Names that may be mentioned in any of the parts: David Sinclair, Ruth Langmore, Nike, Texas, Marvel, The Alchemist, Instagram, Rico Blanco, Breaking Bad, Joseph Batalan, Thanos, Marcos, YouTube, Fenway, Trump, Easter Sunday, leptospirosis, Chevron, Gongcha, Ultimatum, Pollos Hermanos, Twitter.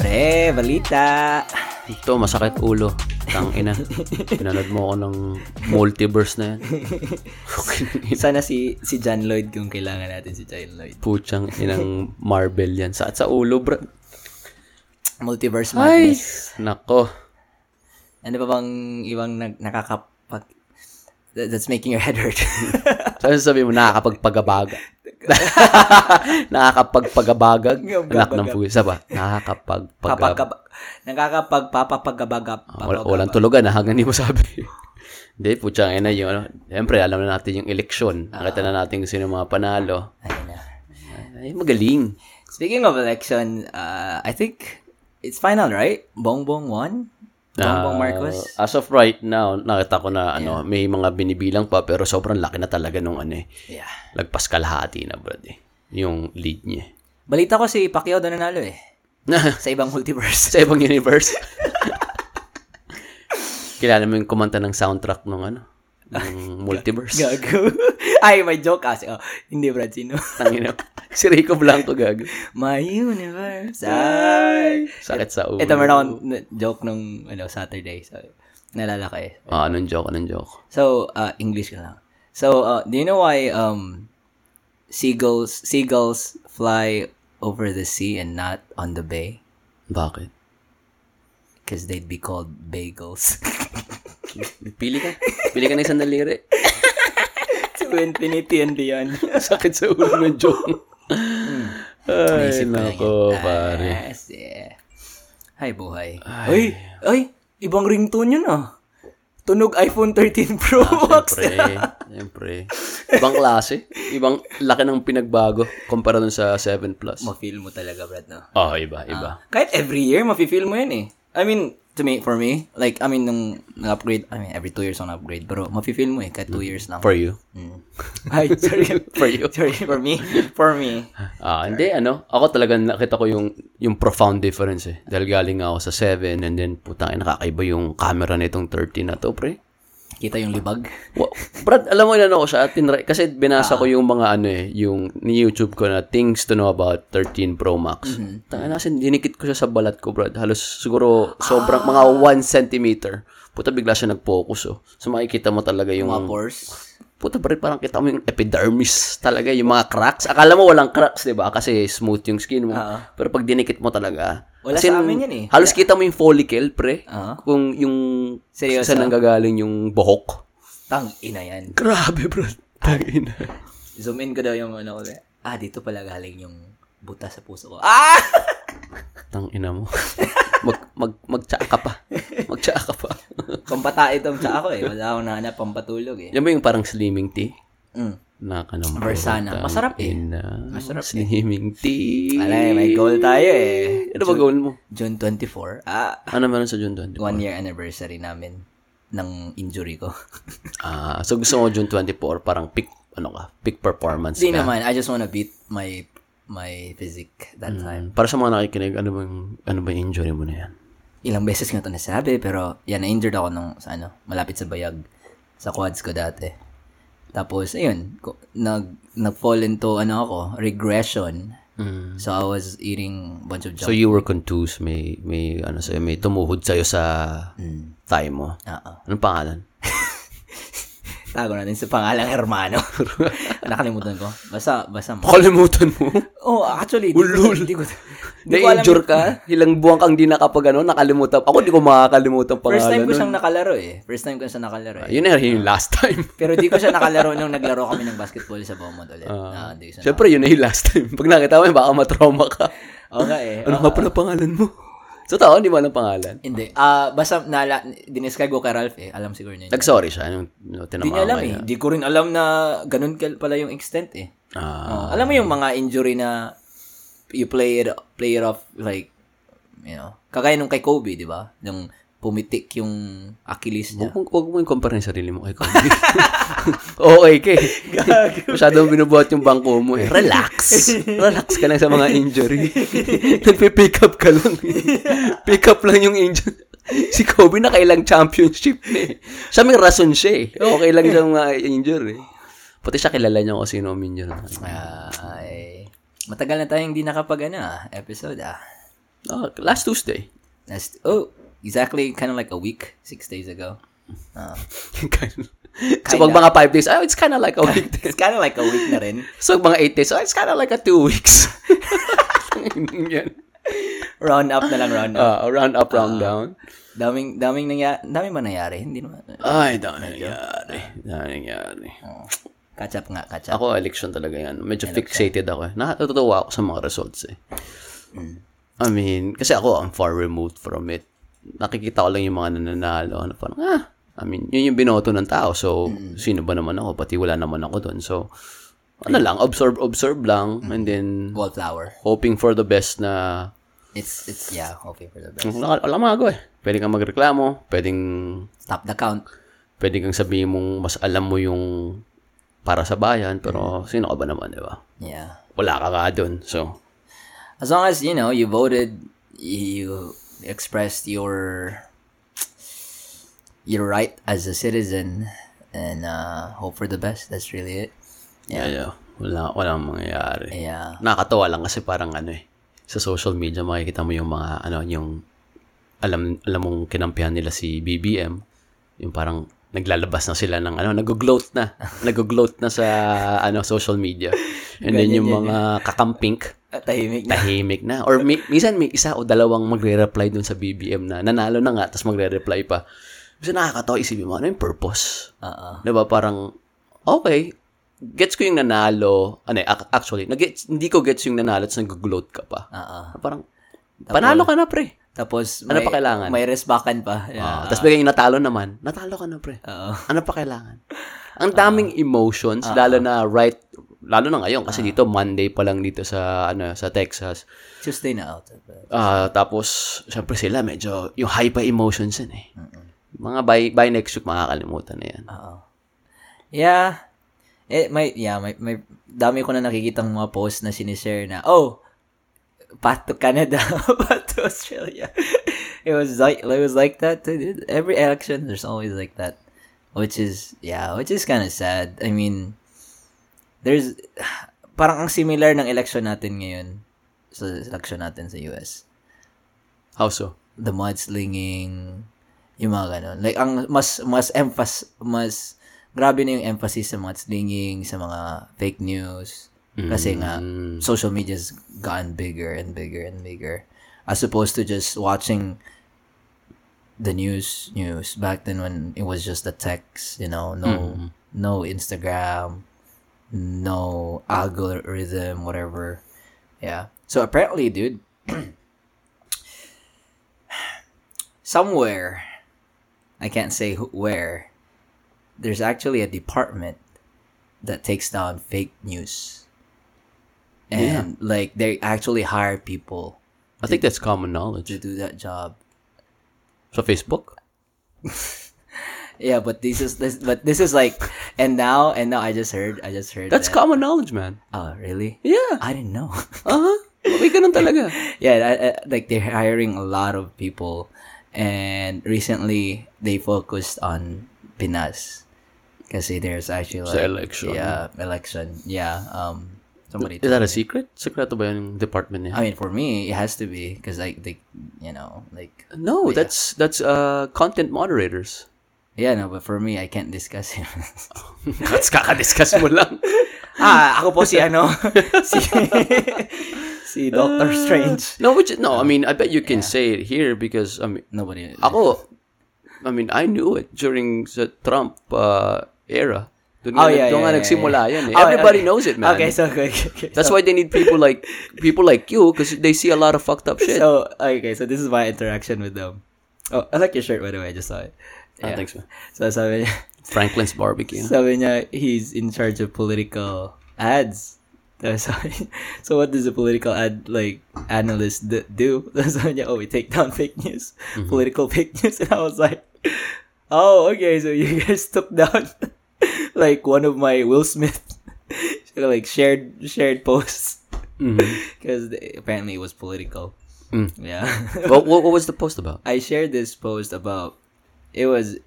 Pre, balita. Ito, masakit ulo. Tangina. Pinanood mo ako ng multiverse na yan. Sana si John Lloyd kung kailangan natin si John Lloyd. Putsang inang Marvel yan. Sa ulo, bro. Multiverse Madness. Ay, nako. Ano pa bang ibang nakakapag... That's making your head hurt. Sabi mo, nakakapagpagabaga. Nakakapagpagabagag. Anak ng puwisa ba? Nakakapagpapagabagap. Walang tulugan na hanggang hindi mo sabi. Hindi, putsang ina yun. Ano? Siyempre, alam na natin yung eleksyon. Nakita na natin kung sino mga panalo. Ay, magaling. Speaking of election, I think it's final, right? Bongbong won? Bongbong Marcos? As of right now, nakita ko na ano, may mga binibilang pa pero sobrang laki na talaga nung ano eh. Yeah. Lagpas kalahati na, brad eh. Yung lead niya. Balita ko si Pacquiao doon nanalo eh. Sa ibang multiverse. Sa ibang universe. Kilala mo yung kumanta ng soundtrack nung ano? Multiverse. Gago. Ay, may joke kasi. Oh, hindi, brad. Sino? Tangina. Si Rico Blanco, gago. My universe. Ay. Sakit sa ulo. Ito, meron joke nung Saturday. So, nalala ko eh. Anong joke? So, English ka lang. So, do you know why seagulls fly over the sea and not on the bay? Bakit? Because they'd be called bagels. Pili ka na isang daliri. To infinity and beyond. Sakit sa ulo ng joke. Ay, nako, pare. Ay, buhay. Ay, ibang ringtone yun ah. Tunog iPhone 13 Pro Max. Siyempre. Ibang klase. Ibang laki ng pinagbago kumpara dun sa 7 Plus. Ma-feel mo talaga, Brad, no? Oh, iba. Kahit every year, ma-feel mo yan eh. I mean, for me, nung upgrade, every 2 years on upgrade, pero ma-feel mo eh, kahit 2 years lang. For you? Ay, sorry. For you? Sorry, for me. Hindi, ako talaga nakita ko yung profound difference eh. Dahil galing ako sa 7, and then, putang, nakakaiba yung camera nitong 13 na to, pre. Kita yung libag? Well, Brad, alam mo yun ako sa atin, kasi binasa ko yung mga yung YouTube ko na things to know about 13 Pro Max. Mm-hmm. Kasi dinikit ko siya sa balat ko, Brad. Halos siguro sobrang mga 1 centimeter. Puta, bigla siya nag-focus. Oh. So makikita mo talaga yung... Mga pores? Puta, Brad, parang kita mo yung epidermis talaga, yung mga cracks. Akala mo walang cracks, di ba? Kasi smooth yung skin mo. Pero pag dinikit mo talaga... Wala kasi sa amin yan eh. Halos kita mo yung follicle, pre. Kung yung... Seryoso? Saan nanggagaling yung buhok. Tangina yan. Grabe, bro. Tangina. Zoom in ko daw yung ano ko. Dito pala galing yung buta sa puso ko. Tangina mo. Magtsaka pa. Pampatay itong tsaka ko eh. Wala akong nahanap pampatulog eh. Yan ba yung parang slimming tea? Nakanaman. Versana. Masarap eh. Masarap eh. Slimming tea. Alay, may goal tayo eh. Ano ba goal mo? June 24. Ano meron sa June 24? 1 year anniversary namin ng injury ko. So gusto mo June 24 parang peak performance. Hindi naman. I just wanna beat my physique that time. Para sa mga nakikinig, ano ba yung injury mo na yan? Ilang beses nga ito nasabi, pero yan, na-injured ako nung sa malapit sa bayag. Sa quads ko dati. Tapos, ayun, nag-fall into, regression. So, I was eating bunch of junk. So, you were contused. May tumuhod sa'yo sa time mo. Anong pangalan? Tago natin sa pangalan, hermano. Nakalimutan ko. Basta mo. Nakalimutan mo? Oh, actually, di ko alam. Na-injure ka? Ilang buwan kang di nakalimutan. Ako, di ko makakalimutan pangalan. First time ko siyang nakalaro eh. Yun yung last time. Pero di ko siya nakalaro nung naglaro kami ng basketball sa Beaumont ulit. Siyempre, yun na yung last time. Pag nakita mo, baka matrauma ka. Okay eh. Ano nga pala pangalan mo? So, tao, hindi mo alam pangalan? Hindi. Basta, dinescribe ko kay Ralph eh. Alam siguro niya. Nag-sorry siya. Tinamama niya. Hindi alam eh. Hindi ko rin alam na ganun pala yung extent eh. Alam mo yung mga injury na you play it off like, kagaya nung kay Kobe, di ba? Nung pumitik yung Achilles niya. Huwag mo yung compare ng sarili mo kay Kobe. Okay ka eh. Masyadong binubuhat yung bangko mo eh. Relax. Relax ka lang sa mga injury. Nagpe-pick up ka lang. Pick up lang yung injury. Si Kobe nakailang championship eh. Siya may rason siya eh. Okay lang sa mga injury eh. Pati siya kilala niya kung sino minyo. Matagal na tayong hindi nakapag episode. Last Tuesday. Exactly, kind of like a week, 6 days ago. So, pag mga 5 days, it's kind of like a week. It's kind of like a week na rin. So, mga 8 days, it's kind of like a 2 weeks. Round up na lang, round up. Round up, round down. Daming nangyari. Daming ba nangyari? Hindi naman. Daming nangyari. Catch up. Ako, election talaga yan. Medyo election. Fixated ako. Nakatutuwa ako sa mga results eh. I mean, kasi ako, I'm far removed from it. Nakikita ko lang yung mga nananalo. Ano, parang, I mean, yun yung binoto ng tao. So, sino ba naman ako? Pati wala naman ako dun. So, lang, observe lang. And then, wallflower. Hoping for the best na... It's hoping for the best. Wala mga ako eh. Pwede kang magreklamo. Pwedeng... Stop the count. Pwede kang sabihin mong mas alam mo yung para sa bayan. Pero, sino ka ba naman, di ba? Yeah. Wala ka ka dun. So... As long as, you know, you voted, you expressed your right as a citizen, and hope for the best. That's really it. Yeah. Walang mangyayari. Yeah. Nakakatawa lang kasi parang sa social media makikita mo yung mga, yung alam mong kinampihan nila si BBM, yung parang naglalabas na sila ng nag-gloat na. Nag-gloat na sa social media. And then yung mga kakampink, tahimik na. Or minsan may isa o dalawang magre-reply dun sa BBM na nanalo na nga, tapos magre-reply pa. Minsan nakakatawa, isipin mo, ano yung purpose? Diba parang, okay, gets ko yung nanalo. Actually, hindi ko gets yung nanalo, tapos nag-gloat ka pa. Parang, panalo ka na pre. Tapos, ano pa kailangan? May resbakan pa. Yeah. Tapos bigay yung natalo naman, natalo ka na pre. Ano pa kailangan? Ang daming emotions, lalo na ngayon kasi dito Monday pa lang dito sa sa Texas. Tuesday na out. Tapos syempre sila medyo yung hyper emotions din eh. Mga by next week makakalimutan na yan. Yeah. May dami ko na nakikitang mga post na sinishare na path to Canada, path to Australia. It was like that. Every election there's always like that. Which is kind of sad. I mean, there's parang ang similar ng election natin ngayon sa election natin sa US. How so? The mudslinging, yung mga ganun. Like ang mas grabe na yung emphasis sa mudslinging, sa mga fake news kasi nga social media's gotten bigger and bigger and bigger as opposed to just watching the news back then when it was just the text, no Instagram, no algorithm, whatever. Yeah. So apparently, dude, somewhere, I can't say where, there's actually a department that takes down fake news. And like they actually hire people. I think that's common knowledge. To do that job. So Facebook? Yeah, but this is like, and now I just heard that's that. Common knowledge, man. Oh, really? Yeah. I didn't know. May ganun talaga. Yeah, like they're hiring a lot of people, and recently they focused on Pinas, kasi there's actually like election. Yeah, election. Yeah. Somebody. Is that a secret? Secreto ba yung department niya? I mean, for me, it has to be because like they, No, that's content moderators. Yeah, no, but for me, I can't discuss him. That's kaka-discuss mo lang. Ako po si Dr. Strange. No, I mean, I bet you can say it here because, I mean, nobody. I knew it during the Trump era. Doon nga nagsimula yan eh. Everybody knows it, man. Okay, so okay. That's why they need people like you because they see a lot of fucked up shit. So this is my interaction with them. Oh, I like your shirt, by the way. I just saw it. Yeah. Thanks, man. So, sabi niya, Franklin's Barbecue. Sabi niya, he's in charge of political ads. So, what does a political ad, like, analyst do? So, sabi niya, we take down fake news, political fake news. And I was like, okay, so you guys took down, like, one of my Will Smith, like, shared posts. Because apparently it was political. Yeah. What was the post about? I shared this post about, It was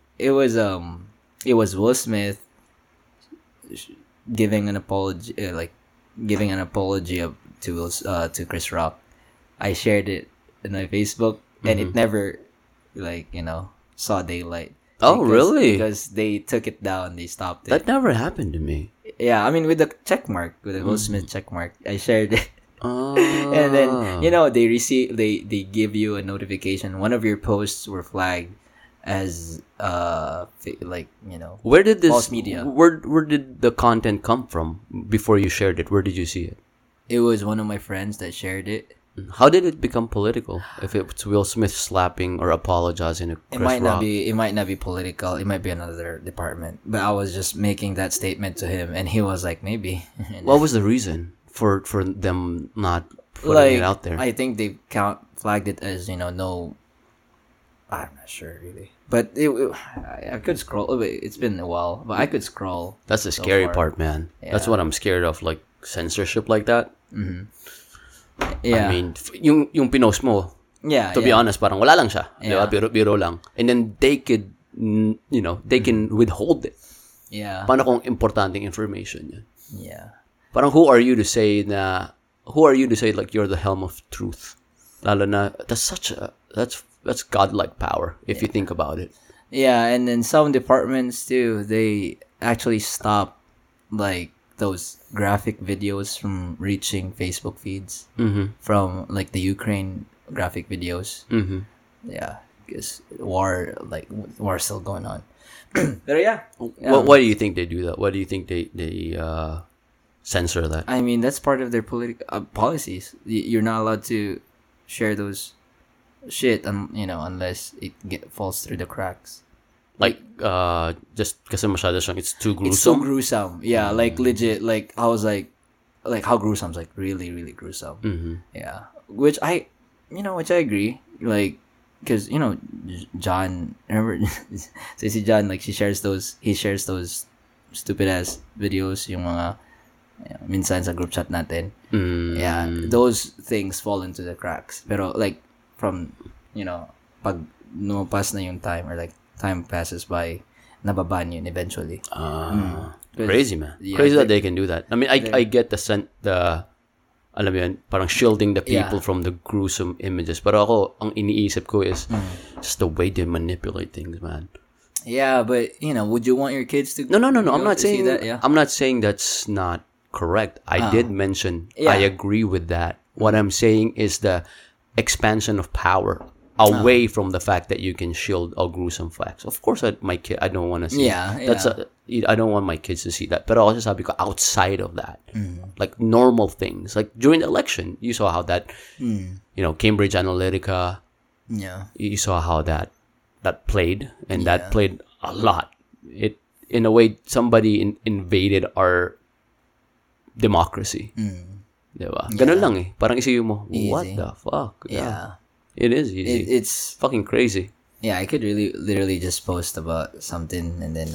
Will Smith giving an apology, to Chris Rock. I shared it in my Facebook, and it never, like, you know, saw daylight. Oh, really? Because they took it down. They stopped it. That never happened to me. Yeah, I mean, with the check mark, with the Will Smith check mark, I shared it. Oh. And then, you know, they give you a notification. One of your posts were flagged as like, you know, where did this false media? Where did the content come from before you shared it? Where did you see it? It was one of my friends that shared it. How did it become political? If it's Will Smith slapping or apologizing to Chris Rock, it might not be political. It might be another department. But I was just making that statement to him, and he was like, maybe. What was the reason for them not putting it out there? I think they flagged it as, you know, no. I'm not sure really, but I could scroll. It's been a while, but I could scroll. That's the scary part, man. Yeah. That's what I'm scared of, like censorship like that. Mm-hmm. Yeah. I mean, yung pinost mo, to be honest, parang wala lang siya. Yeah. Diba? Biro lang. And then they could, you know, they can withhold it. Yeah. Paano kung importanteng information yan? Yeah. Parang who are you to say like you're the helm of truth? Lalo na, that's godlike power if you think about it. Yeah, and then some departments too, they actually stop like those graphic videos from reaching Facebook feeds from like the Ukraine graphic videos. Mm-hmm. Yeah, because war still going on. But yeah, why do you think they do that? Why do you think they censor that? I mean, that's part of their political policies. You're not allowed to share those shit, you know, unless it falls through the cracks. Like, just kasi masyado siyang, it's too gruesome. It's so gruesome. Yeah, like, legit, like, I was like, how gruesome? It's like, really, really gruesome. Mm-hmm. Yeah. Which I agree. Like, because, you know, John, remember, so si John, like, he shares those stupid-ass videos, yung mga, minsan sa group chat natin. Mm-hmm. Yeah. Those things fall into the cracks. Pero, like, from, you know, pag numapas na yung time, or like, time passes by, nababan yun eventually. Crazy, man. Yeah, crazy that they can do that. I mean, I get the alam mo yun, parang shielding the people from the gruesome images. Pero ako, ang iniisip ko is just the way they manipulate things, man. Yeah, but, you know, would you want your kids to... No. I'm not saying that's not correct. I did mention, I agree with that. What I'm saying is the expansion of power away from the fact that you can shield all gruesome facts. Of course, I don't want to see that. I don't want my kids to see that. But also, sabi ko, outside of that, like normal things, like during the election, you saw how that, you know, Cambridge Analytica, you saw how that played, and that played a lot. It, in a way, somebody invaded our democracy. Diba? Ganun lang eh. Parang isipin mo, what the fuck? Yeah. It is easy. It's fucking crazy. Yeah, I could really literally just post about something, and then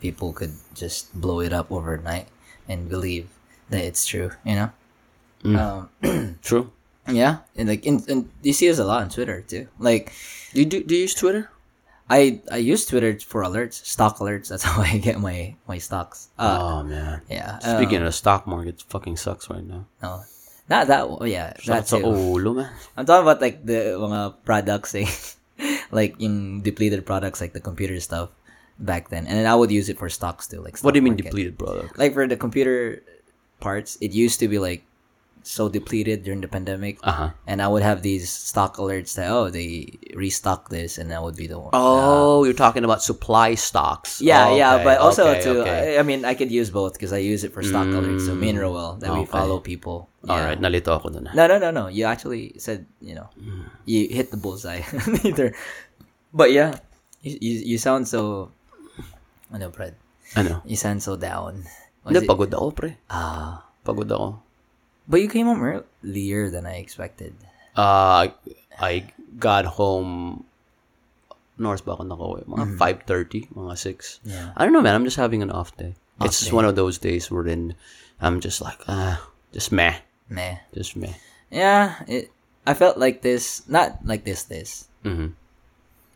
people could just blow it up overnight and believe that it's true, you know? True. Yeah. And like and you see this a lot on Twitter too. Like, do you use Twitter? I use Twitter for alerts, stock alerts. That's how I get my stocks. Oh man. Yeah. Speaking of the stock market, it fucking sucks right now. No. Not that, yeah. That's it. I'm talking about like the mga products, eh? Like yung depleted products, like the computer stuff back then. And then I would use it for stocks too. Like, what do you mean depleted products? Like for the computer parts, it used to be like so depleted during the pandemic. And I would have these stock alerts that, oh, they restock this, and that would be the one. Oh, you're talking about supply stocks. Yeah, but also I mean, I could use both because I use it for stock alerts. So mineral oil that we follow people. Yeah. All right, nalito ako dun. No. You actually said, you know, you hit the bullseye. Neither. But yeah, you sound so, ano, Fred? Ano? You sound so down. Hindi, pagod ako, pre. Pagod ako. But you came home earlier than I expected. I got home, north ba ako nakauwi? Mga 5:30, mga 6. Yeah. I don't know, man. I'm just having an off day. It's just one of those days where then I'm just like, just meh. Just meh. Yeah, I felt like this. Not like this. Mm-hmm.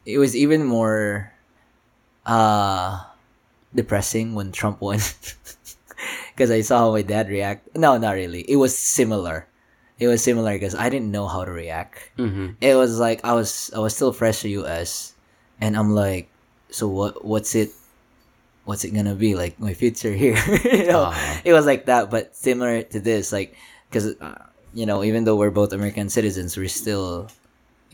It was even more depressing when Trump won. Because I saw how my dad react. No, not really. It was similar. It was similar because I didn't know how to react. Mm-hmm. It was like I was still fresh to US, and I'm like, so what's it? What's it gonna be like? My future here, you know? Uh-huh. It was like that, but similar to this, like because you know, even though we're both American citizens, we're still,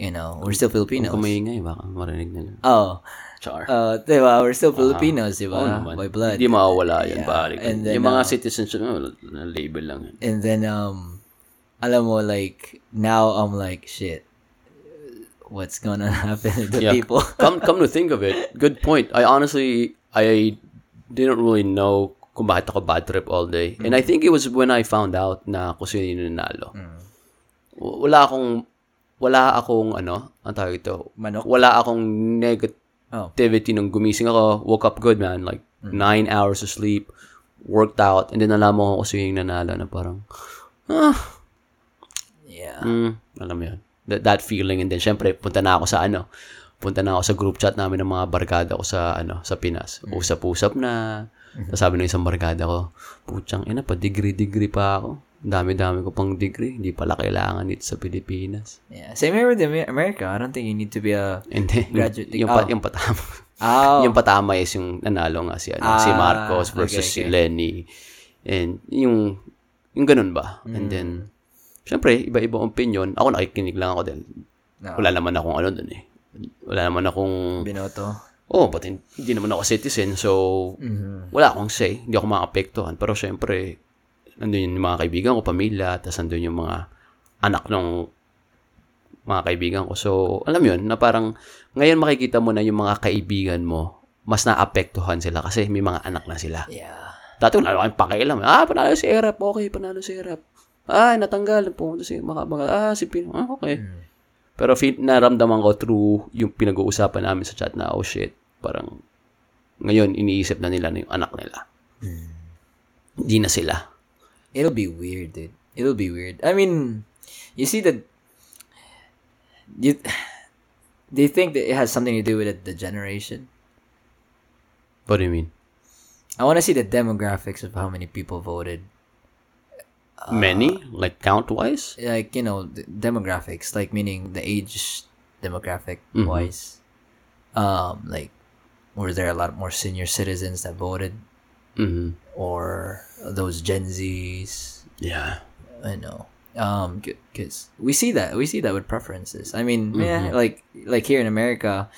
you know, we're still Filipinos. Kumaingay ba? Marinig nila. Oh. Char. Diba? We're still Filipinos, diba? Oh, by blood. Hindi mawawala yun, pare. Yung mga citizenship, label lang yun. And then, alam mo, like, now I'm like, shit, what's gonna happen to the people? come to think of it, good point. I honestly didn't really know kung bakit ako bad trip all day. Mm-hmm. And I think it was when I found out na kung sino yung nanalo. Mm-hmm. Wala akong, ano, ang tawag ito? Manok? Wala akong negativity nung gumising ako. Woke up good, man. Like, 9 hours of sleep, worked out, and then alam mo kung sino yung nanalo na parang, alam mo yun. That feeling. And then, syempre, punta na ako sa group chat namin ng mga barkada ko sa, ano, sa Pinas. Usap-usap na. Sabi ng isang barkada ko, putyang ina, pa degree pa ako. Dami-dami ko pang degree. Hindi pala kailangan dito sa Pilipinas. Yeah. Same here with America. I don't think you need to be a graduate. Yung patama. Oh. Yung patama is yung nanalo nga si Marcos versus si Leni. And yung ganun ba? Mm. And then, syempre, iba-iba opinion. Ako nakikinig lang ako din. No. Wala naman akong ano dun eh. Wala naman akong... Binoto. Oh, but hindi naman ako citizen. So, wala akong say. Hindi ako maapektuhan. Pero syempre, nandun yung mga kaibigan ko, pamilya, tapos nandun yung mga anak ng mga kaibigan ko. So, alam yun, na parang, ngayon makikita mo na yung mga kaibigan mo, mas naapektuhan sila kasi may mga anak na sila. Yeah. Dati, wala akong pakialam. Panalo si Eric. Okay, panalo si Eric. Natanggal. Pumunta si Makabagal. Si Pino. Okay. Mm. Pero naramdaman ko through yung pinag-uusapan namin sa chat na, oh shit, parang, ngayon, iniisip na nila na yung anak nila. Hindi na sila. It'll be weird, dude. It'll be weird. I mean, you see that they think that it has something to do with the generation. What do you mean? I want to see the demographics of how many people voted. Many? Like count-wise? Like, you know, the demographics. Like, meaning the age demographic-wise. Mm-hmm. Like, were there a lot more senior citizens that voted? Mm-hmm. Or those Gen Zs. Yeah. I know. Because we see that with preferences. I mean, like here in America,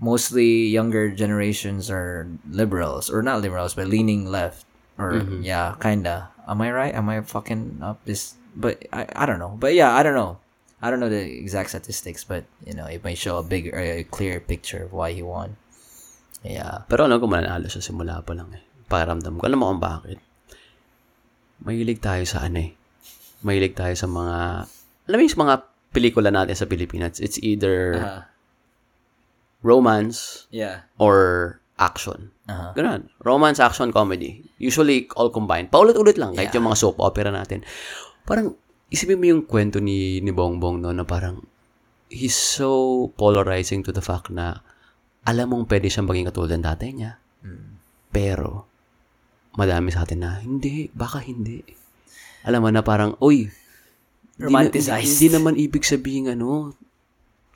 mostly younger generations are liberals. Or not liberals, but leaning left. Or, yeah, kinda. Am I right? Am I fucking up this? But I don't know. But yeah, I don't know. I don't know the exact statistics, but, you know, it may show a clear picture of why he won. Yeah. Pero alam ko mananalo sa simula pa lang eh. Pakiramdam ko. Alam mo kung bakit? Mahilig tayo sa ano eh. Mahilig tayo sa mga, alam mo yung mga pelikula natin sa Pilipinas. It's either romance or action. Uh-huh. Ganun. Romance, action, comedy. Usually, all combined. Paulit-ulit lang. Kahit yung mga soap opera natin. Parang, isipin mo yung kwento ni Bongbong no, na parang, he's so polarizing to the fact na alam mong pwede siyang maging katulad ng tatay niya. Mm. Pero, madami sa atin na, hindi, baka hindi. Alam mo na parang, oy, romanticized. Hindi naman ibig sabihin, ano,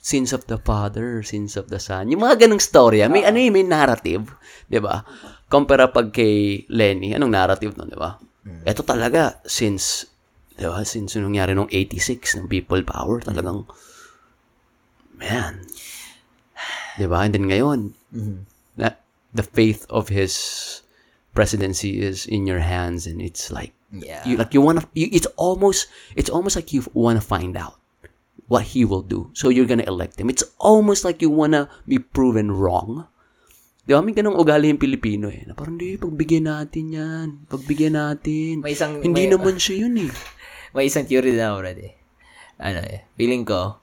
sins of the father, sins of the son. Yung mga ganong storya, may ano yung may narrative, di ba? Compare pag kay Lenny, anong narrative nun, di ba? Ito talaga, since, di ba, since yung nangyari nung 86, ng people power, talagang, man, di ba? And then ngayon, the faith of his presidency is in your hands, and it's like, it's almost like you want to find out what he will do. So you're gonna elect him. It's almost like you wanna be proven wrong. Di ba? May ganong ugali yung Pilipino eh. Na parang, di, pagbigyan natin yan. Pagbigyan natin. Hindi naman siya yun eh. May isang theory na already. Ano eh, feeling ko,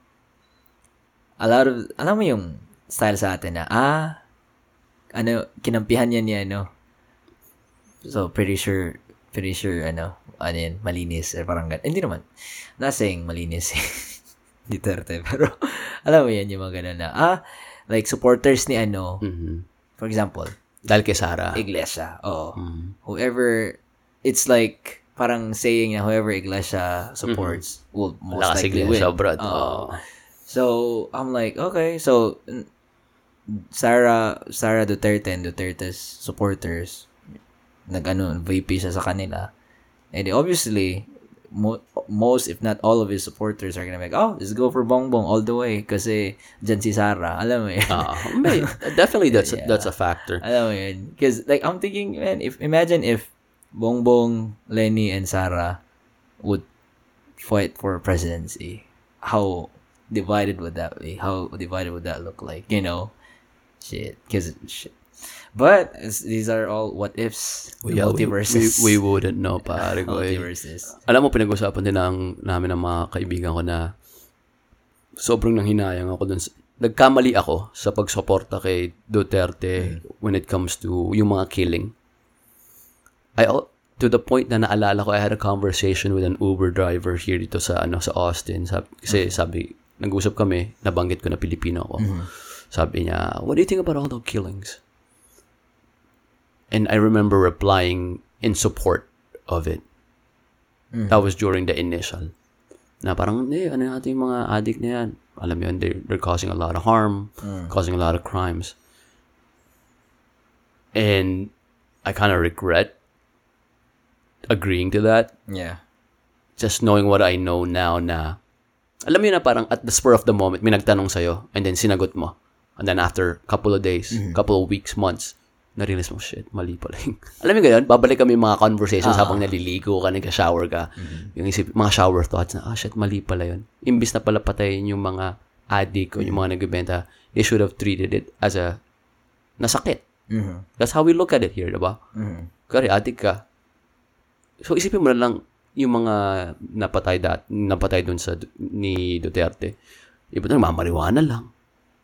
a lot of, alam mo yung style sa atin na, ano, kinampihan niya ni ano. So, pretty sure, ano yan, malinis, eh, parang ganun. Hindi naman. Not saying malinis eh. Duterte, pero, alam mo yan, yung mga ganun na, like, supporters ni ano, for example, dahil kay Sara Iglesia, whoever, it's like, parang saying na whoever Iglesia supports will most likely win. So, I'm like, okay. So, Sara Duterte and Duterte's supporters, VP siya sa kanila. And obviously, most if not all of his supporters are gonna be like, oh, let's go for Bongbong all the way kasi dyan si Sara, alam mo yun. Definitely that's a factor, alam mo yun, because like I'm thinking, man, imagine if Bongbong, Leni and Sara would fight for presidency, how divided would that look like, you know? Shit. But these are all what ifs, multiverses. We wouldn't know, pare. Multiverses. Alam mo, pinag-usapan din namin ng mga kaibigan ko na sobrang nanghinayang ako dun. Nagkamali ako sa pagsuporta kay Duterte when it comes to yung mga killing. To the point na naalala ko, I had a conversation with an Uber driver here dito sa Austin. Kasi nag-usap kami, nabanggit ko na Pilipino ako. Mm-hmm. Sabi niya, what do you think about all the killings? And I remember replying in support of it. Mm-hmm. That was during the initial. Na parang, ano natin yung mga addict na yan? Alam mo yun, they're causing a lot of harm, causing a lot of crimes. And I kind of regret agreeing to that. Yeah. Just knowing what I know now na, alam mo yun na parang at the spur of the moment, may nagtanong sa'yo, and then sinagot mo. And then after couple of days, couple of weeks, months, na-realize mo, shit, mali pala. Alam mo ganyan, babalik kami mga conversations habang naliligo ka, nagka-shower ka. Mm-hmm. Yung isip, mga shower thoughts na, shit, mali pala yun. Imbis na pala patayin yung mga addict o yung mga nagbibenta, they should have treated it as a nasakit. Mm-hmm. That's how we look at it here, diba? Mm-hmm. Kari, addict ka. So, isipin mo na lang yung mga napatay dun ni Duterte. Iba dun, mamariwana lang.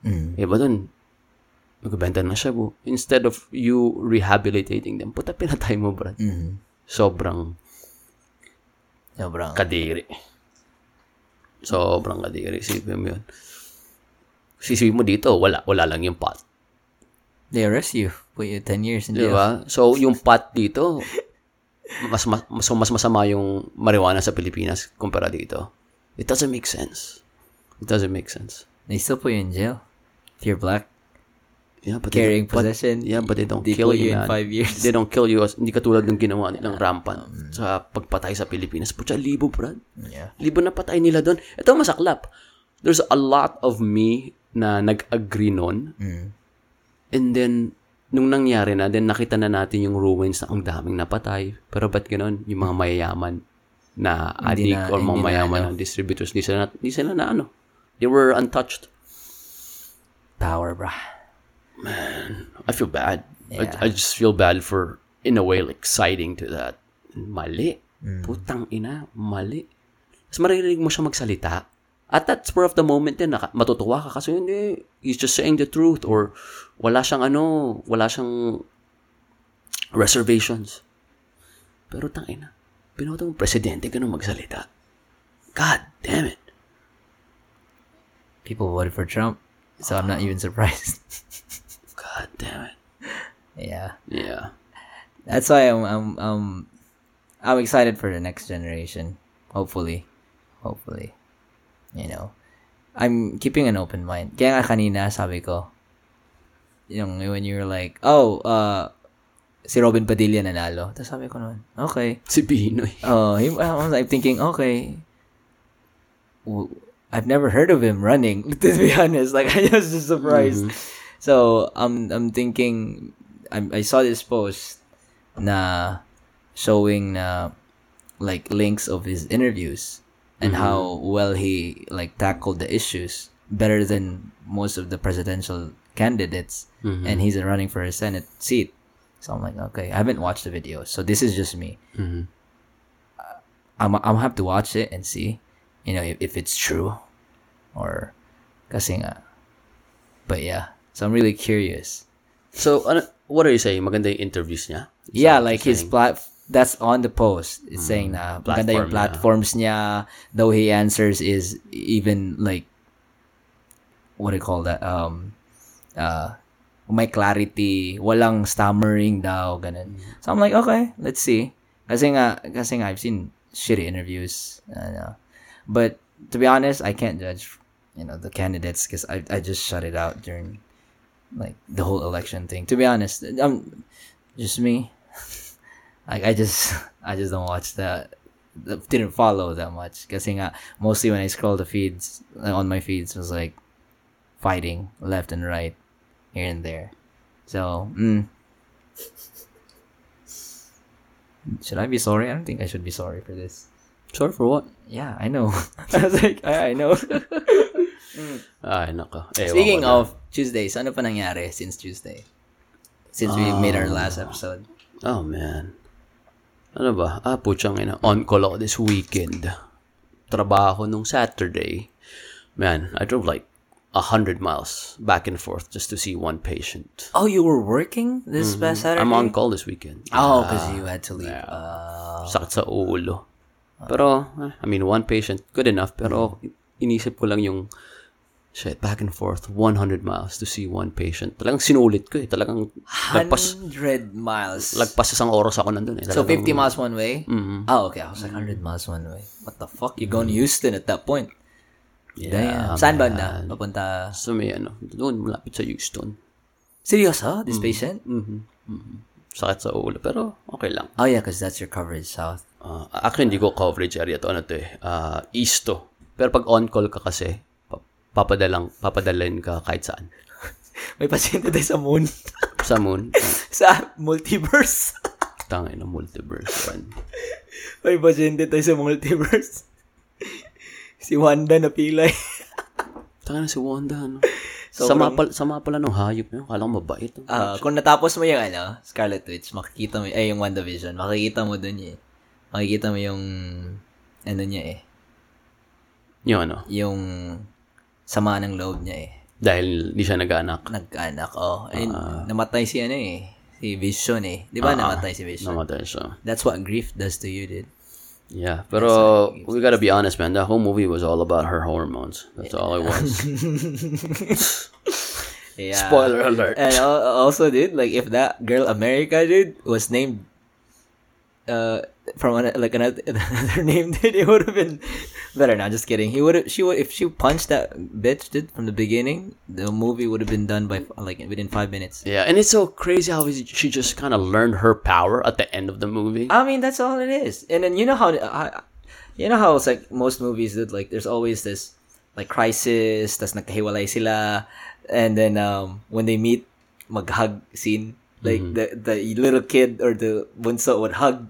Mm-hmm. Iba dun, magbenta na siya po. Instead of you rehabilitating them, puta pinatay mo, brad. Mm-hmm. Sobrang kadiri. Sobrang kadiri. Sipin mo yun. Sisipin mo dito, wala lang yung pot. They arrest you. Put you 10 years in jail. Diba? So, yung pot dito, mas masama yung marijuana sa Pilipinas kumpara dito. It doesn't make sense. They still put you in jail. If you're black. Yeah, but carrying possession. Yeah, but they don't kill you in 5 years. They don't kill you. Hindi katulad ng ginawa nilang rampan sa pagpatay sa Pilipinas. Putya, libo, brad. Yeah. Libo na patay nila doon. Ito, masaklap. There's a lot of me na nag-agree noon. Mm. And then, nung nangyari na, then nakita na natin yung ruins na ang daming napatay. Pero ba't ganoon? Yung mga mayayaman na adik or mga mayayaman na distributors, di sila na ano. They were untouched. Power, brah. Man, I feel bad. Yeah. I just feel bad for, in a way, like, siding to that. Mali. Putang ina, mali. Mas maririnig mo siya magsalita. At that spur of the moment din, matutuwa ka kasi hindi, he's just saying the truth or wala siyang reservations. Pero tang ina, pinotong presidente ganun magsalita. God damn it. People voted for Trump, so I'm not even surprised. God damn it. Yeah. That's why I'm excited for the next generation. Hopefully. You know, I'm keeping an open mind. Kaya nga kanina sabi ko, when you were like, si Robin Padilla nanalo. Tapos sabi ko naman, okay. Si Pinoy. I'm thinking, okay. I've never heard of him running. To be honest, like I was just surprised. Mm-hmm. So, I'm thinking, I saw this post na showing like links of his interviews and how well he like tackled the issues better than most of the presidential candidates, and he's running for a Senate seat. So I'm like, okay, I haven't watched the video, so this is just me. Mm-hmm. I'll have to watch it and see, if it's true or kasi nga. But yeah. So I'm really curious. So what are you saying? Maganda yung interviews niya? Yeah, like his platform. That's on the post. It's saying na maganda yung platforms niya. Though he answers is even like, what do you call that? May clarity. Walang stammering daw. Ganun. So I'm like, okay, let's see. Kasi nga I've seen shitty interviews. But to be honest, I can't judge, the candidates because I just shut it out during like the whole election thing. To be honest, I'm just me. I just don't watch that. Didn't follow that much. Kasi nga mostly when I scroll the feeds, on my feeds was like fighting left and right, here and there. So, should I be sorry? I don't think I should be sorry for this. Sorry for what? Yeah, I know. I was like, I know. Ay, nako. Speaking of Tuesday, ano pa nangyari since Tuesday? Since we made our last episode. Oh, man. Ano ba? Putsang ina. On call ako this weekend. Trabaho nung Saturday. Man, I drove like 100 miles back and forth just to see one patient. Oh, you were working this past Saturday? I'm on call this weekend. Oh, because you had to leave. Yeah. Sakit sa ulo. Pero, I mean, one patient, good enough. Pero, inisip ko lang yung shit, back and forth, 100 miles to see one patient. Talagang sinulit ko eh. Talagang 100 miles. Lagpas isang oras ako nandun eh. Talagang, so, 50 miles one way? Mm-hmm. Oh, okay. I was like, 100 miles one way. What the fuck? You're going to Houston at that point. Yeah. Saan ba na? Papunta? So, may doon malapit sa Houston. Seryoso? This patient? Mm-hmm. Sakit sa ulo. Pero, okay lang. Oh, yeah, because that's your coverage, South. Actually, hindi ko coverage area to. Ano to eh? East to. Pero pag on-call ka kasi, papadalin ka kahit saan. May pasyente tayo sa moon. Sa moon? Sa multiverse. Tangay na multiverse. May pasyente tayo sa multiverse. Si Wanda napilay. Tangay na si Wanda, ano? Sama pala nung hayop niya. Kala ko mabait. Kung natapos mo yung Scarlet Witch, makikita mo, yung WandaVision, makikita mo dun eh. Makikita mo yung, niya eh. Yung ano? Yung sama ng loob niya eh. Dahil di siya nag-anak. Nag-anak. And namatay si si Vision eh. Di ba namatay si Vision? Namatay siya. That's what grief does to you, dude. Yeah, pero we gotta be honest, man. That whole movie was all about her hormones. That's all it was. Yeah. Spoiler alert. And also, dude, like if that girl America, dude, was named from another name, dude, it would have been better. No, just kidding. If she punched that bitch, dude, from the beginning, the movie would have been done by within 5 minutes. Yeah, and it's so crazy how she just kind of learned her power at the end of the movie. I mean, that's all it is. And then you know how it's like most movies, dude. Like there's always this like crisis, tas nagkahiwalay sila, and then when they meet, maghug scene. Like the little kid or the bunso would hug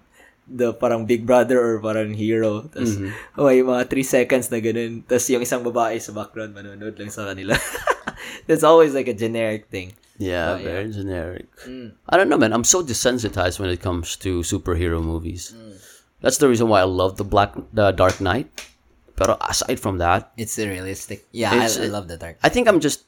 the parang big brother or parang hero. Tas may mga 3 seconds na ganun. Tas yung isang babae sa background manonood lang sa kanila. That's always like a generic thing. Yeah, very generic. I don't know, man. I'm so desensitized when it comes to superhero movies. That's the reason why I love the Dark Knight. Pero aside from that, it's realistic. Yeah, I love the Dark Knight. I think I'm just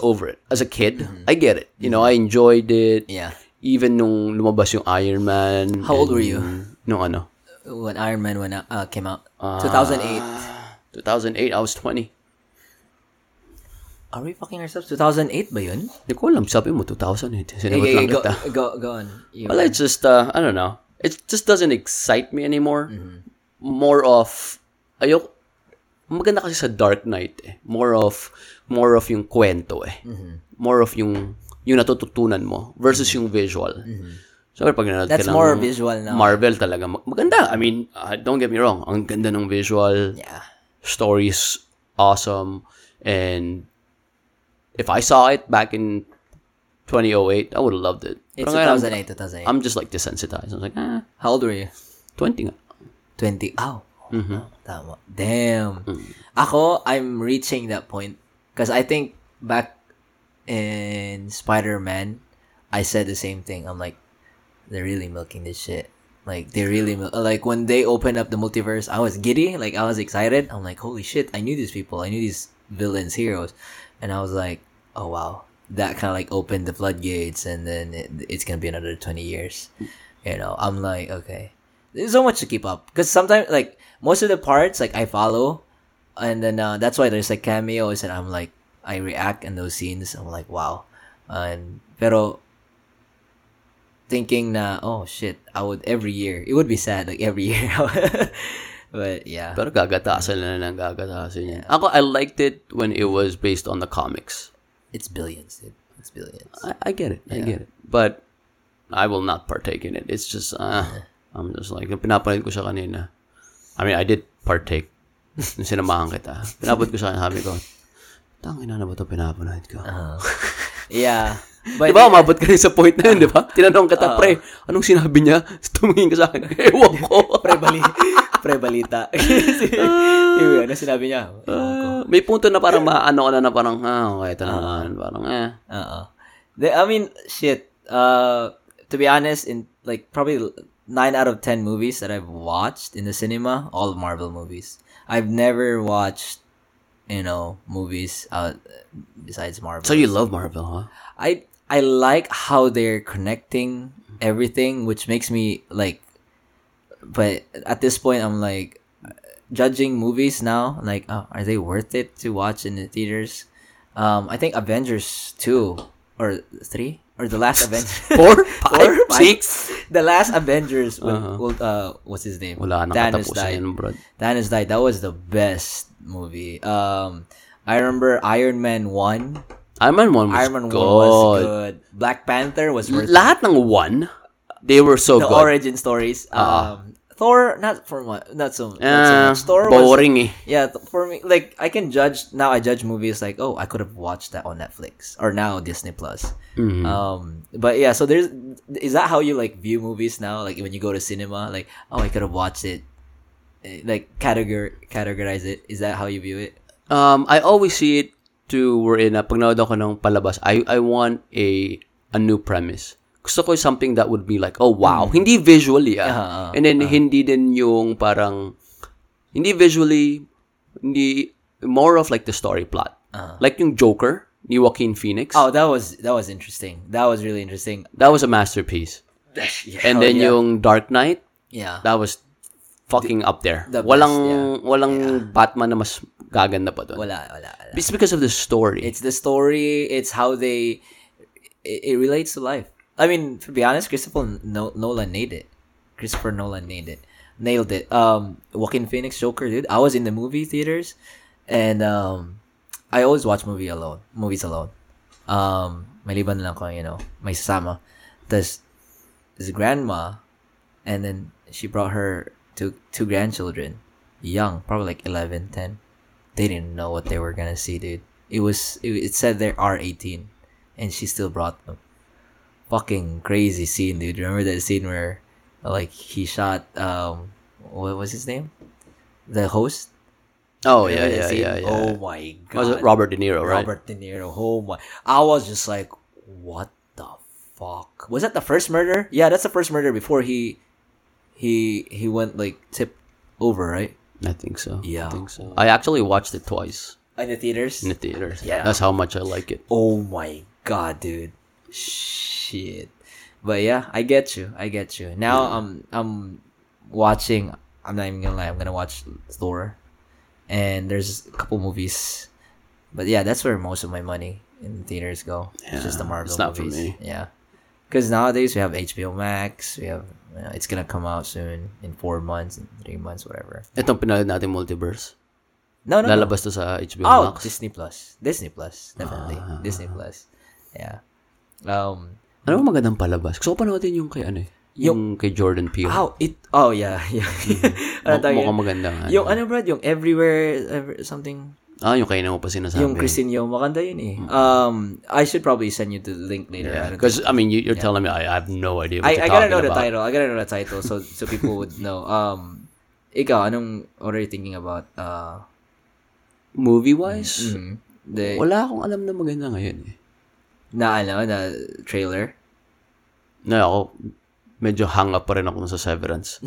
over it. As a kid, I get it. You know, I enjoyed it. Yeah. Even nung lumabas yung Iron Man. How old were you? When Iron Man came out. 2008, I was 20. Are we fucking ourselves? 2008 ba yun? Hindi ko alam. Sabi mo, 2008. Go on. Well, it's just, I don't know. It just doesn't excite me anymore. More of, maganda kasi sa Dark Knight eh. More of yung kwento eh. More of yung natututunan mo versus yung visual. Siyempre, pag nanood ka ng more visual now. Marvel talaga. Maganda. I mean, don't get me wrong. Ang ganda ng visual. Yeah. Story's awesome. And if I saw it back in 2008, I would have loved it. It's 2008. I'm just like desensitized. I was like, How old were you? 20 nga. 20? Oh. Tama. Damn. Ako, I'm reaching that point. Because I think back in Spider-Man, I said the same thing. I'm like, they're really milking this shit. Like, they really like when they opened up the multiverse, I was giddy. Like, I was excited. I'm like, holy shit! I knew these people. I knew these villains, heroes, and I was like, oh wow, that kind of like opened the floodgates. And then it's gonna be another 20 years. I'm like, okay, there's so much to keep up. Because sometimes, like most of the parts, like I follow, and then that's why there's like cameos, and I'm like, I react in those scenes. I'm like, wow. Pero thinking na, oh shit, I would every year. It would be sad, like every year. But yeah. Pero gagatasan na lang gagatasan niya. Ako, I liked it when it was based on the comics. It's billions, dude. It's billions. I get it. Yeah. I get it. But I will not partake in it. It's just, I'm just like, pinapalit ko siya kanina. I mean, I did partake. Nung sinamahan kita. Pinapalit ko siya kanina. Sabi ko, tangina na ba ito pinapalit ko? Yeah. But, diba, umabot ka rin sa point na yun, diba? Tinanong kita, pre, anong sinabi niya? Tumingin ka sa akin. Ewan ko. Pre, balita. Ano sinabi niya? May punto na parang maano ko na parang, okay, ito naman. Parang, I mean, shit. To be honest, in like probably 9 out of 10 movies that I've watched in the cinema, all Marvel movies. I've never watched, you know, movies besides Marvel. So you love Marvel, huh? I like how they're connecting everything, which makes me like, but at this point I'm like judging movies now, like, are they worth it to watch in the theaters? I think Avengers 2 or 3 or the last Avengers 4, 5, 6 the last Avengers will what's his name? Thanos died. That was the best movie. I remember Iron Man 1 was good. Black Panther was worth lahat ng 1 they were so the good. The origin stories. Thor not so much. Thor boring. Yeah, for me, like I judge movies like, oh, I could have watched that on Netflix or now Disney Plus. Mm-hmm. But yeah, so is that how you like view movies now? Like when you go to cinema, like, oh, I could have watched it. Like categorize it. Is that how you view it? I always see it to where in pag nanood ako ng palabas, I want a new premise. Gusto ko something that would be like, oh wow, hindi visually and then hindi din yung parang hindi visually, hindi, more of like the story plot, like yung Joker ni Joaquin Phoenix. Oh, that was interesting. That was really interesting. That was a masterpiece. Yeah, and then yung Dark Knight, yeah, that was fucking up there. The best, walang Batman na mas gaganda pa doon. Wala. It's because of the story. It's the story. It's how they it relates to life. I mean, to be honest, Christopher Nolan nailed it. Nailed it. Joaquin Phoenix Joker, dude. I was in the movie theaters, and I always watch movies alone. Maliban na lang ko, you know, may sasama. There's his grandma, and then she brought her two grandchildren, young, probably like 11, 10. They didn't know what they were gonna see, dude. It said they're R18, and she still brought them. Fucking crazy scene, dude. Remember that scene where like he shot what was his name, the host? Oh, remember yeah. Oh my god, was it Robert De Niro? Oh my, I was just like, what the fuck? Was that the first murder? Yeah, that's the first murder before he went like tipped over, right? I think so. I actually watched it twice in the theaters. Yeah, that's how much I like it. Oh my god, dude. Shit. But yeah, I get you. Now I'm not even gonna lie, I'm gonna watch Thor. And there's a couple movies. But yeah, that's where most of my money in theaters go. Yeah, it's just the Marvel movies. For me. Yeah. Because nowadays we have HBO Max, we have, you know, it's gonna come out soon in 4 months, in 3 months, whatever. Itong pinanood natin, Multiverse. No. Lalabas to sa HBO Max. Disney Plus. Definitely. Disney Plus. Yeah. Ano ba magandang palabas? Gusto ko panoodin yung kay ano eh. Yung kay Jordan Peele. Oh yeah. Mukhang maganda. Yung ano brad, yung everywhere something. Yung kay na mo pa sinasabi. Yung Christine Yeoh, maganda yun eh. I should probably send you the link later. Yeah, because I mean you're telling me I have no idea what you're talking about. I gotta know the title so people would know. Ikaw, anong already thinking about movie wise? Mm-hmm. Wala akong alam na maganda ngayon eh. Na trailer? No, ako, medyo hang up pa rin ako sa Severance.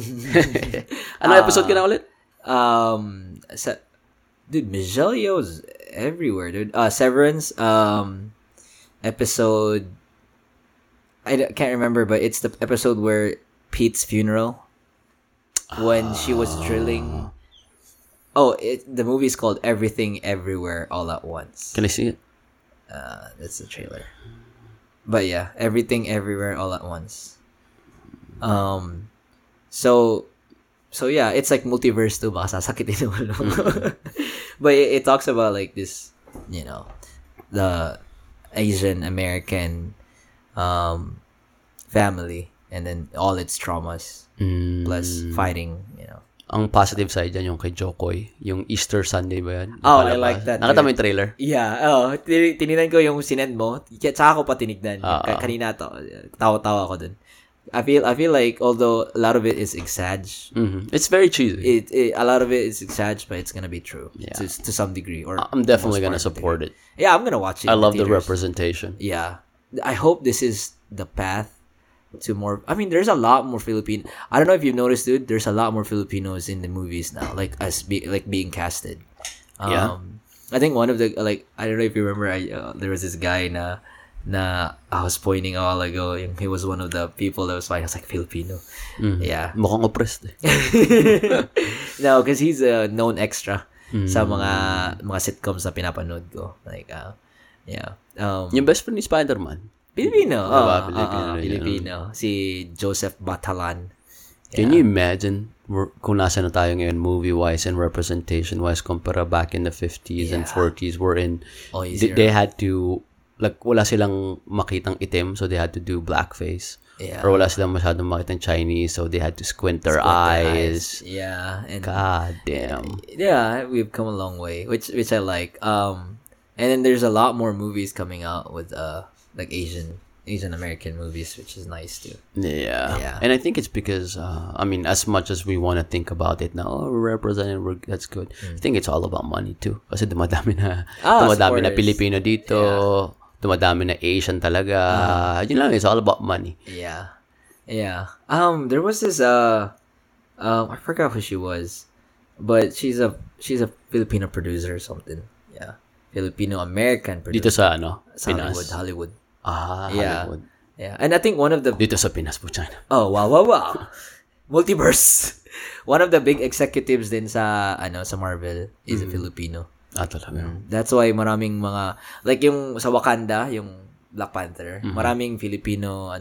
Ano episode ka na ulit? Dude, Michelle Yeoh's everywhere, dude. Severance, episode, I can't remember, but it's the episode where Pete's funeral, when she was drilling. Oh, the movie's called Everything Everywhere All at Once. Can I see it? That's the trailer. But yeah, Everything Everywhere All at Once. So yeah, it's like Multiverse 2, baka sasakitin naman. But it talks about like this, you know, the Asian American family and then all its traumas plus fighting, you know. Ang positive side dyan yung kay Jokoy, yung Easter Sunday ba yan? Oh, I like that. Nakita mo yung trailer? Yeah. Oh, tinignan ko yung sinend mo. Tsaka ko pa tinignan. Kanina to. Tawa-tawa ako dun. I feel like although a lot of it is exagged, it's very cheesy. It a lot of it is exagged, but it's gonna be true to some degree. Or I'm definitely gonna support it. Yeah, I'm gonna watch it. I love the representation. Yeah, I hope this is the path to more. I mean, there's a lot more Filipino. I don't know if you've noticed, dude. There's a lot more Filipinos in the movies now, like being casted. Yeah. I think one of the I don't know if you remember. There was this guy na I was pointing a while ago. He was one of the people that was fighting. I was like Filipino. Yeah. Mukhang oppressed. No, because he's a known extra sa mga sitcoms na pinapanood ko. Like yeah. Yung best friend ni Spider-Man. Filipino. Filipino. Si Joseph Batalan. Yeah. Can you imagine kung nasa na tayo ngayon movie-wise and representation-wise kumpara back in the 50s and 40s wherein they had to, like, wala silang makitang itim, so they had to do blackface. Yeah. Or wala silang masyadong makitang Chinese, so they had to squint their eyes. Yeah. And God damn. Yeah, we've come a long way, which I like. And then there's a lot more movies coming out with like Asian American movies, which is nice too. Yeah. And I think it's because I mean, as much as we want to think about it now, we're represented, that's good. I think it's all about money too. Kasi dumadami na Pilipino dito, dumadami na Asian talaga. You know, it's all about money. Yeah. There was this I forgot who she was, but she's a Filipino producer or something. Yeah. Filipino American producer. Dito sa sa Pinas. Hollywood. Hollywood. Yeah. And I think one of the... Dito sa Pinas po, China. Oh, wow. Multiverse. One of the big executives din sa, sa Marvel is a Filipino. Talaga. That's why maraming mga... Like yung sa Wakanda, yung Black Panther, maraming Filipino,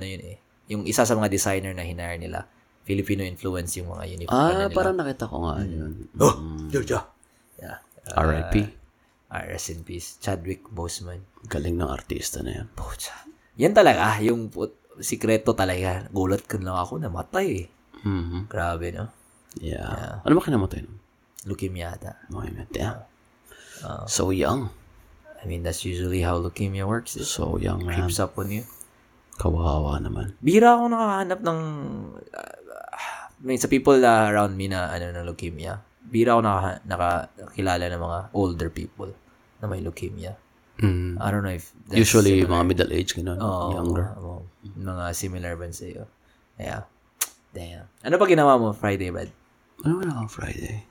yung isa sa mga designer na hinire nila. Filipino influence yung mga uniform nila. Parang nakita ko nga yun. Oh, yeah. R.I.P. Rest in peace. Chadwick Boseman. Galing ng artista na yan. Yan talaga. Yung sikreto talaga. Gulat ko lang ako. Namatay eh. Grabe, no? Yeah. Ano ba kinamatay? Leukemia ata. Damn. So young. I mean, that's usually how leukemia works. So young, man. Creeps up on you. Kawawa naman. Bira ako nakahanap ng... sa people around me na na leukemia. Bira ako nakakilala ng mga older people na may leukemia. I don't know if that's usually similar. Mga middle age ganun, younger. Mga similar ba sa'yo? Yeah. Damn. Ano ba ginawa mo Friday, bud? Ano na Friday?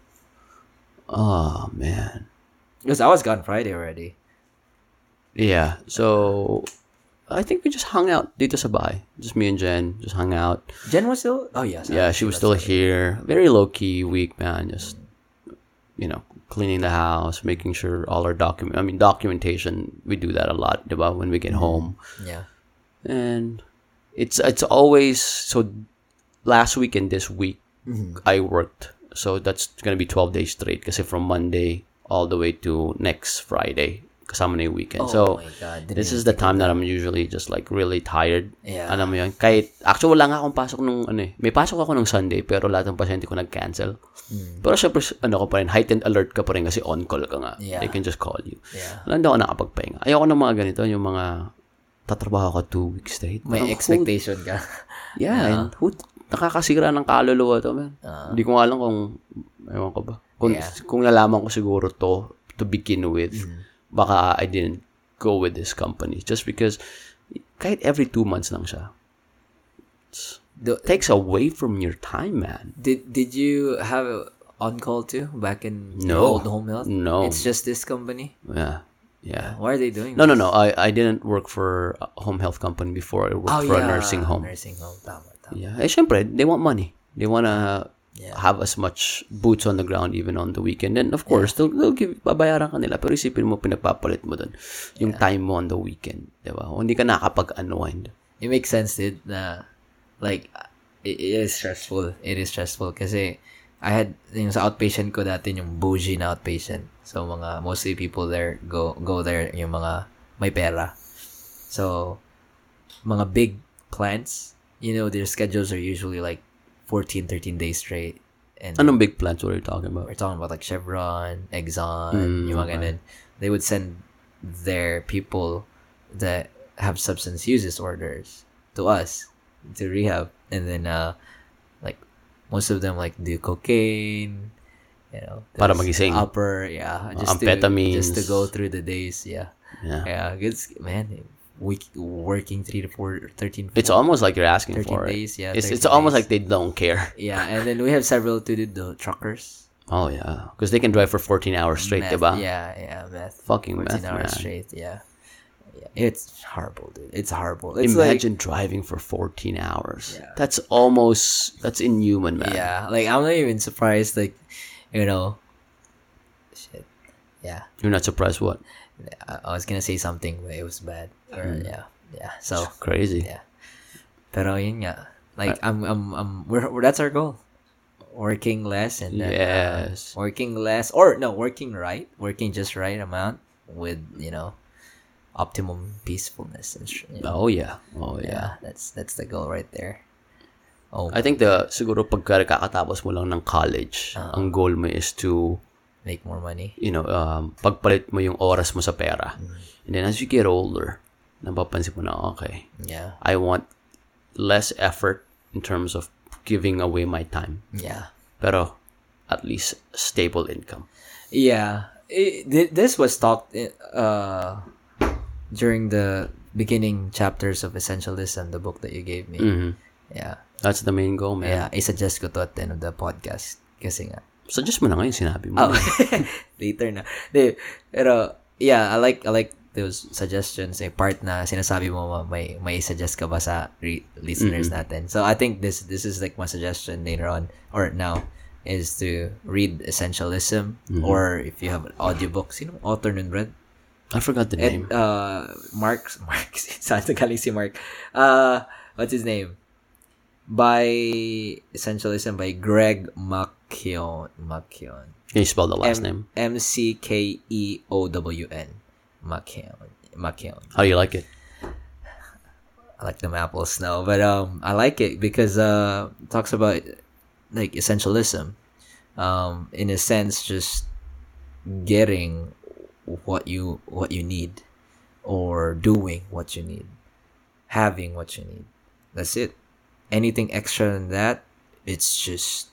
Oh, man. Because I was gone Friday already. Yeah. So, I think we just hung out dito sa bahay. Just me and Jen. Just hung out. Jen was still... Oh, yes. Yeah, she was still here. Very low-key week, man. Just... cleaning the house, making sure all our documentation, we do that a lot, diba, when we get home. Yeah. And it's always, so last week and this week, I worked. So that's going to be 12 days straight kasi from Monday all the way to next Friday, kasama na yung weekend. So my God. This is the time that I'm usually just like really tired. Yeah. Alam mo yun? Kahit, actually wala nga akong pasok nung, may pasok ako nung Sunday pero lahat ng pasyente ko nag-cancel. Pero syempre, ko pa rin, heightened alert ka pa rin kasi on-call ka nga. Yeah. They can just call you. Yeah. Wala ako nakapagpahinga. Ayoko ng mga ganito, yung mga tatrabaho ka 2 weeks straight. May expectation ka. Yeah. Nakakasira ng kaluluwa to, man. Hindi ko alam kung, ewan ko ba. Kung nalaman ko siguro to, begin with, baka I didn't go with this company just because kahit every 2 months lang siya. It takes away from your time, man. Did you have on-call too back in old home health? No. It's just this company? Yeah. Why are they doing this? No. I didn't work for a home health company before. I worked for a nursing home. Tama. Yeah. Eh, syempre, they want money. They want to have as much boots on the ground even on the weekend. And of course, they'll give, babayaran ka nila, pero isipin mo, pinapapalit mo dun yung time mo on the weekend. Diba? O hindi ka nakapag-unwind. It makes sense, dude, na like, It is stressful kasi I had yung sa outpatient ko dati, yung bougie na outpatient. So mga mostly people there go there yung mga may pera. So mga big plants, you know, their schedules are usually like 14-13 days straight. And anong big plants were you talking about? We're talking about like Chevron, Exxon, yung mga ganun. They would send their people that have substance use disorders to us to rehab, and then like most of them like do cocaine, you know, para magising, upper, yeah, just to go through the days, yeah. It's, man, working 13 it's almost like you're asking for it. Days, yeah, it's almost like they don't care. Yeah, and then we have several to do the truckers. Oh yeah, because they can drive for 14 hours straight, meth, diba? Yeah, meth. Fucking 14 meth, hours man. Straight, yeah. It's horrible, dude. It's horrible. It's imagine like, driving for 14 hours. Yeah. That's inhuman, man. Yeah, like I'm not even surprised. Like, you know, shit. Yeah. You're not surprised what? I was gonna say something, but it was bad. Yeah. So it's crazy. Yeah. Pero yun nga. Like I'm. We're that's our goal. Working less and then working just right amount with, you know, optimum peacefulness and you know. Oh yeah, that's the goal right there. I think siguro pagka kakatapos mo lang ng college, ang goal mo is to make more money, you know, pagpalit mo yung oras mo sa pera. And then as you get older, napapansin mo na, okay, yeah, I want less effort in terms of giving away my time. Yeah. Pero at least stable income. Yeah. This was talked during the beginning chapters of Essentialism, the book that you gave me. Mm-hmm. Yeah. That's the main goal, man. Yeah. I-suggest ko to at the end of the podcast. Kasi nga. Suggest mo na ngayon, sinabi mo. Oh. Later na. Pero, yeah, I like those suggestions, a part na sinasabi mo, may suggest ka ba sa listeners natin. So I think this is like my suggestion later on or now is to read Essentialism, or if you have an audiobook, sino author nun, Brad? I forgot the name. Mark saan galing si Mark? What's his name? By Essentialism by Greg Mackeown. Can you spell the last name? McKeown. Mackeown. How do you like it? I like them apples now, but I like it because it talks about like essentialism, in a sense, just getting what you need, or doing what you need, having what you need. That's it. Anything extra than that, it's just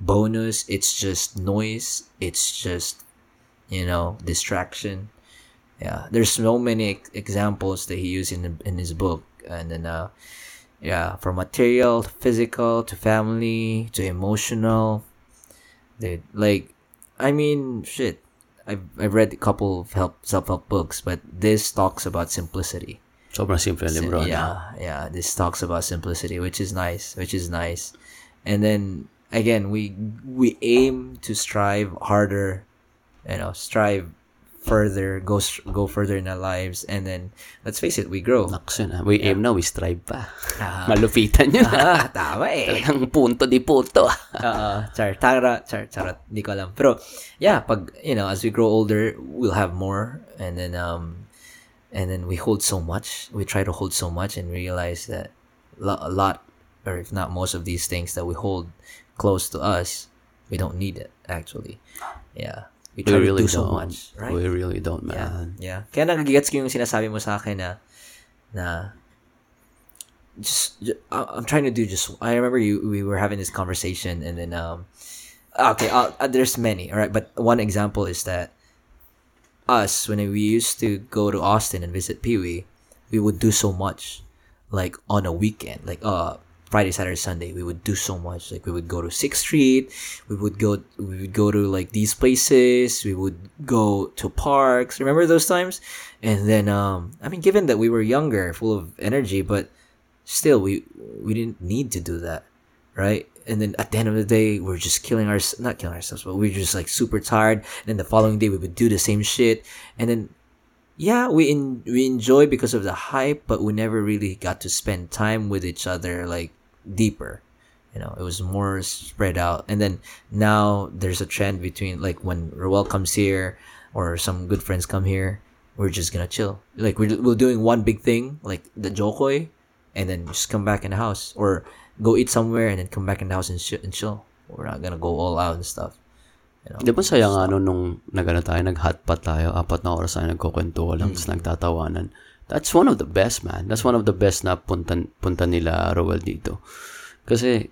bonus. It's just noise. It's just, you know, distraction. Yeah, there's so many examples that he used in his book, and then from material to physical to family to emotional. Dude, like, I mean, shit. I've read a couple of self-help books, but this talks about simplicity. Sobrang simple, libro. Yeah. This talks about simplicity, which is nice. And then again, we aim to strive harder, you know, strive further, go further in our lives, and then let's face it, we grow. We aim na, we strive pa. Malupitan yun. Tama eh. Talagang punto di punto. Charot, di ko alam. Pero yeah, pag, you know, as we grow older, we'll have more, and then we hold so much. We try to hold so much and realize that a lot, or if not most of these things that we hold close to us, we don't need it actually. Yeah. We really do so much, right? We really don't, man. Yeah. Kaya nag-gets ko yung sinasabi mo sa akin na just I'm trying to do just. I remember we were having this conversation, and then okay, there's many, all right, but one example is that us, when we used to go to Austin and visit Pee-wee, we would do so much, like on a weekend, like Friday, Saturday, Sunday, we would do so much. Like we would go to 6th Street, we would go to like these places, we would go to parks. Remember those times? And then I mean, given that we were younger, full of energy, but still we didn't need to do that, right? And then at the end of the day, we're just not killing ourselves, but we're just like super tired. And then the following day, we would do the same shit. And then yeah, we enjoy because of the hype, but we never really got to spend time with each other, like deeper. You know, it was more spread out. And then now there's a trend between like when Ruel comes here or some good friends come here, we're just gonna chill. Like we're doing one big thing, like the Jokoy, and then just come back in the house or go eat somewhere and then come back in the house and chill. We're not gonna go all out and stuff. You know, di ba sayang ano nung nagano tayo, nag-hotpot tayo, 4 hours tayo nagkukwento lang, tapos nagtatawanan. That's one of the best, man. That's one of the best na punta nila Ruel dito. Kasi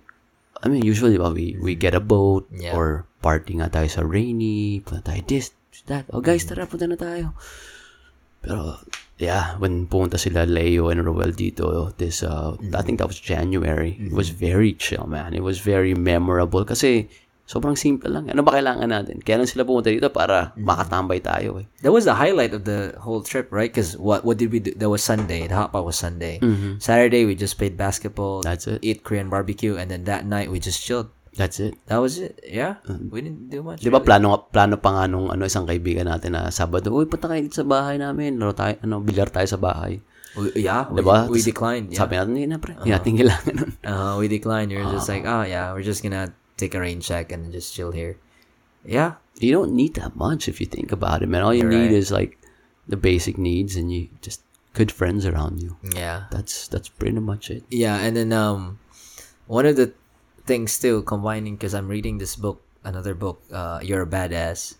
I mean, usually, diba, we get a boat, yeah, or party nga tayo sa rainy, punta tayo this, that. Oh, guys, tara, punta na tayo. Pero, yeah, when pumunta sila Leo and Ruel dito, this, I think that was January. Mm-hmm. It was very chill, man. It was very memorable kasi sobrang simple lang. Ano ba kailangan natin? Kaya lang sila pumunta dito para makatambay tayo. Eh. That was the highlight of the whole trip, right? Because what did we do? That was Sunday. The hotpot was Sunday. Mm-hmm. Saturday, we just played basketball. That's it. Eat Korean barbecue. And then that night, we just chilled. That's it. That was it. Yeah. We didn't do much. Diba really. plano pa nga nung isang kaibigan natin na Sabado, uy, punta kayo sa bahay namin. Laro tayo, bilyar tayo sa bahay. Yeah, diba? we declined. Yeah. Sabi natin, yun na pre. Hindi natin kailangan nun. We declined. You're just like, oh yeah, we're just gonna take a rain check and just chill here. Yeah. You don't need that much if you think about it, man. All you need is like the basic needs and you just good friends around you. Yeah. That's pretty much it. Yeah, and then one of the things too, combining, because I'm reading this book, another book, You're a Badass.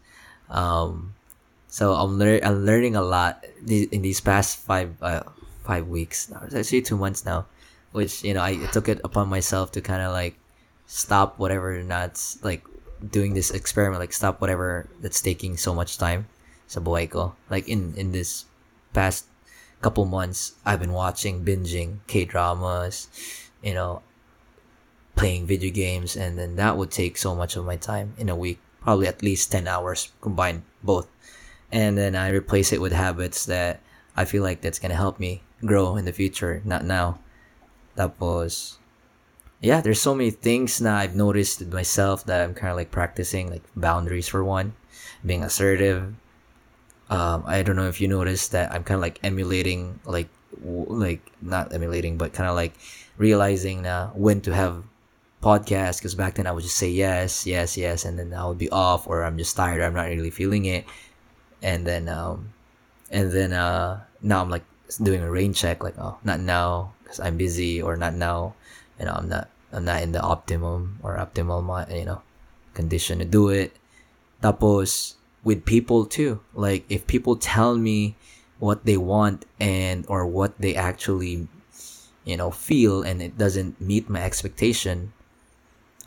So I'm learning a lot in these past 5 weeks. It's actually 2 months now, which, you know, I took it upon myself to kind of like stop whatever that's like doing this experiment, like stop whatever that's taking so much time sa buhay ko. Like in this past couple months, I've been binging K-dramas, you know, playing video games, and then that would take so much of my time in a week, probably at least 10 hours combined both. And then I replace it with habits that I feel like that's gonna help me grow in the future, not now. Tapos, yeah, there's so many things now I've noticed myself that I'm kind of like practicing, like boundaries for one, being assertive. I don't know if you noticed that I'm kind of like emulating, like not emulating, but kind of like realizing now when to have podcasts, because back then I would just say yes, and then I would be off, or I'm just tired, I'm not really feeling it. And then now I'm like doing a rain check, like, oh, not now because I'm busy, or not now. You know, I'm not in the optimal, you know, condition to do it. Tapos with people too, like if people tell me what they want and or what they actually, you know, feel, and it doesn't meet my expectation,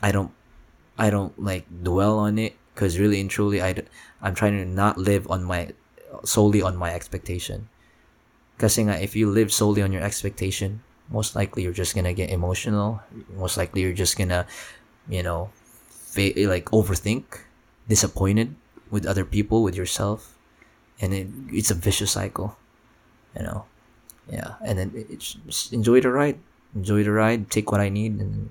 I don't like dwell on it, because really and truly I'm trying to not live on solely on my expectation. Kasi nga, if you live solely on your expectation, most likely you're just gonna get emotional. Most likely you're just gonna, you know, like overthink, disappointed with other people, with yourself, and it's a vicious cycle, you know. Yeah, and then just enjoy the ride. Enjoy the ride. Take what I need, and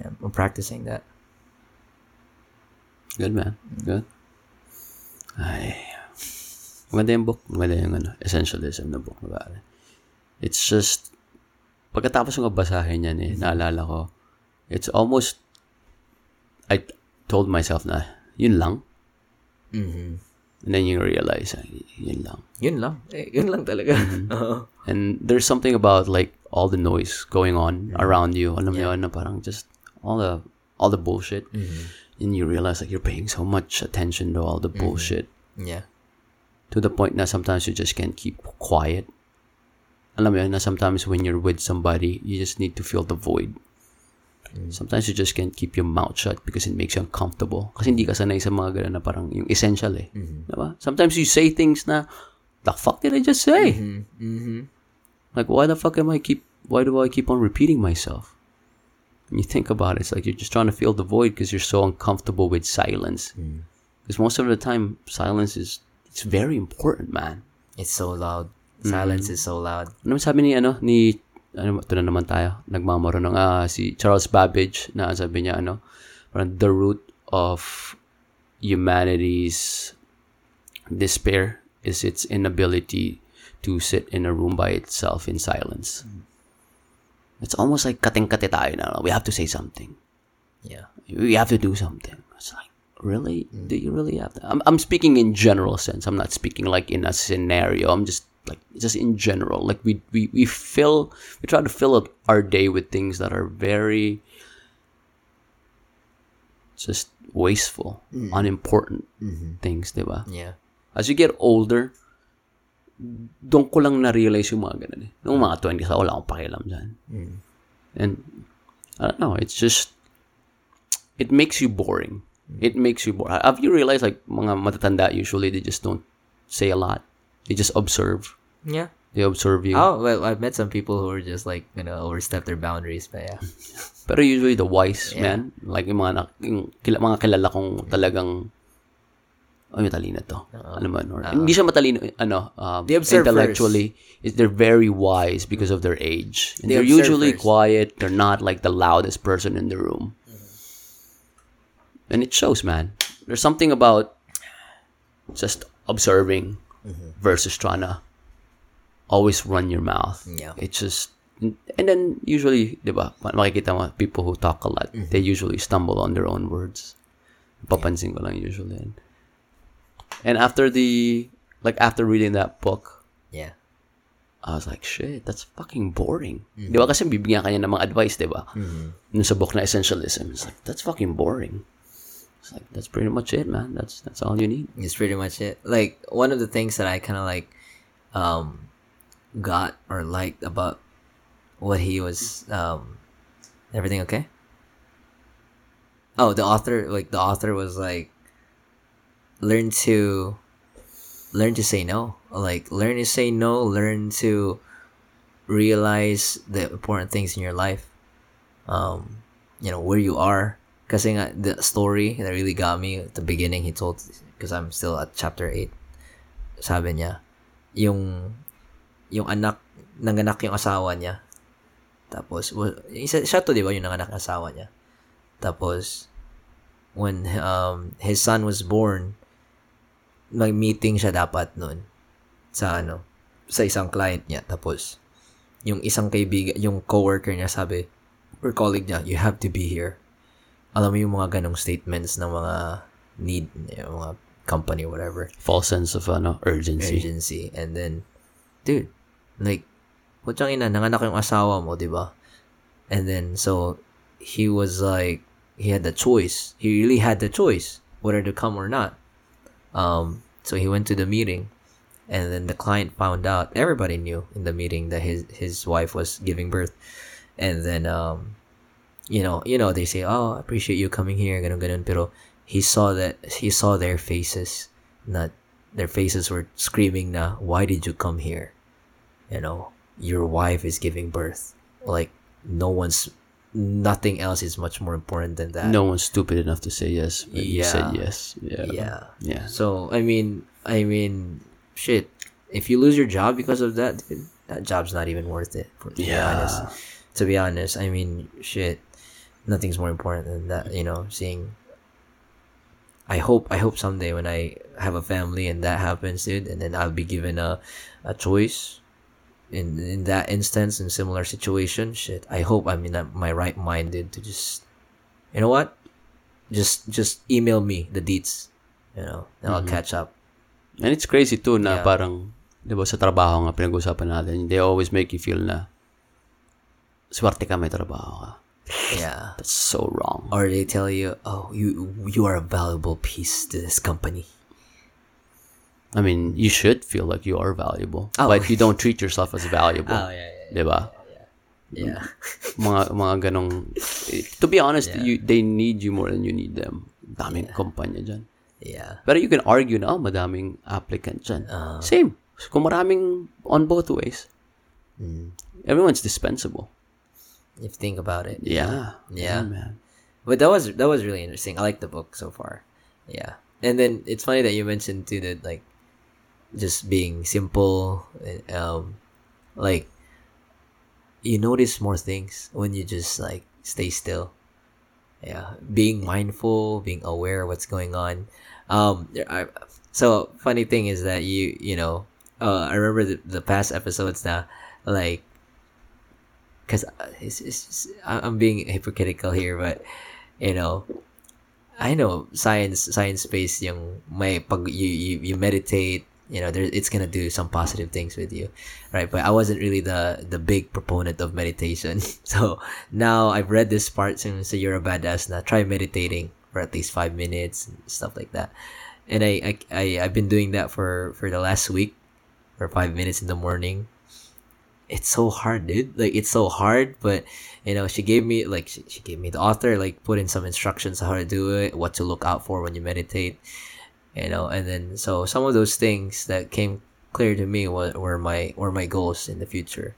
yeah, I'm practicing that. Good, man. Good. Ay, maganda yung book. Maganda yung essentialism na book. It's just, pagkatapos ng basahin niyan, naalala ko, it's almost, I told myself na, yun lang. Mm-hmm. And then you realize, yun lang. Yun lang. Yun lang talaga. Mm-hmm. Uh-huh. And there's something about, like, all the noise going on around you. Alam mo yun, na parang just all the bullshit. Mm-hmm. And you realize, like, you're paying so much attention to all the bullshit. Yeah. To the point na sometimes you just can't keep quiet. Alam mo yun, na sometimes when you're with somebody, you just need to fill the void. Sometimes you just can't keep your mouth shut because it makes you uncomfortable. Kasi hindi ka sanay sa mga gano'n na parang yung essential eh. Mm-hmm. Diba? Sometimes you say things na, the fuck did I just say? Mm-hmm. Mm-hmm. Like, why do I keep on repeating myself? When you think about it, it's like you're just trying to fill the void because you're so uncomfortable with silence. Because most of the time, silence it's very important, man. It's so loud. Silence is so loud. Ano sabi ni ito na naman tayo, nagmamaro ng si Charles Babbage, na sabi niya, parang the root of humanity's despair is its inability to sit in a room by itself in silence. It's almost like kating-kati tayo na. We have to say something. Yeah. We have to do something. It's like, really? Do you really have to? I'm speaking in general sense. I'm not speaking like in a scenario. I'm just like, just in general. Like we try to fill up our day with things that are very just wasteful, unimportant things, diba? Yeah. As you get older, doon ko lang na-realize yung mga ganun. Noong mga 20s, wala akong pakialam dyan. And, I don't know, it's just, it makes you boring. It makes you boring. Have you realized, like, mga matatanda, usually, they just don't say a lot. They just observe. Yeah. They observe you. Oh, well, I've met some people who are just, like, gonna overstep their boundaries, but yeah. Pero usually, the wise man, like, yung mga kilala kong talagang, oh, matalino to. Ano man, or, hindi siya matalino, they observe intellectually, they're very wise because of their age. And they're usually quiet. They're not like the loudest person in the room. And it shows, man. There's something about just observing versus trying to always run your mouth. Yeah. It's just, and then usually, diba, makikita mo, people who talk a lot, they usually stumble on their own words. Papansin ko lang usually. And after reading that book, yeah, I was like, shit, that's fucking boring. Diba kasi bibigyan kanya ng mga advice, diba? Nung sa book na Essentialism, it's like, that's fucking boring. It's like, that's pretty much it, man. That's all you need. It's pretty much it. Like, one of the things that I kind of like, got or liked about what he was, everything okay? Oh, the author was like, learn to say no. Like, learn to say no, learn to realize the important things in your life. Where you are. Kasi nga, the story that really got me at the beginning, he told, because I'm still at chapter 8, sabi niya, yung anak, nanganak yung asawa niya. Tapos, siya to, di ba, yung nanganak yung asawa niya. Tapos, when his son was born, mag-meeting siya dapat nun sa isang client niya. Tapos yung isang kaibigan, yung coworker niya sabi, or colleague niya, you have to be here. Alam mo yung mga ganong statements ng mga need, yung mga company, whatever. False sense of urgency. And then, dude, like, putyang ina, nanganak yung asawa mo, diba? And then, so, he was like, he had the choice. He really had the choice whether to come or not. So he went to the meeting, and then the client found out. Everybody knew in the meeting that his wife was giving birth, and then they say, "Oh, I appreciate you coming here." Ganun ganun. Pero he saw their faces. Not their faces were screaming. Na, why did you come here? Your wife is giving birth. Like nothing else is much more important than that. No one's stupid enough to say yes. But you said yes. Yeah. So I mean, shit. If you lose your job because of that, dude, that job's not even worth it. To be honest, I mean, shit. Nothing's more important than that. Seeing. I hope someday when I have a family and that happens, dude, and then I'll be given a choice. In that instance, in similar situation, shit, I hope I'm in my right mind, dude, to just, you know what? Just email me the deets, and I'll catch up. And it's crazy too na parang, di ba, sa trabaho nga pinag-usapan natin, they always make you feel na, swerte ka, may trabaho ka. Yeah. That's so wrong. Or they tell you, oh, you are a valuable piece to this company. I mean, you should feel like you are valuable, but you don't treat yourself as valuable. Oh, yeah. Diba? Yeah. Mga ganong, to be honest, they need you more than you need them. Daming kumpanya dyan. Yeah. But you can argue na, madaming applicant dyan. Same. Kung maraming on both ways. Everyone's dispensable. If you think about it. Yeah. Man. But that was really interesting. I like the book so far. Yeah. And then it's funny that you mentioned too that, like, just being simple, like, you notice more things when you just, like, stay still. Yeah, being mindful, being aware of what's going on. So funny thing is that I remember the past episodes now, like, because I'm being hypocritical here, but you know, I know science-based yung may pag you meditate, you know, there, it's gonna do some positive things with you, right? But I wasn't really the big proponent of meditation. So now I've read this part since You're a Badass. Now try meditating for at least 5 minutes and stuff like that. And I've been doing that for the last week, for 5 minutes in the morning. It's so hard, dude. Like, it's so hard, but you know, she gave me like she gave me the author like put in some instructions on how to do it, what to look out for when you meditate, you know. And then so some of those things that came clear to me were my goals in the future.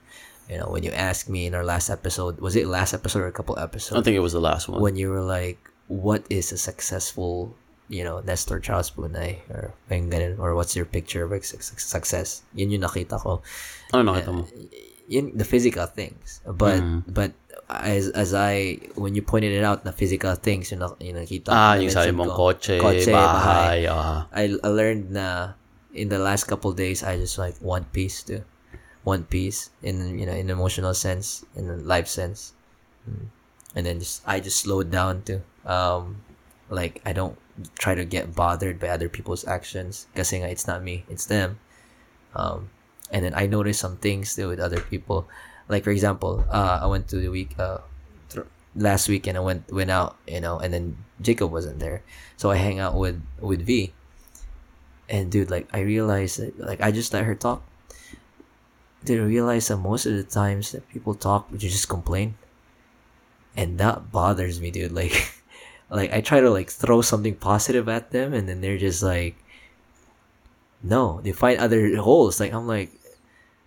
You know, when you asked me in our last episode, was it last episode or a couple episodes? I think it was the last one. When you were like, "What is a successful?" You know, Nestor Charles Punay or ganun, or what's your picture of success? Yun yung nakita ko. Ano nakita mo? Yun, the physical things. But but as I, when you pointed it out, na physical things yung nakita ko. Yung sabi mong kotse, bahay. I learned na in the last couple of days, I just like want peace too. Want peace in, you know, in emotional sense, in life sense. And then I just slowed down too. Like, I don't try to get bothered by other people's actions. Kasi nga, it's not me, it's them. And then I noticed some things too with other people. Like, for example, I went to the week, last weekend, I went out, you know, and then Jacob wasn't there. So I hang out with V. And dude, like, I realized that, like, I just let her talk. Dude, I realized that most of the times that people talk, you just complain. And that bothers me, dude. Like, I try to, like, throw something positive at them, and then they're just like, no, they find other holes. Like, I'm like,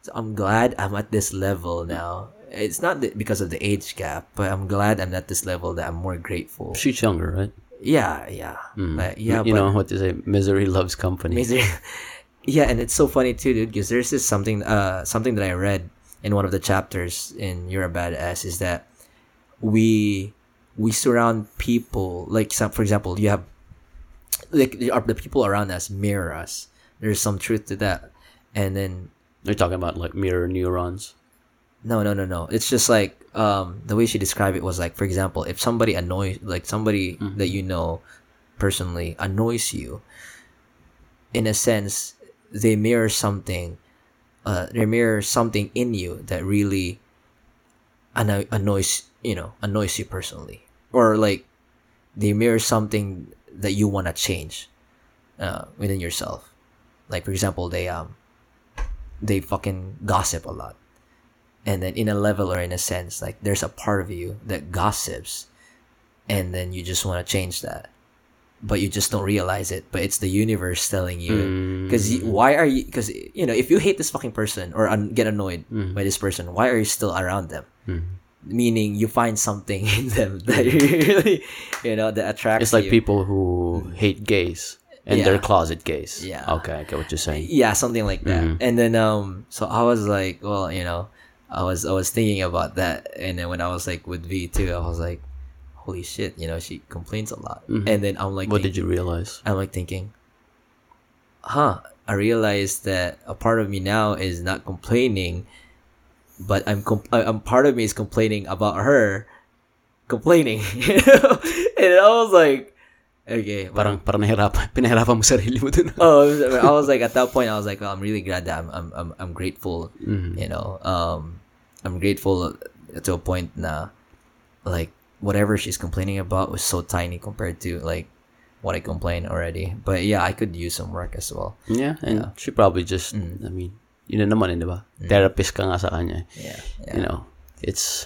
I'm glad I'm at this level now. It's not because of the age gap, but I'm glad I'm at this level that I'm more grateful. She's younger, right? Yeah. Like, yeah, you know what they say, misery loves company. Yeah, and it's so funny, too, dude, because there's this something that I read in one of the chapters in You're a Badass is that we surround people, like, for example, you have, like, the people around us mirror us. There's some truth to that. And then... You're talking about, like, mirror neurons? No. It's just, like, the way she described it was, like, for example, if somebody annoys, like, somebody that you know personally annoys you, in a sense, they mirror something in you that really annoys you personally, or like they mirror something that you want to change within yourself. Like, for example, they fucking gossip a lot, and then in a level or in a sense, like, there's a part of you that gossips, and then you just want to change that, but you just don't realize it. But it's the universe telling you, because you know, if you hate this fucking person or get annoyed by this person, why are you still around them? Meaning, you find something in them that really, you know, that attracts you. It's like people who hate gays and their closet gays. Yeah. Okay, I get what you're saying. Yeah, something like that. And then, so I was like, well, you know, I was thinking about that, and then when I was like with V too, I was like, holy shit, you know, she complains a lot. And then I'm like, what did you realize? I'm like thinking, I realized that a part of me now is not complaining. But I'm part of me is complaining about her complaining. You know? And I was like, okay. Parang pinahirapan mo sarili mo dun. Oh, I was like, at that point, I was like, well, I'm really glad that I'm grateful. You know, I'm grateful to a point na, like, whatever she's complaining about was so tiny compared to, like, what I complain already. But yeah, I could use some work as well. Yeah, and she probably just, I mean, yun na naman, di ba? Therapist ka nga sa kanya. Yeah. You know, it's,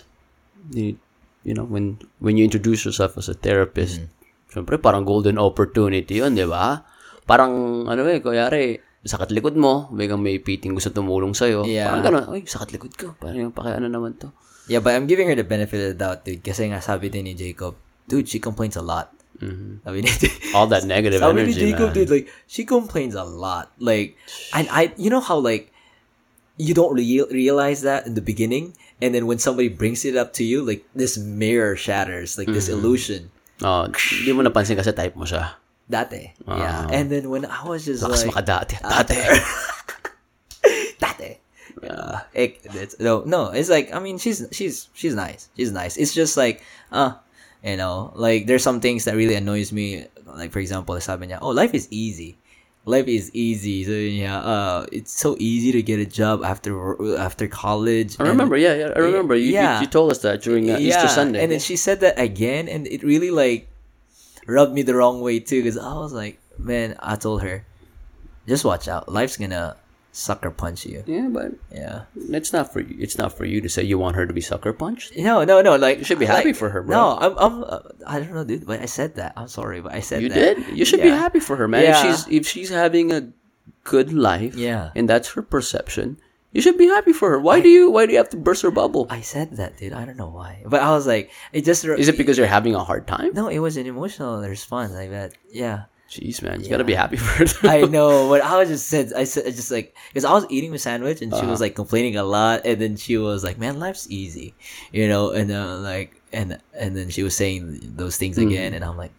you know, when you introduce yourself as a therapist, syempre, parang golden opportunity yun, di ba? Parang, ano eh, kuyari, sakit likod mo, biglang may piting gusto tumulong sa'yo. Yeah. Parang gano'n, ay, sakit likod ko. Parang yung pakiano naman to. Yeah, but I'm giving her the benefit of the doubt, dude. Kasi nga, sabi din ni Jacob, dude, she complains a lot. Sabi ni, all that negative energy, sabi ni Jacob, man. Dude, like, she complains a lot. Like, and I, you know how, like, you don't realize that in the beginning, and then when somebody brings it up to you, like, this mirror shatters, like, this illusion. Oh, hindi mo napansin kasi type mo siya. Dati. Yeah. And then when I was just Lakas like... Lakas maka dati. Dati. it's like, I mean, she's nice. She's nice. It's just like, you know, like there's some things that really annoys me. Like for example, sabi niya, oh, life is easy. Life is easy. So yeah, it's so easy to get a job after college. I remember, I remember. You told us that during Easter Sunday. And then she said that again, and it really like rubbed me the wrong way too, because I was like, man, I told her, just watch out. Life's gonna sucker punch you. Yeah, but it's not for you. It's not for you to say you want her to be sucker punched. No. Like you should be happy for her, bro. No, I don't know, dude. But I said that. I'm sorry, but I said you that. You did. You should be happy for her, man. Yeah. If she's having a good life, and that's her perception, you should be happy for her. Why do you have to burst her bubble? I said that, dude. I don't know why, but I was like, it just. Is it because you're having a hard time? No, it was an emotional response. I bet. Yeah. Jeez, man, you gotta be happy for her. I know, but I was just said, I just like, because I was eating a sandwich and she was like complaining a lot, and then she was like, "Man, life's easy," you know, and like, and then she was saying those things again, and I'm like,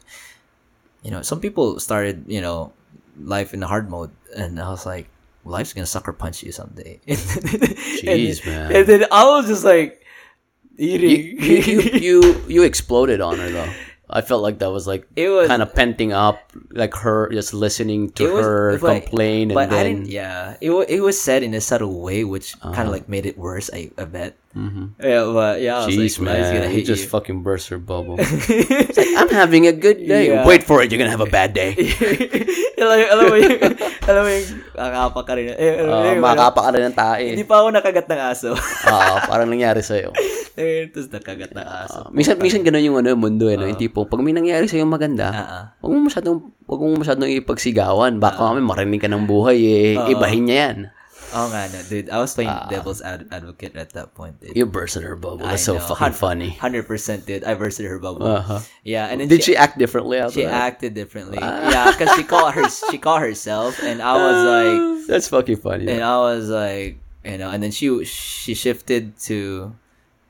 you know, some people started, you know, life in the hard mode, and I was like, life's gonna sucker punch you someday. Jeez, man. And then I was just like, eating. You exploded on her though. I felt like that was like kind of penting up, like her just listening to her complain, but and then it was said in a subtle way, which kind of like made it worse. I bet. Mm-hmm. Yeah, but yeah, jeez, I was like, man, gonna hate you. Just fucking burst her bubble. It's like, I'm having a good day. Yeah. Wait for it, you're gonna have a bad day. Makapa ka rin ng tae. Hindi pa ako nakagat ng aso. Parang nangyari sa'yo. Tapos nakagat ng aso. Minsan ganun yung mundo, eh, yung tipo, pag may nangyari sa'yo maganda, huwag mo masyadong ipagsigawan. Baka kami marinig ka ng buhay, eh. Ibahin niya yan. Oh nga, no, dude. I was playing devil's advocate at that point, dude. You bursted her bubble. That's so fucking funny. 100%, dude. I bursted her bubble. Uh-huh. Yeah, and then did she act differently after that? She acted differently. Yeah, because she called herself, and I was like, that's fucking funny. And I was like, you know, and then she shifted to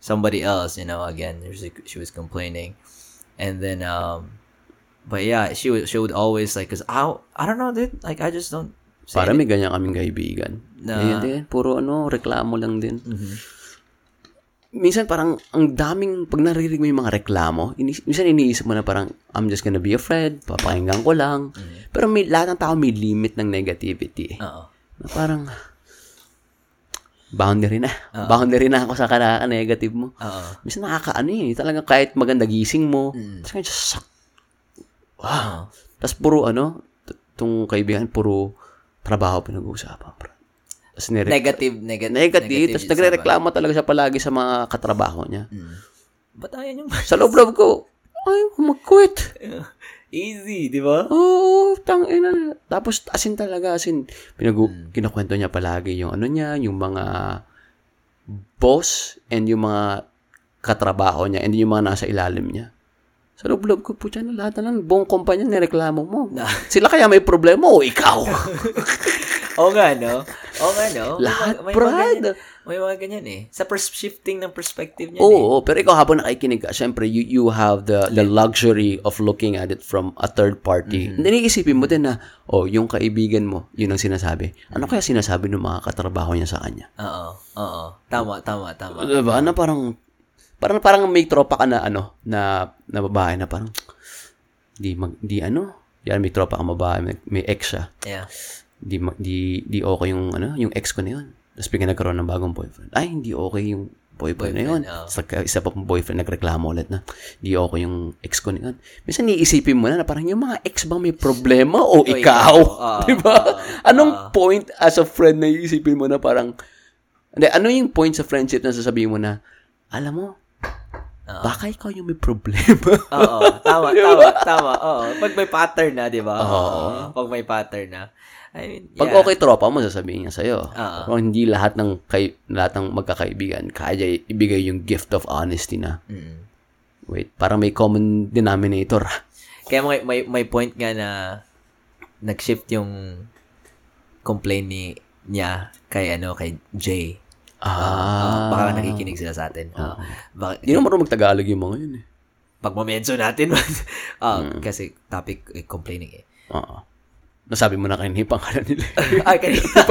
somebody else, you know. Again, she was complaining, and then but yeah, she would always like, cause I don't know, dude. Like I just don't. Para may ganyan kaming kaibigan. Hindi, puro reklamo lang din. Mm-hmm. Minsan parang ang daming, pag naririnig mo yung mga reklamo, minsan iniisip mo na parang, I'm just gonna be a friend, papakinggan ko lang. Mm-hmm. Pero may, lahat ng tao may limit ng negativity. Uh-oh. Na parang, boundary na. Uh-oh. Boundary na ako sa negative mo. Uh-oh. Minsan nakakaano yun. Talaga kahit maganda gising mo, tapos kaya just suck. Wow. Tapos puro itong kaibigan, puro trabaho pinag-uusapan. Tapos negative. Tapos nagre-reklamo talaga siya palagi sa mga katrabaho niya. Ba't ayan yung... Sa loob ko, ayaw ko mag-quit. Easy, di ba? Oo, tangina. Tapos asin talaga. Kinakwento niya palagi yung niya, yung mga boss and yung mga katrabaho niya and yung mga nasa ilalim niya. Sa loob ko po dyan, lahat na lang, buong kumpanya nireklamo mo. Sila kaya may problema o ikaw? Oo nga, no? Lahat, brad. May mga ganyan eh. Sa shifting ng perspective niya. Oo, pero ikaw habang nakikinig ka, syempre, you have the luxury of looking at it from a third party. Mm-hmm. Then iisipin mo din na, yung kaibigan mo, yun ang sinasabi. Ano kaya sinasabi ng mga katrabaho niya sa kanya? Oo. Tama. Diba? Na parang may tropa ka na na babae na parang may tropa kang babae, may ex siya. Yeah. Di okay yung yung ex ko na yun. Tapos bigla nagkaroon ng bagong boyfriend. Ay, hindi okay yung boyfriend na yun. Saka isa pa pang boyfriend nagreklamo ulit na di okay yung ex ko na yun. Minsan iisipin mo na parang yung mga ex bang may problema o ikaw? Di ba? Anong point as a friend na iisipin mo na parang ano yung point sa friendship na sasabihin mo na alam mo baka ikaw yung may problema. Oo, tama. Oo. Pag may pattern na, di ba? Oo. Pag may pattern na. I mean, pag okay tropa mo, sasabihin niya sa'yo. Pero hindi lahat ng magkakaibigan kaya ibigay yung gift of honesty na. Mm. Wait, parang may common denominator. Kaya may point nga na nag-shift yung complaint niya kay Jay. Baka nakikinig sila sa atin. Hindi naman marunong mag-Tagalog yung mga yun eh. Pag ma-mention natin. Kasi topic complaining eh. Nasabi mo na kanina yung pangalan nila. Ay, kanina.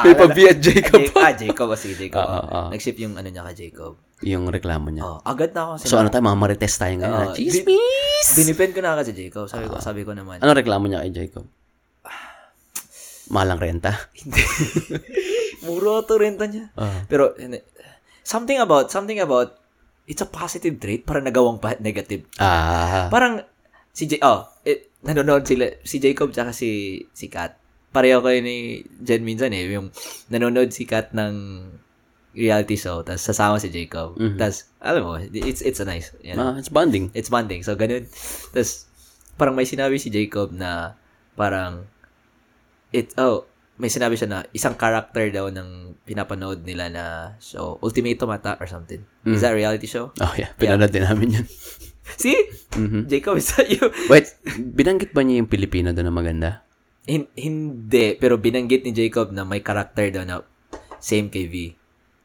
May pa-B at Jacob. Jacob. Sige, Jacob. Nag-ship yung ano niya ka, Jacob. Yung reklamo niya. Agad na ako. So, ano tayo? Mga marites tayo ngayon. Chismis! Binipend ko na kasi Jacob. Sabi ko naman. Ano reklamo niya kay Jacob? Malang renta? Hindi. Muro to renta niya. Pero, something about, it's a positive trait para nagawang negative. Parang, nanonood sila, si Jacob tsaka si Kat. Pareho kayo ni Jen minsan eh. Yung nanonood si Kat ng reality show, tapos sasama si Jacob. Mm-hmm. Tapos, alam mo, it's a nice, you know? It's bonding. It's bonding. So, ganun. Tapos, parang may sinabi si Jacob na parang, may sinabi siya na isang character daw ng pinapanood nila na show, Ultimate Tomata or something. Is that a reality show? Oh, yeah. Pinanood din namin yun. See? Mm-hmm. Jacob, is that you? Wait, binanggit ba niya yung Pilipino doon na maganda? Hindi. Pero binanggit ni Jacob na may karakter daw na same kay V.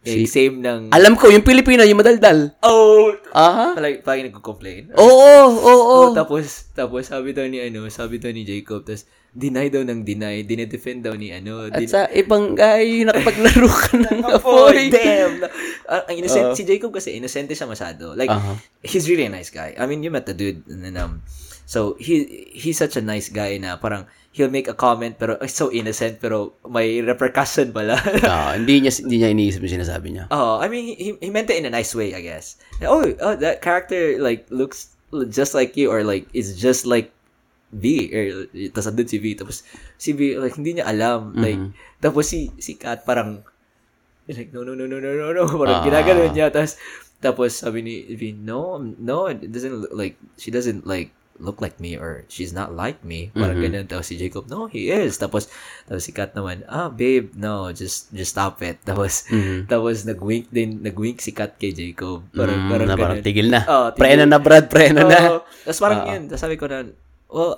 Same ng... Alam ko, yung Pilipino, yung madaldal. Oh! Aha. Palagi nagko-complain. Oo. Tapos sabi daw ni Jacob, tapos deny daw ng dinedefend daw ni ano. At sa ibang guy, nakapaglaro ka ng apoy. Damn! Ang innocent, si Jacob kasi, innocent siya masyado. Like, he's really a nice guy. I mean, you met the dude. And then, so, he's such a nice guy na parang, he'll make a comment pero so innocent pero may repercussion pala. Hindi niya iniisip yung sinasabi niya. I mean, he meant it in a nice way, I guess. That character like looks just like you or like it's just like V or tas andun si V. Tapos si V, like, hindi niya alam. Like, tapos si Kat parang like, no. Parang ginagano'n niya. Tapos sabi ni V, no, it doesn't look like, she doesn't like, look like me or she's not like me. Parang ganun. Tapos si Jacob, no, he is. Tapos si Kat naman, babe, no, just stop it. Tapos nag-wink si Kat kay Jacob. Parang na, parang tigil na. Prena na, Brad, prena na. Tapos parang yun, sabi ko na, well,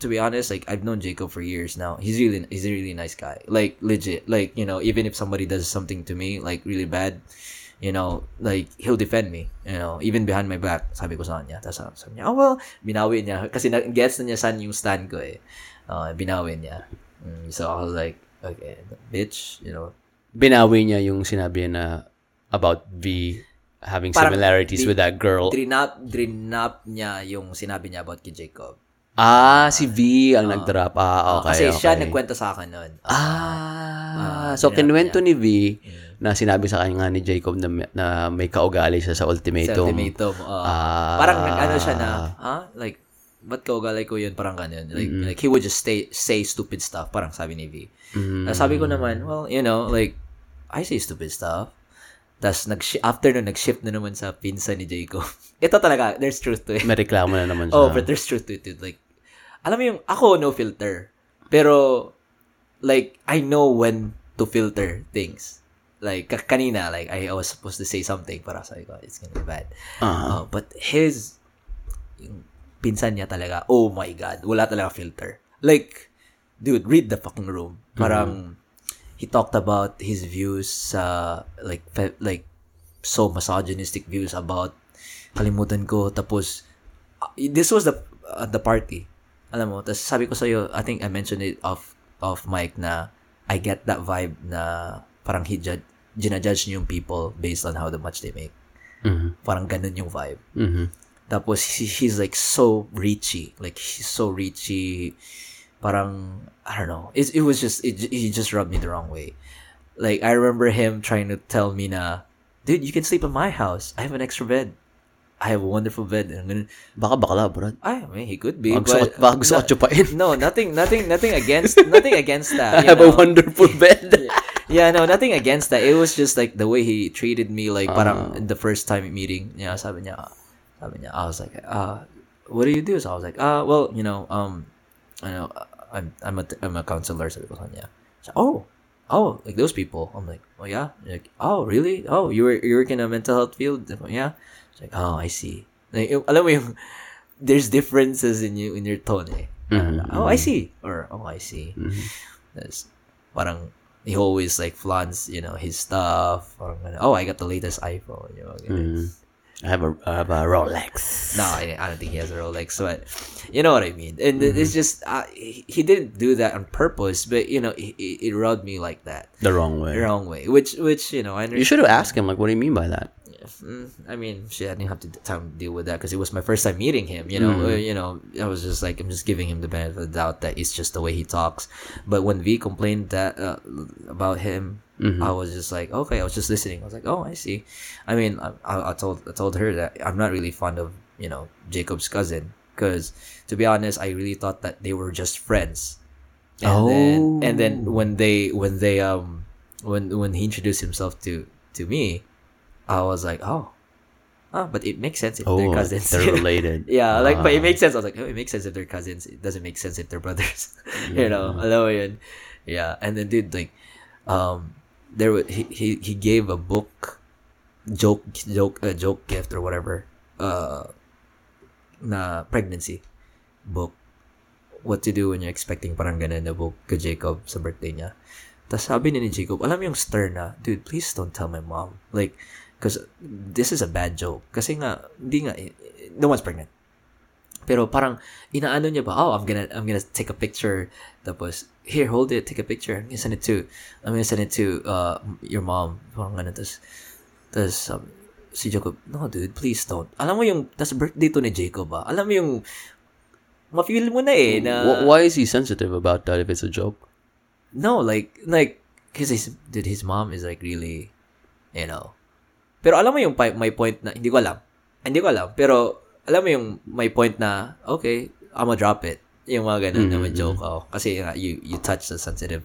to be honest, like, I've known Jacob for years now. He's a really nice guy. Like, legit. Like, you know, even if somebody does something to me, like, really bad, you know, like, he'll defend me, you know, even behind my back, sabi ko sa kanya. Tapos sabi niya, binawi niya. Kasi gets na niya saan yung stand ko eh. Binawi niya. So, I was like, okay, bitch, you know. Binawi niya yung sinabi na about V having similarities with that girl. Drinap niya yung sinabi niya about kay Jacob. Si V ang nag-drop. Okay. Kasi siya nagkwento sa akin nun. So, kinwento ni V, na sinabi sa kanya ni Jacob na may kaugali siya sa ultimatum. Parang nag-ano siya na, like, ba't kaugali ko yun? Parang ganun. Like, like he would just say stupid stuff, parang sabi ni V. Sabi ko naman, well, you know, like, I say stupid stuff. Tapos, after nun, nag-shift na naman sa pinsa ni Jacob. Ito talaga, there's truth to it. May reklamo na naman siya. But there's truth to it. Like, alam mo yung, ako, no filter. Pero, like, I know when to filter things. Like, kanina, like, I was supposed to say something, para sabi ko, it's gonna be bad. But his, yung pinsan niya talaga, oh my God, wala talaga filter. Like, dude, read the fucking room. Parang, he talked about his views, like, so misogynistic views about, kalimutan ko, tapos, this was the party. Alam mo, tapos sabi ko sa'yo, I think I mentioned it off mic na, I get that vibe na, parang ginajudge niyo yung people based on how much they make. Parang ganun yung vibe. Tapos, he's like so reachy. Like, he's so reachy. Parang, I don't know. It was just, he just rubbed me the wrong way. Like, I remember him trying to tell me na, dude, you can sleep in my house. I have an extra bed. I have a wonderful bed. And ganun. Baka bakla, bro. I mean, he could be. Baka gusto ko chupain. No, nothing against that. I have a wonderful bed. Yeah, no, nothing against that. It was just like the way he treated me, like parang the first time meeting. Yeah, sabi niya. I was like, what do you do? So I was like, well, you know, I know I'm a counselor. Sabi ko niya. So, oh, like those people. I'm like, oh yeah, like, oh really? Oh, you work in a mental health field? Yeah. It's like, oh, I see. Like, alam mo yung, there's differences in your tone. Eh. Oh, I see. Or oh, I see. That's parang. He always like flaunts, you know, his stuff. Or, I got the latest iPhone. You know, I have a Rolex. No, I don't think he has a Rolex, but you know what I mean. And it's just he didn't do that on purpose, but you know it rubbed me like that the wrong way. Which you know I understand. You should have asked him like, what do you mean by that? I mean, shit, I didn't have time to deal with that because it was my first time meeting him. You know, I was just like, I'm just giving him the benefit of the doubt that it's just the way he talks. But when V complained that about him, I was just like, okay, I was just listening. I was like, oh, I see. I mean, I told her that I'm not really fond of Jacob's cousin because, to be honest, I really thought that they were just friends. And then when he introduced himself to me. I was like, oh, but it makes sense if they're cousins. They're related. Yeah, like, but it makes sense. I was like, oh, it makes sense if they're cousins. It doesn't make sense if they're brothers. Yeah. Alam mo yun. Yeah, and then dude, like, there was he gave a book, joke gift or whatever, na pregnancy book. What to do when you're expecting? Parang ganun na book kay Jacob sa birthday niya. Tapos sabi ni Jacob, alam yung stern na, dude, please don't tell my mom. Like. Because this is a bad joke. Kasi nga, no one's pregnant. Pero parang, inaano niya ba, oh, I'm gonna take a picture. Tapos, here, hold it, take a picture. I'm gonna send it to your mom. Parang gano'n. Tapos, si Jacob, no, dude, please don't. Alam mo yung, tas birthday to ni Jacob ba? Alam mo yung, ma-feel mo na eh. Na, why is he sensitive about that if it's a joke? No, like, because his mom is like really, Pero alam mo yung my point na, hindi ko alam. Pero alam mo yung my point na, okay, I'm gonna drop it. Yung mga ganun na joke ako. Kasi you touched the sensitive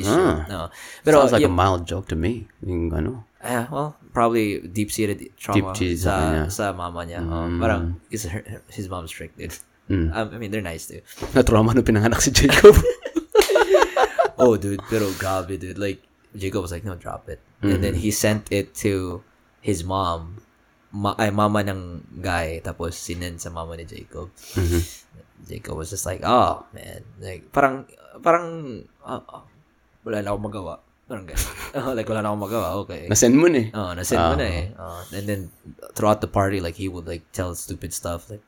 issue. No. Pero, sounds like a mild joke to me. Yung ano. Well, probably deep-seated trauma sa mama niya. Parang, his mom's strict, dude. I mean, they're nice, too. Na-trauma nung pinanganak si Jacob. Oh, dude, pero grabe, dude. Like, Jacob was like, no, drop it. And then he sent it to his mom. Mama ng guy. Tapos sinend sa mama ni Jacob. Jacob was just like, oh, man. Like, parang, wala na akong magawa. Parang gano'n. Like, wala na akong magawa. Okay. Nasend mo na eh. Nasend mo na eh. And then, throughout the party, like, he would, like, tell stupid stuff. Like,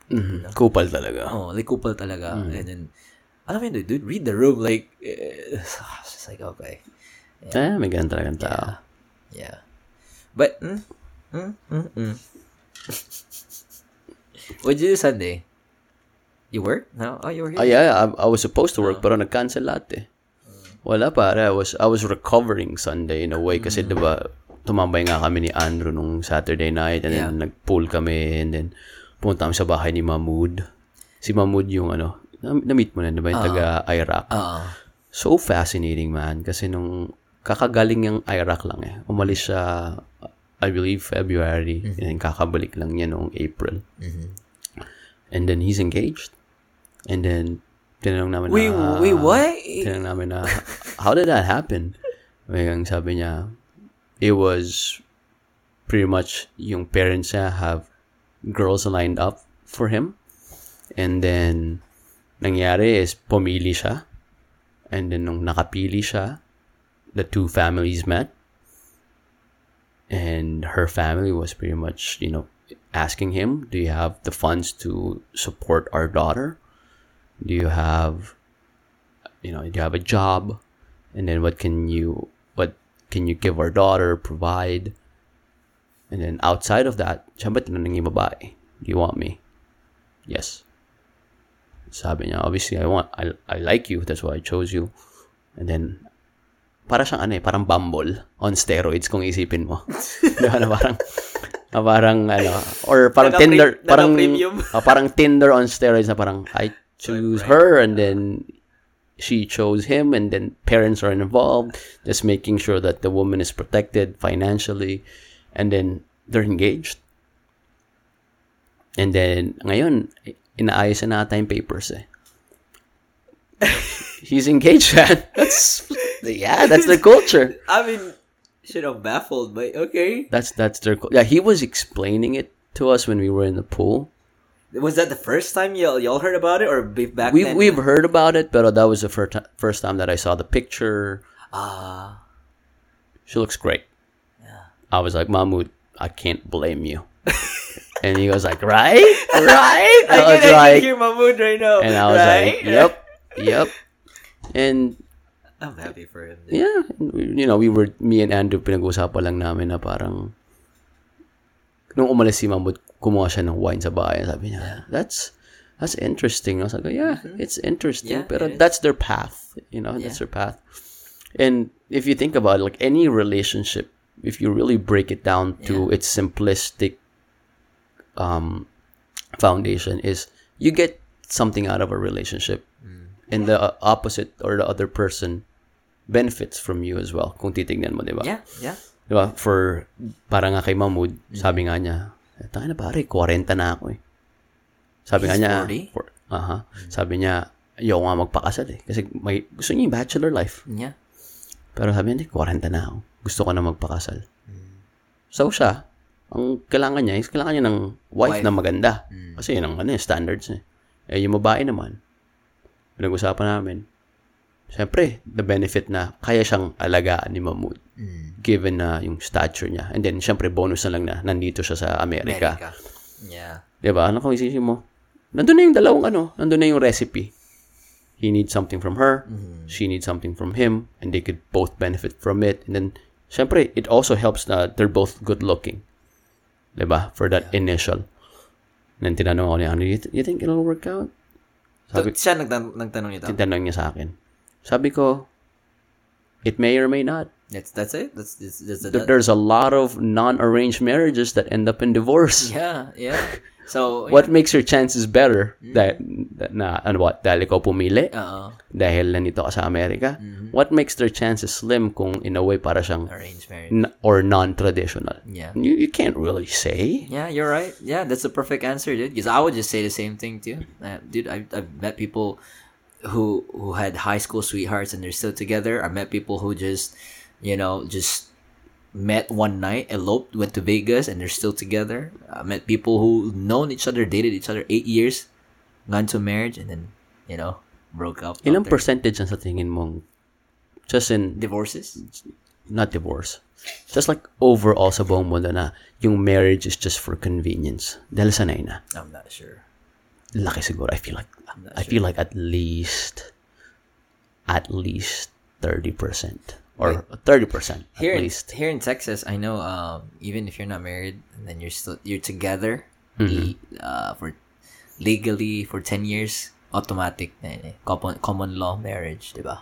kupal talaga. Kupal talaga. And then, alam mo yun, dude, read the room. Like, just like, okay. Yeah. May ganun talagang tao. Yeah. But, What did you do Sunday? You work? No? Oh, you were here? Oh, yeah. I was supposed to work, pero nag-cancel lahat eh. Wala pare. I was recovering Sunday in a way kasi diba, tumambay nga kami ni Andrew nung Saturday night and then nag-pool kami and then pumunta kami sa bahay ni Mahmood. Si Mahmood yung na-meet mo na, diba? Yung taga-Iraq. So fascinating, man. Kasi nung kakagaling yung Iraq lang eh. Umalis siya, I believe, February. And kakabalik lang niya noong April. And then he's engaged. And then, tinanong namin na, how did that happen? Ang sabi niya, it was pretty much yung parents niya have girls lined up for him. And then, nangyari is pumili siya. And then, nung nakapili siya, the two families met. And her family was pretty much, asking him, do you have the funds to support our daughter? Do you have, a job? And then, what can you give our daughter, provide? And then, outside of that, siyempre tinanong yung babae, do you want me? Yes. Sabi niya, obviously, I like you. That's why I chose you. And then, para siyang parang Bumble on steroids kung isipin mo. Diba na parang, or parang Tinder, parang Tinder on steroids na parang, I choose her and then she chose him and then parents are involved, just making sure that the woman is protected financially and then they're engaged. And then, ngayon, inaayos na ata yung papers eh. He's engaged, man. That's their culture. I mean, I'm baffled, but okay. That's their culture. Yeah, he was explaining it to us when we were in the pool. Was that the first time y'all heard about it, or back then? We've heard about it, but that was the first time that I saw the picture. She looks great. Yeah. I was like, Mahmood, I can't blame you. And he was like, right? Right? I can hear my mood right now. And I was like, yep. And I'm happy for him. Dude. Yeah. You know, me and Andrew, pinag-uusapan lang namin na parang, nung umalis si Mamut, kumuha siya ng wine sa bahay. Sabi niya, that's interesting. I was like, yeah, mm-hmm. It's interesting. Yeah, pero that's their path. You know, that's their path. And if you think about it, like any relationship, if you really break it down to its simplistic foundation, is you get something out of a relationship, and the opposite or the other person benefits from you as well. Kung titignan mo, diba? Yeah. Diba? For parang nga kay Mahmoud, sabi nga niya, tayo na pare, 40 na ako eh. Sabi nga niya, 40? Sabi niya, ayaw nga magpakasal eh. Kasi gusto niya yung bachelor life. Yeah. Pero sabi niya, 40 na ako. Gusto ko na magpakasal. So siya, ang kailangan niya is kailangan niya ng wife na maganda. Kasi yun ang standards niya. Eh, yung babae naman, pinag-usapan namin, syempre, the benefit na kaya siyang alagaan ni Mahmoud given na yung stature niya. And then, syempre, bonus na lang na nandito siya sa America. Yeah. Diba? Ano kung isisipin mo? Nandun na yung dalawang nandun na yung recipe. He needs something from her, she needs something from him, and they could both benefit from it. And then, syempre, it also helps na they're both good-looking. Diba? For that initial. Nang tinanong ako niya, you think it'll work out? Siya nagtanong niya. Tinanong niya sa akin. Sabi ko, it may or may not. That's it? That's there's a lot of non-arranged marriages that end up in divorce. Yeah. So, what makes your chances better? Dahil ikaw pumili? Dahil nandito ka sa Amerika? What makes their chances slim kung in a way para siyang arranged marriage or non-traditional? Yeah. You can't really say. Yeah, you're right. Yeah, that's the perfect answer, dude. Because I would just say the same thing too. Dude, I've met people who had high school sweethearts and they're still together. I met people who just met one night, eloped, went to Vegas, and they're still together. I met people who known each other, dated each other 8 years, gone to marriage, and then, broke up. Ilang percentage ang sa tingin mong just in divorces? Not divorce. Just like overall sa buong mundo na yung marriage is just for convenience. Dahil sanay na. I'm not sure. Laki siguro. I feel like at least 30%. Or 30% at least. Here in Texas, I know even if you're not married and then you're together for legally for 10 years, automatic na yun eh. Common law marriage, diba?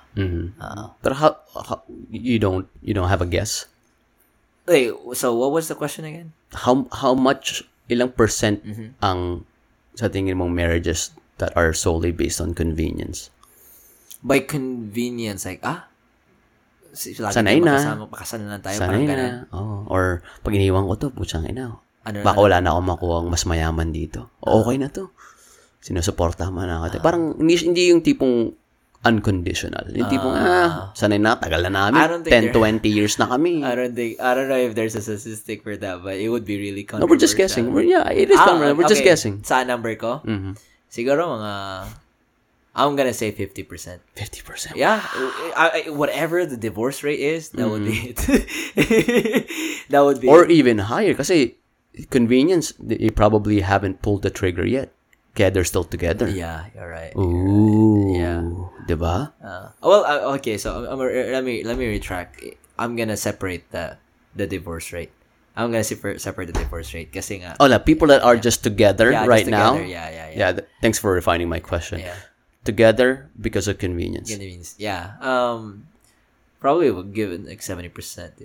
But how you don't have a guess? Wait, so what was the question again? How much ilang percent ang sa tingin mong marriages that are solely based on convenience? By convenience, like sanay na. Makasal na lang tayo. Sanay na. Or pag iniwan ko to, putsang ina. Baka wala na akong makuha ang mas mayaman dito. Okay na to. Sinusuporta man ako. Parang hindi yung tipong unconditional. Yung tipong, sanay na, tagal na namin. 10-20 years na kami. I don't know if there's a statistic for that, but it would be really controversial. No, we're just guessing. It is controversial. We're just guessing. Sa number ko? Siguro I'm gonna say 50%. 50%. Yeah, whatever the divorce rate is, that would be it. That would be. Or it. Even higher, kasi convenience. They probably haven't pulled the trigger yet. Okay, they're still together. Yeah, you're right. Ooh, yeah, diba? Okay. So let me retract. I'm gonna separate the divorce rate. I'm gonna separate the divorce rate kasi nga. Oh, like people that are just together right now. Yeah. Thanks for refining my question. Yeah. Together because of convenience. Yeah. Probably would give it like 70%, 60%.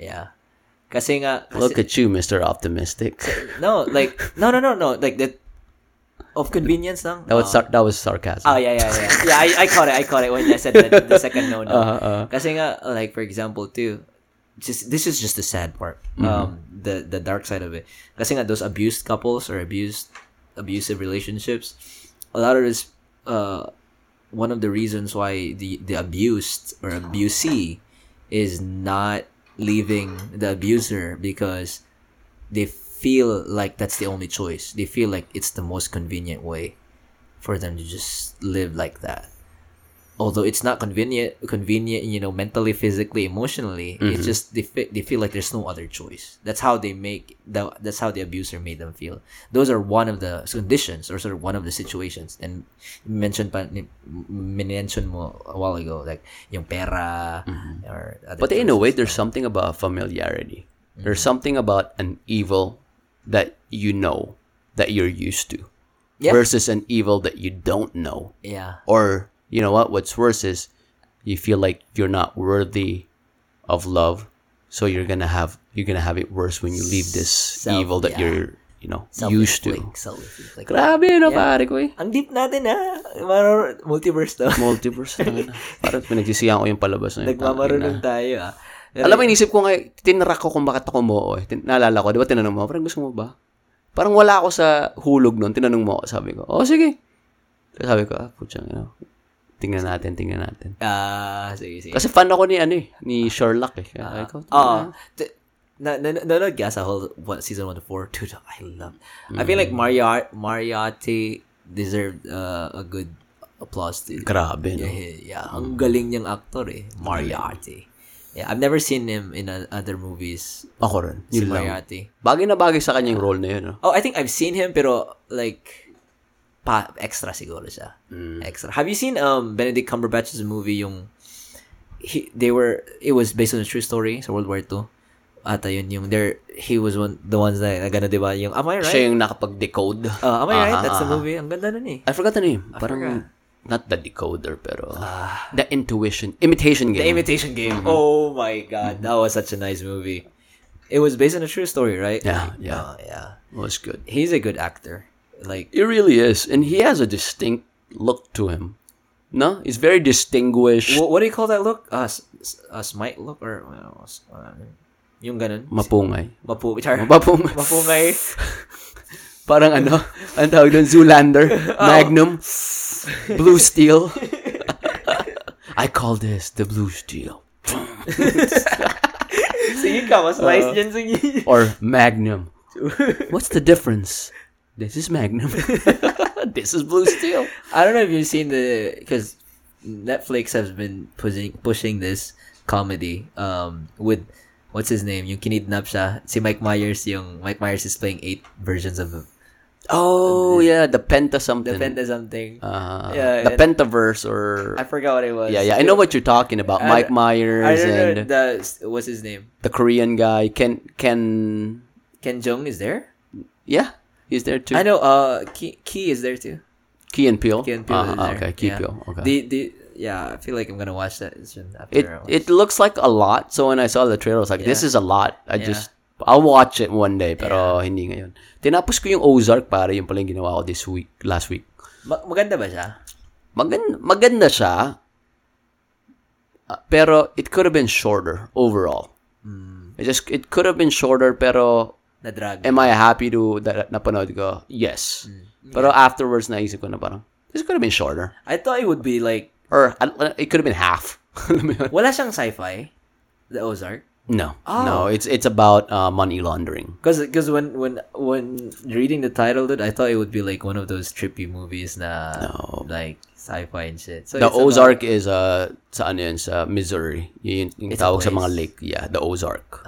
Yeah. Kasi nga, look at you, Mr. Optimistic. No. Like that of convenience lang. That was sarcasm. Oh yeah. Yeah, I caught it. When I said the second no. Kasi nga, like for example too, this is just the sad part. The dark side of it. Kasi nga those abused couples or abusive relationships, a lot of this one of the reasons why the abused or abusee is not leaving the abuser because they feel like that's the only choice. They feel like it's the most convenient way for them to just live like that. although it's not convenient, you know, mentally, physically, emotionally, mm-hmm. it's just they feel like there's no other choice. That's how they make that's how the abuser made them feel. Those are one of the conditions or sort of one of the situations. And mentioned mo a while ago, like yung pera mm-hmm. or other. But in a way, there's something about familiarity. Mm-hmm. There's something about an evil that you know that you're used to, yeah. versus an evil that you don't know. Yeah. Or you know what? What's worse is you feel like you're not worthy of love, so you're gonna have it worse when you leave this evil that you're used to. Self-inflict. Grabe na pare ko eh. Ang deep natin ha. Multiverse na. Parang pinagsisihan ko yung palabas na yun. Nagmamaroon tayo ah. Alam mo, inisip ko nga, tinrak ko kung bakit ako mo eh. Naalala ko, di ba tinanong mo, parang gusto mo ba? Parang wala ako sa hulog nun, tinanong mo ako, sabi ko, oh sige. Sabi ko, putyang ina. Tingnan natin. Sige. Kasi fan ako ni Sherlock eh. Nanood ka sa whole season 1 to 4? Dude, I love it. I feel like Mariotti deserved a good applause. Grabe, no? Yeah. Ang galing niyang actor eh. Mariotti. Yeah, I've never seen him in other movies. Ako rin. Si Mariotti. Bagay na bagay sa kanyang role na yun. No? Oh, I think I've seen him pero like... extra siguro siya. Extra. Have you seen Benedict Cumberbatch's movie it was based on a true story sa World War II? Ata yun yung there he was the ones that nagano diba yung am I right? Siya yung nakapag-decode. Am I right? That's the movie. Ang ganda nun eh. I forgot the name. Parang not the decoder pero the intuition imitation game. The imitation game. Mm-hmm. Oh my god. Mm-hmm. That was such a nice movie. It was based on a true story, right? Yeah. It was good. He's a good actor. Like it really is, and he has a distinct look to him. No, he's very distinguished. What do you call that look? Smite look or yung ganun? Mapungay. Parang ang tawag doon, Zoolander, Magnum, Blue Steel. I call this the Blue Steel. Sige ka, mas nice dyan sige. Or Magnum. What's the difference? This is Magnum. This is Blue Steel. I don't know if you've seen because Netflix has been pushing this comedy with what's his name? Yung kinidnap siya. Si Mike Myers. Yung Mike Myers is playing 8 versions of him. The Penta something. The Pentaverse or I forgot what it was. Yeah, I know what you're talking about. Mike Myers and what's his name? The Korean guy Ken Jeong is there? Yeah. He's there too. I know. Key is there too. Key and Peele is there. Okay, Key Peele. Okay. I feel like I'm gonna watch that. It looks like a lot. So when I saw the trailer, I was like, "This is a lot." I'll watch it one day. Pero hindi ngayon. Tinapos ko yung Ozark para yung paling ginawa ko last week. Maganda ba siya? Maganda siya. Pero it could have been shorter overall. It could have been shorter. Pero am I happy that napanood ko? Yes. Pero afterwards, naisip ko na parang, this could have been shorter. I thought it would be like... Or it could have been half. Wala siyang sci-fi? The Ozark? No. Oh. No, it's about money laundering. Because when reading the title, dude, I thought it would be like one of those trippy movies like sci-fi and shit. So the Ozark is sa Missouri. Yung tawag sa mga lake. Yeah, the Ozark.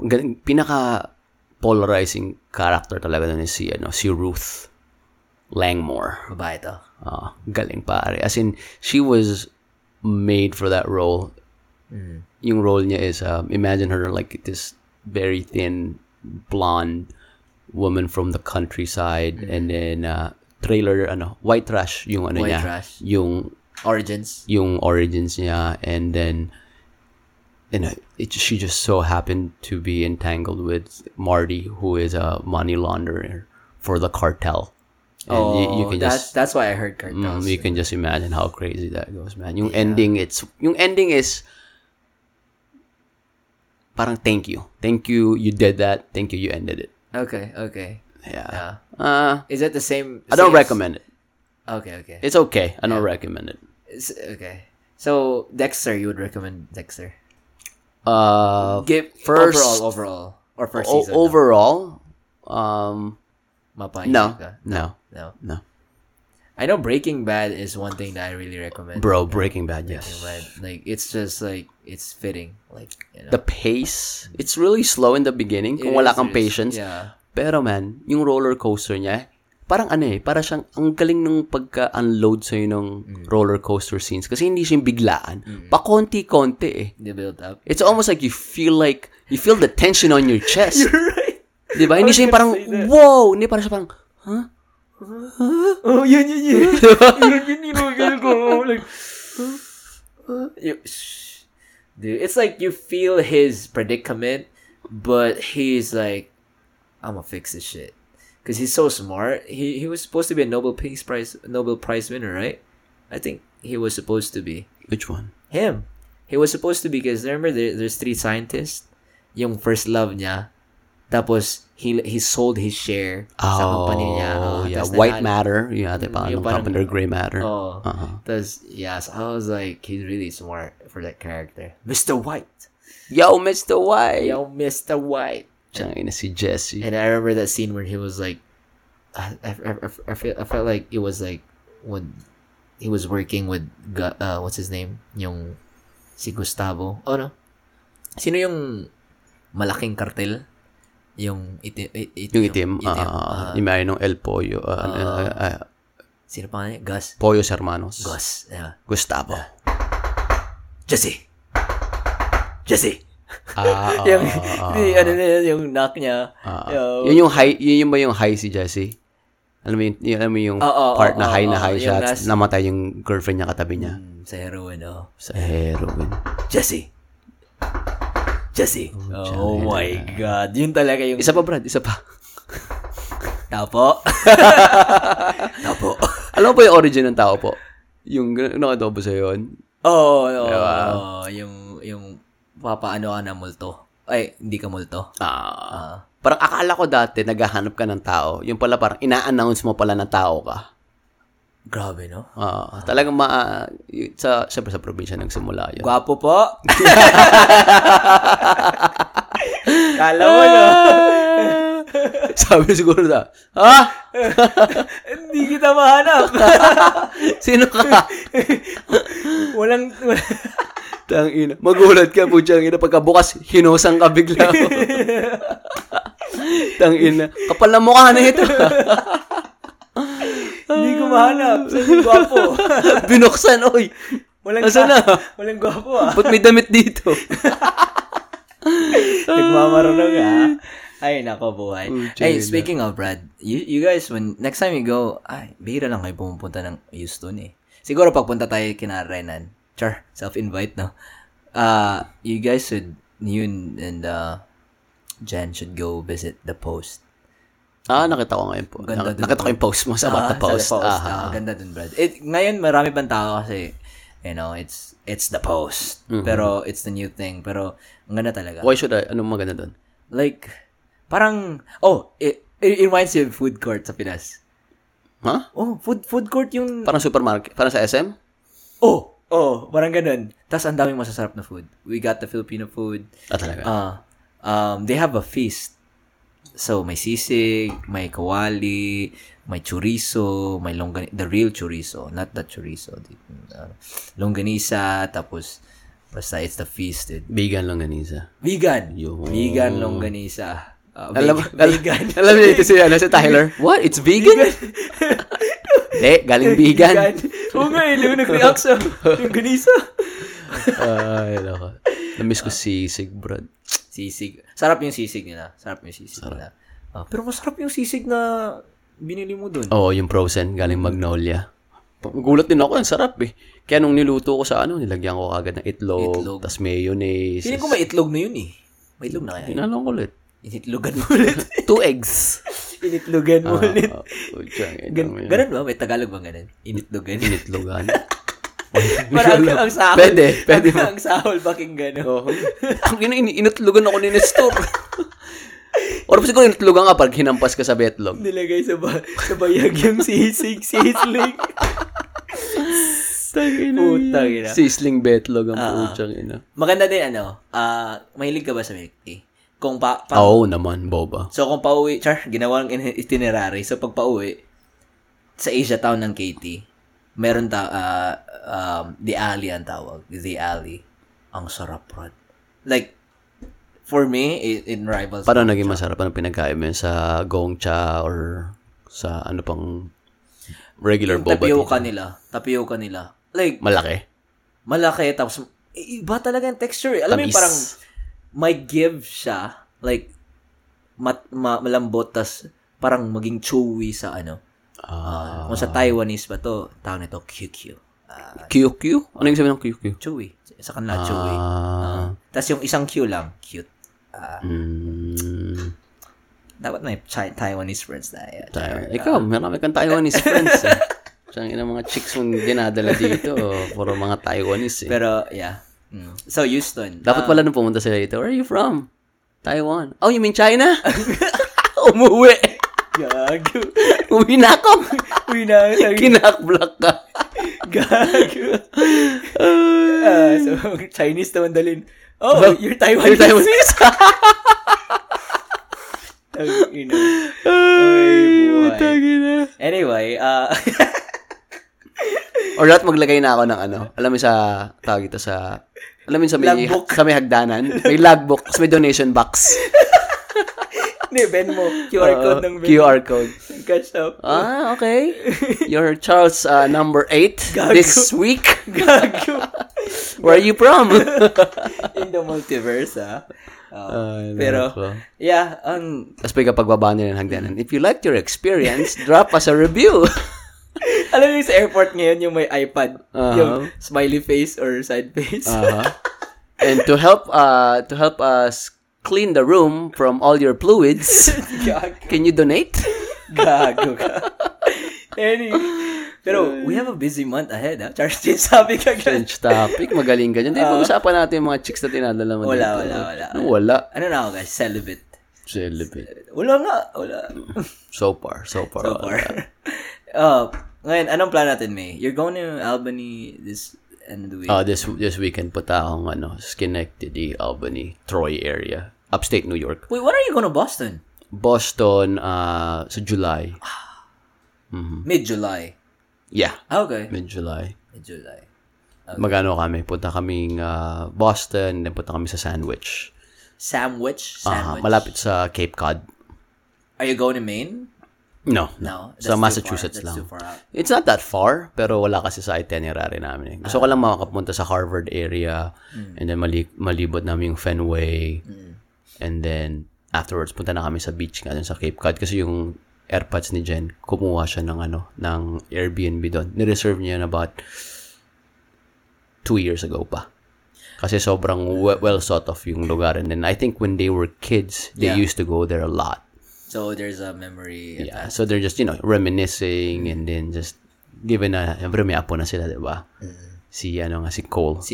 Pinaka... polarizing character talaga na si Ruth Langmore. Babae to. Galing pare. As in, she was made for that role. Yung role niya is, imagine her like this very thin, blonde woman from the countryside, and then trailer, white trash yung white niya. White trash. Yung origins. Yung origins niya, and then she just so happened to be entangled with Marty, who is a money launderer for the cartel. And that's why I heard cartels. You can just imagine how crazy that goes, man. Yung ending, is parang thank you, you did that. Thank you, you ended it. Okay. Yeah. Is it the same? I don't recommend it. Okay. It's okay. I don't recommend it. It's okay. So Dexter, you would recommend Dexter? Overall, no. I know Breaking Bad is one thing that I really recommend. Bro, Breaking Bad, yes. Breaking Bad. Like, it's just like, it's fitting. Like, you know. The pace, it's really slow in the beginning kung wala kang patience. Yeah. Pero man, yung roller coaster niya, parang para siyang, ang galing nung pagka-unload sa'yo ng roller coaster scenes. Kasi hindi siyang biglaan. Pakonti-konti eh. They build up. It's almost like you feel the tension on your chest. You're right. Diba? Hindi siya parang, wow! Hindi, parang siya parang, huh? Huh? Oh, yan. Dude, it's like you feel his predicament, but he's like, I'm gonna fix this shit. Because he's so smart. He was supposed to be a Nobel Prize winner, right? I think he was supposed to be. Which one? Him. He was supposed to be, because remember, there's three scientists. Yung first love niya. Tapos, he sold his share sa company niya. Yeah, white matter. Yeah, yung company gray matter. Oh. Uh-huh. So I was like, he's really smart for that character. Yo, Mr. White. China, si Jesse. And I remember that scene where he was like, I felt like it was like when he was working with, what's his name? Yung si Gustavo. Oh, no. Sino yung malaking kartel? Yung itim. Yung El Pollo. Sino pa nga niya? Gus. Pollos Hermanos. Gus. Yeah. Gustavo. Jesse. Yung knock niya. Yun yung high si Jesse? Alam mo yung part na high siya. Namatay yung girlfriend niya katabi niya. Sa heroin, Sa heroin. Jesse. Oh my God. Yun talaga yung... Isa pa, Brad. Tao po. Alam mo po yung origin ng tao po? Yung nakadobo sa yun? Oo. Diba? Yung papaanoan na multo. Ay, hindi ka multo. Parang akala ko dati, naghahanap ka ng tao. Yung pala parang ina-announce mo pala na tao ka. Grabe, no? Talagang siyempre sa probinsya nagsimula yun. Gwapo po! Kala mo, no? Sabi siguro na, hindi kita mahanap! Sino ka? walang Tangina. Magulat ka po, tangina. Pagkabukas, hinosang ka bigla. Tangina. Kapal na mukha na ito. Hindi ko mahanap. Saan yung gwapo? Binuksan, oy. Walang gwapo, Ba't may damit dito? Nagmamarunong, Ay, nako, buhay. Hey, speaking of, Brad, you guys, when next time you go, bihira lang kayo pumunta ng Houston, Siguro, pagpunta tayo kina Renan. Char, self-invite, no? You guys should, you and Jen should go visit the post. Nakita ko ngayon po. Nakita ko yung post mo sa the post. Ganda dun, Brad. Ngayon, marami pang tao kasi, it's the post. Mm-hmm. Pero, it's the new thing. Pero, ganda talaga. Why should I? Anong maganda dun? Like, parang, it reminds you of food court sa Pinas. Huh? Oh, food court yung... Parang supermarket? Parang sa SM? Oh, parang ganun. Tapos, ang daming masasarap na food. We got the Filipino food. Talaga? They have a feast. So, may sisig, may kawali, may chorizo, may longganisa. The real chorizo, not the chorizo. Longganisa, tapos, basta, it's the feast, dude. Vegan longganisa. Vegan! Yo. Vegan longganisa. Vegan. Alam niyo ito si Tyler? What? It's vegan? De, galing vegan. Oo nga, yung nag-react sa yung ganisa. Ay, laka. Namiss ko sisig, Brad. Sisig. Sarap yung sisig nila. Pero masarap yung sisig na binili mo dun. Oo, yung frozen, galing Magnolia. Gulat din ako, ang sarap Kaya nung niluto ko sa nilagyan ko agad ng itlog. Tas mayonnaise. Piling ko may itlog na yun May itlog na kaya. Inalong kulit. Initlogan mo ulit. 2 eggs. Initlogan mo ulit. Ganun ba? May Tagalog ba ganun? Initlogan. Parang ang sahol. Pwede mo. Ang sahol, pakinggan. Initlogan ako ni Nestor. Or siguro initlogan ka pag hinampas ka sa betlog. Nilagay sa bayag yung sisig. Putang ina. Sisling betlog ang putang ina. Maganda din mahilig ka ba sa milk tea? Kung naman, boba. So, kung pauwi, ginawa ng itinerary. So, pag pauwi, sa Asia Town ng KT, meron The Alley ang tawag. The Alley. Ang sarap, bro. Like, for me, in rivals. Parang naging masarap ang pinagkain mo sa Gongcha or sa ano pang regular boba. Tapioca nila. Like, malaki. Tapos, iba talaga yung texture. Alam mo yung parang may give siya. Like, malambot. Tas parang maging chewy sa ano. Kung sa Taiwanese ba to, tawag nito QQ. QQ? Ano yung sabi ng QQ? Chewy. Sa kanila, chewy. Tapos yung isang Q lang, cute. Dapat may Taiwanese friends na. Ikaw, marami kang Taiwanese friends. Siyang ina mga chicks mong dinadala dito. Puro mga Taiwanese. Pero, yeah. Mm. So, Houston. Dapat pala nung pumunta sila dito, where are you from? Taiwan. Oh, you mean China? Umuwi. Gago. Uwi na ako. Uwi na ako. Kinakblock ka. Gago. So, Chinese naman dalin. Oh, but, you're Taiwanese. You're Taiwanese. Anyway, or lahat maglagay na ako ng ano. Alam mo sa tawag ito sa Alam mo sa may hagdanan, may logbook, may donation box. Ni Venmo, QR code ng Venmo. QR code. Cash up. Ah, okay. Your Charles number 8 Gago. This week. Gago. Where are you from? In the multiverse, ah. Pero, yeah, ang... Tapos pagpagbabaan nila ng hagdanan, if you liked your experience, drop us a review. Alam niyo sa airport ngayon, yung may iPad, yung smiley face or side face. And to help us clean the room from all your fluids. Can you donate? Gago ka. Pero we have a busy month ahead, ha? Change topic. Magaling ka dyan. Hindi, pag-usapan natin yung mga chicks na tinadala mo. Wala. Ano na ako, guys? Celibate. Wala nga. So far. Ngayon, anong plan natin, May? You're going to Albany this... this weekend puta akong Schenectady, Albany, Troy area, upstate New York. Wait, when are you going to Boston? Boston sa July. Mid-July. Yeah. Okay. Mid-July. Okay. Magano kami? Punta kaming Boston, then punta kami sa Sandwich. Malapit sa Cape Cod. Are you going to Maine? No. Sa Massachusetts lang. It's not that far, pero wala kasi sa itinerary namin. Gusto ko lang makapunta sa Harvard area, and then malibot namin yung Fenway, and then afterwards, punta na kami sa beach nga dun sa Cape Cod kasi yung airpods ni Jen, kumuha siya ng Airbnb doon. Nireserve niya yun about 2 years ago pa. Kasi sobrang well sought of yung lugar. And then I think when they were kids, they used to go there a lot. So there's a memory. Yeah. So they're just reminiscing and then just given na brumiapo na sila, 'di ba? Si Cole.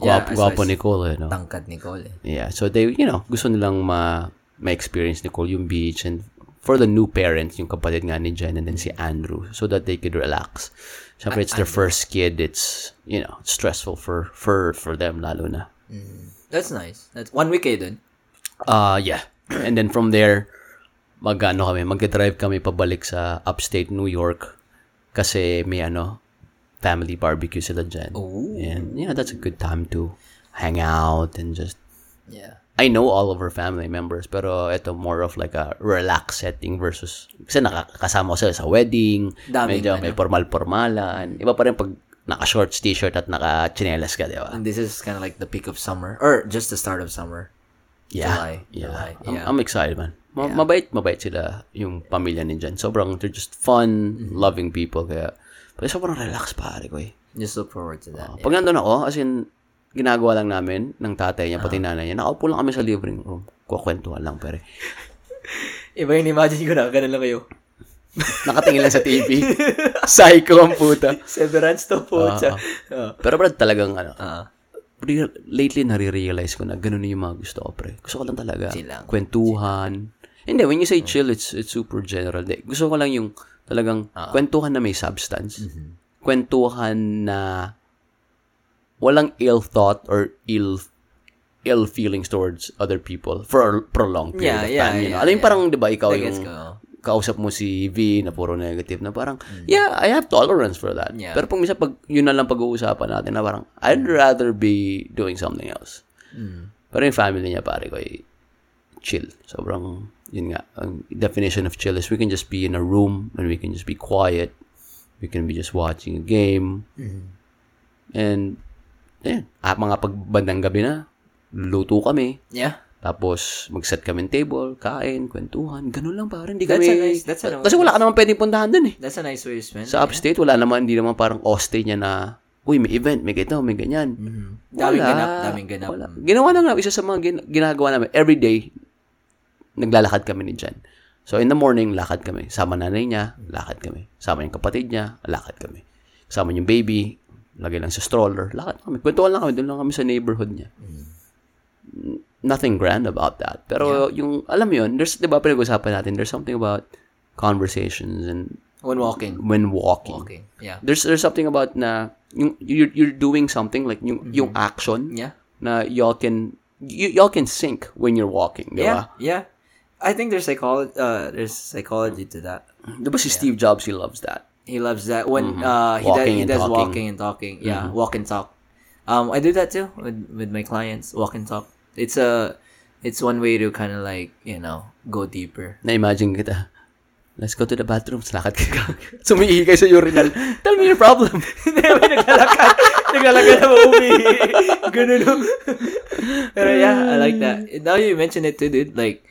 Guwapo ni Cole, Tangkad ni Cole. Yeah. So they, gusto nilang ma-experience ni Cole yung beach and for the new parents, yung kapatid nga ni Jen and then si Andrew so that they could relax. Syempre it's their first kid. It's, stressful for them lalo na. That's nice. That's 1 week eh dun. Yeah. And then from there magdadrive kami pabalik sa upstate New York kasi may family barbecue sila dyan. Ooh. And that's a good time to hang out and just I know all of her family members pero ito more of like a relaxed setting versus kasi nakakasama ko sila sa wedding. Daming medyo may formal-formalan. Iba pa rin pag naka-shorts, t-shirt at naka-chinelas ka, diba? And this is kind of like the peak of summer or just the start of summer. Yeah. July. Yeah. I'm excited, man. Mabait sila yung pamilya ni Jen. Sobrang, they're just fun, loving people. Kaya, pero sobrang relax pare ko eh. Just look forward to that. Pag nandun ako, as in, ginagawa lang namin ng tatay niya, pati nanay niya, nakaupo lang kami sa libreng room. Kukwentuhan lang, pare. Iba yung imagine ko na, ganun lang kayo. Nakatingin lang sa TV. Psycho ang puta. Severance to puta. Pero brad, talagang lately, nare-realize ko na ganun yung mga gusto ko, pre. Gusto ko lang talaga. Silang. Kwentuhan. Hindi, when you say chill, it's super general. Gusto ko lang yung talagang kwentuhan na may substance. Mm-hmm. Kwentuhan na walang ill thought or ill feelings towards other people for a prolonged period of time. Alam yung parang, di ba, ikaw yung kausap mo si V na puro negative na parang, yeah, I have tolerance for that. Yeah. Pero pag misa, pag, yun na lang pag-uusapan natin na parang, I'd rather be doing something else. Mm. Pero yung family niya, pare ko, ay chill. Sobrang, yun nga, ang definition of chill is we can just be in a room and we can just be quiet. We can be just watching a game. Mm-hmm. And, yeah, mga pagbandang gabi na, luto kami. Yeah. Tapos, mag-set kami ng table, kain, kwentuhan. Ganun lang parang. Hindi kami... That's a nice kasi wala ka naman pwedeng puntahan dun eh. That's a nice way to spend. Sa upstate, wala naman, hindi naman parang Austin niya na, uy, may event, may ganito, may ganyan. Mm-hmm. Daming ganap. Wala. Ginawa na isa sa mga ginagawa namin. Every day, naglalakad kami ni Jan. So, in the morning, lakad kami. Sama nanay niya, lakad kami. Sama yung kapatid niya, lakad kami. Sama yung baby, lagay lang sa stroller, lakad kami. Kwentuhan lang kami, doon lang kami sa neighborhood niya. Nothing grand about that. Pero yung, alam yun, there's, diba pinag-usapan natin, there's something about conversations and... When walking. Yeah. There's something about na, yung, you're doing something, like yung, yung action, na y'all can sync when you're walking, diba? Yeah. I think there's psychology. There's psychology to that. But Steve Jobs, he loves that. He loves that when he does walking and talking. Yeah, walk and talk. I do that too with my clients. Walk and talk. It's one way to kind of like go deeper. Na imagine kita. Let's go to the bathroom. Salakad ka. Sumiihi kayo sa urinal. Tell me your problem. Naglalakad na umiihi. Ganun. Pero yeah, I like that. Now you mention it too, dude. Like.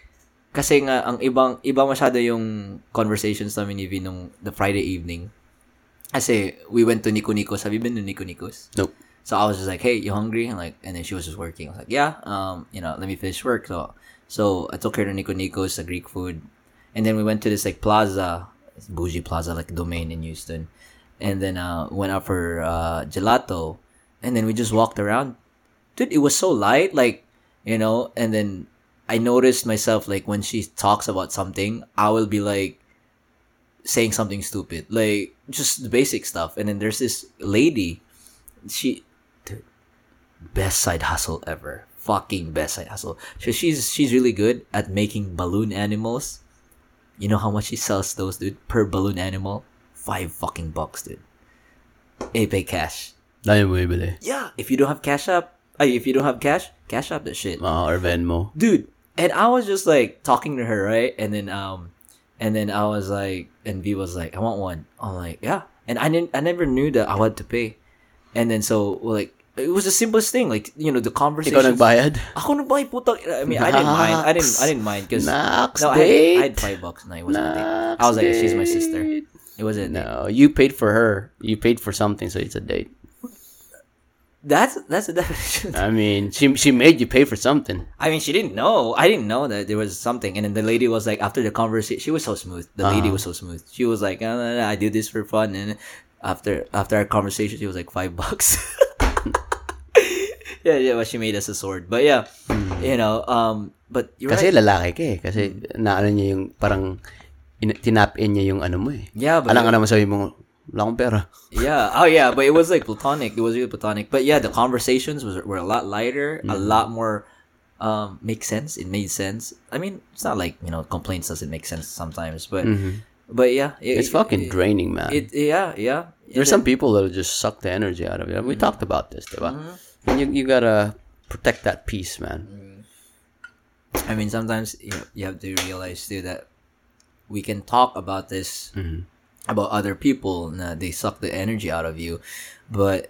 Kasi nga, ang ibang masyado yung conversations namin ni V nung the Friday evening. Kasi, we went to Nico Nico's. Have you been to Nico Nico's? Nope. So, I was just like, hey, you hungry? And then she was just working. I was like, yeah, let me finish work. So I took her to Nico Nico's, the Greek food. And then we went to this, like, plaza. It's bougie plaza, like, domain in Houston. And then, went out for gelato. And then we just walked around. Dude, it was so light. Like, and then... I noticed myself, like, when she talks about something, I will be, like, saying something stupid. Like, just the basic stuff. And then there's this lady. Dude, best side hustle ever. Fucking best side hustle. So she's really good at making balloon animals. You know how much she sells those, dude? Per balloon animal? $5 fucking bucks, dude. Hey, pay cash. Yeah, if you don't have cash up, if you don't have cash, cash up that shit. Or Venmo. Dude. And I was just like talking to her, right? And then I was like, and V was like, I want one. I'm like, yeah. And I never knew that I had to pay. And then so like it was the simplest thing, like the conversation. Ikaw nagbayad? Ako nagbayad, putang. I mean, I didn't mind because I had $5 and it wasn't a date. I was like, she's my sister. It wasn't. No, you paid for her. You paid for something, so it's a date. That's the definition. I mean, she made you pay for something. I mean, she didn't know. I didn't know that there was something. And then the lady was like, after the conversation, she was so smooth. The lady was so smooth. She was like, I do this for fun. And after our conversation, she was like, $5. yeah, but she made us a sword. But yeah, but you're kasi right. Lalaki ka eh. Kasi naano niya yung parang tinap-in niya yung ano mo eh. Yeah, but... Alam ka naman sabi mo, yeah. Oh, yeah. But it was like platonic. It was really platonic. But yeah, the conversations were a lot lighter, a lot more make sense. It made sense. I mean, it's not like complaints doesn't make sense sometimes. But but yeah, it's fucking draining, man. Yeah. There's some people that'll just suck the energy out of you. We talked about this, right? And you gotta protect that peace, man. I mean, sometimes you have to realize too that we can talk about this. About other people, they suck the energy out of you, but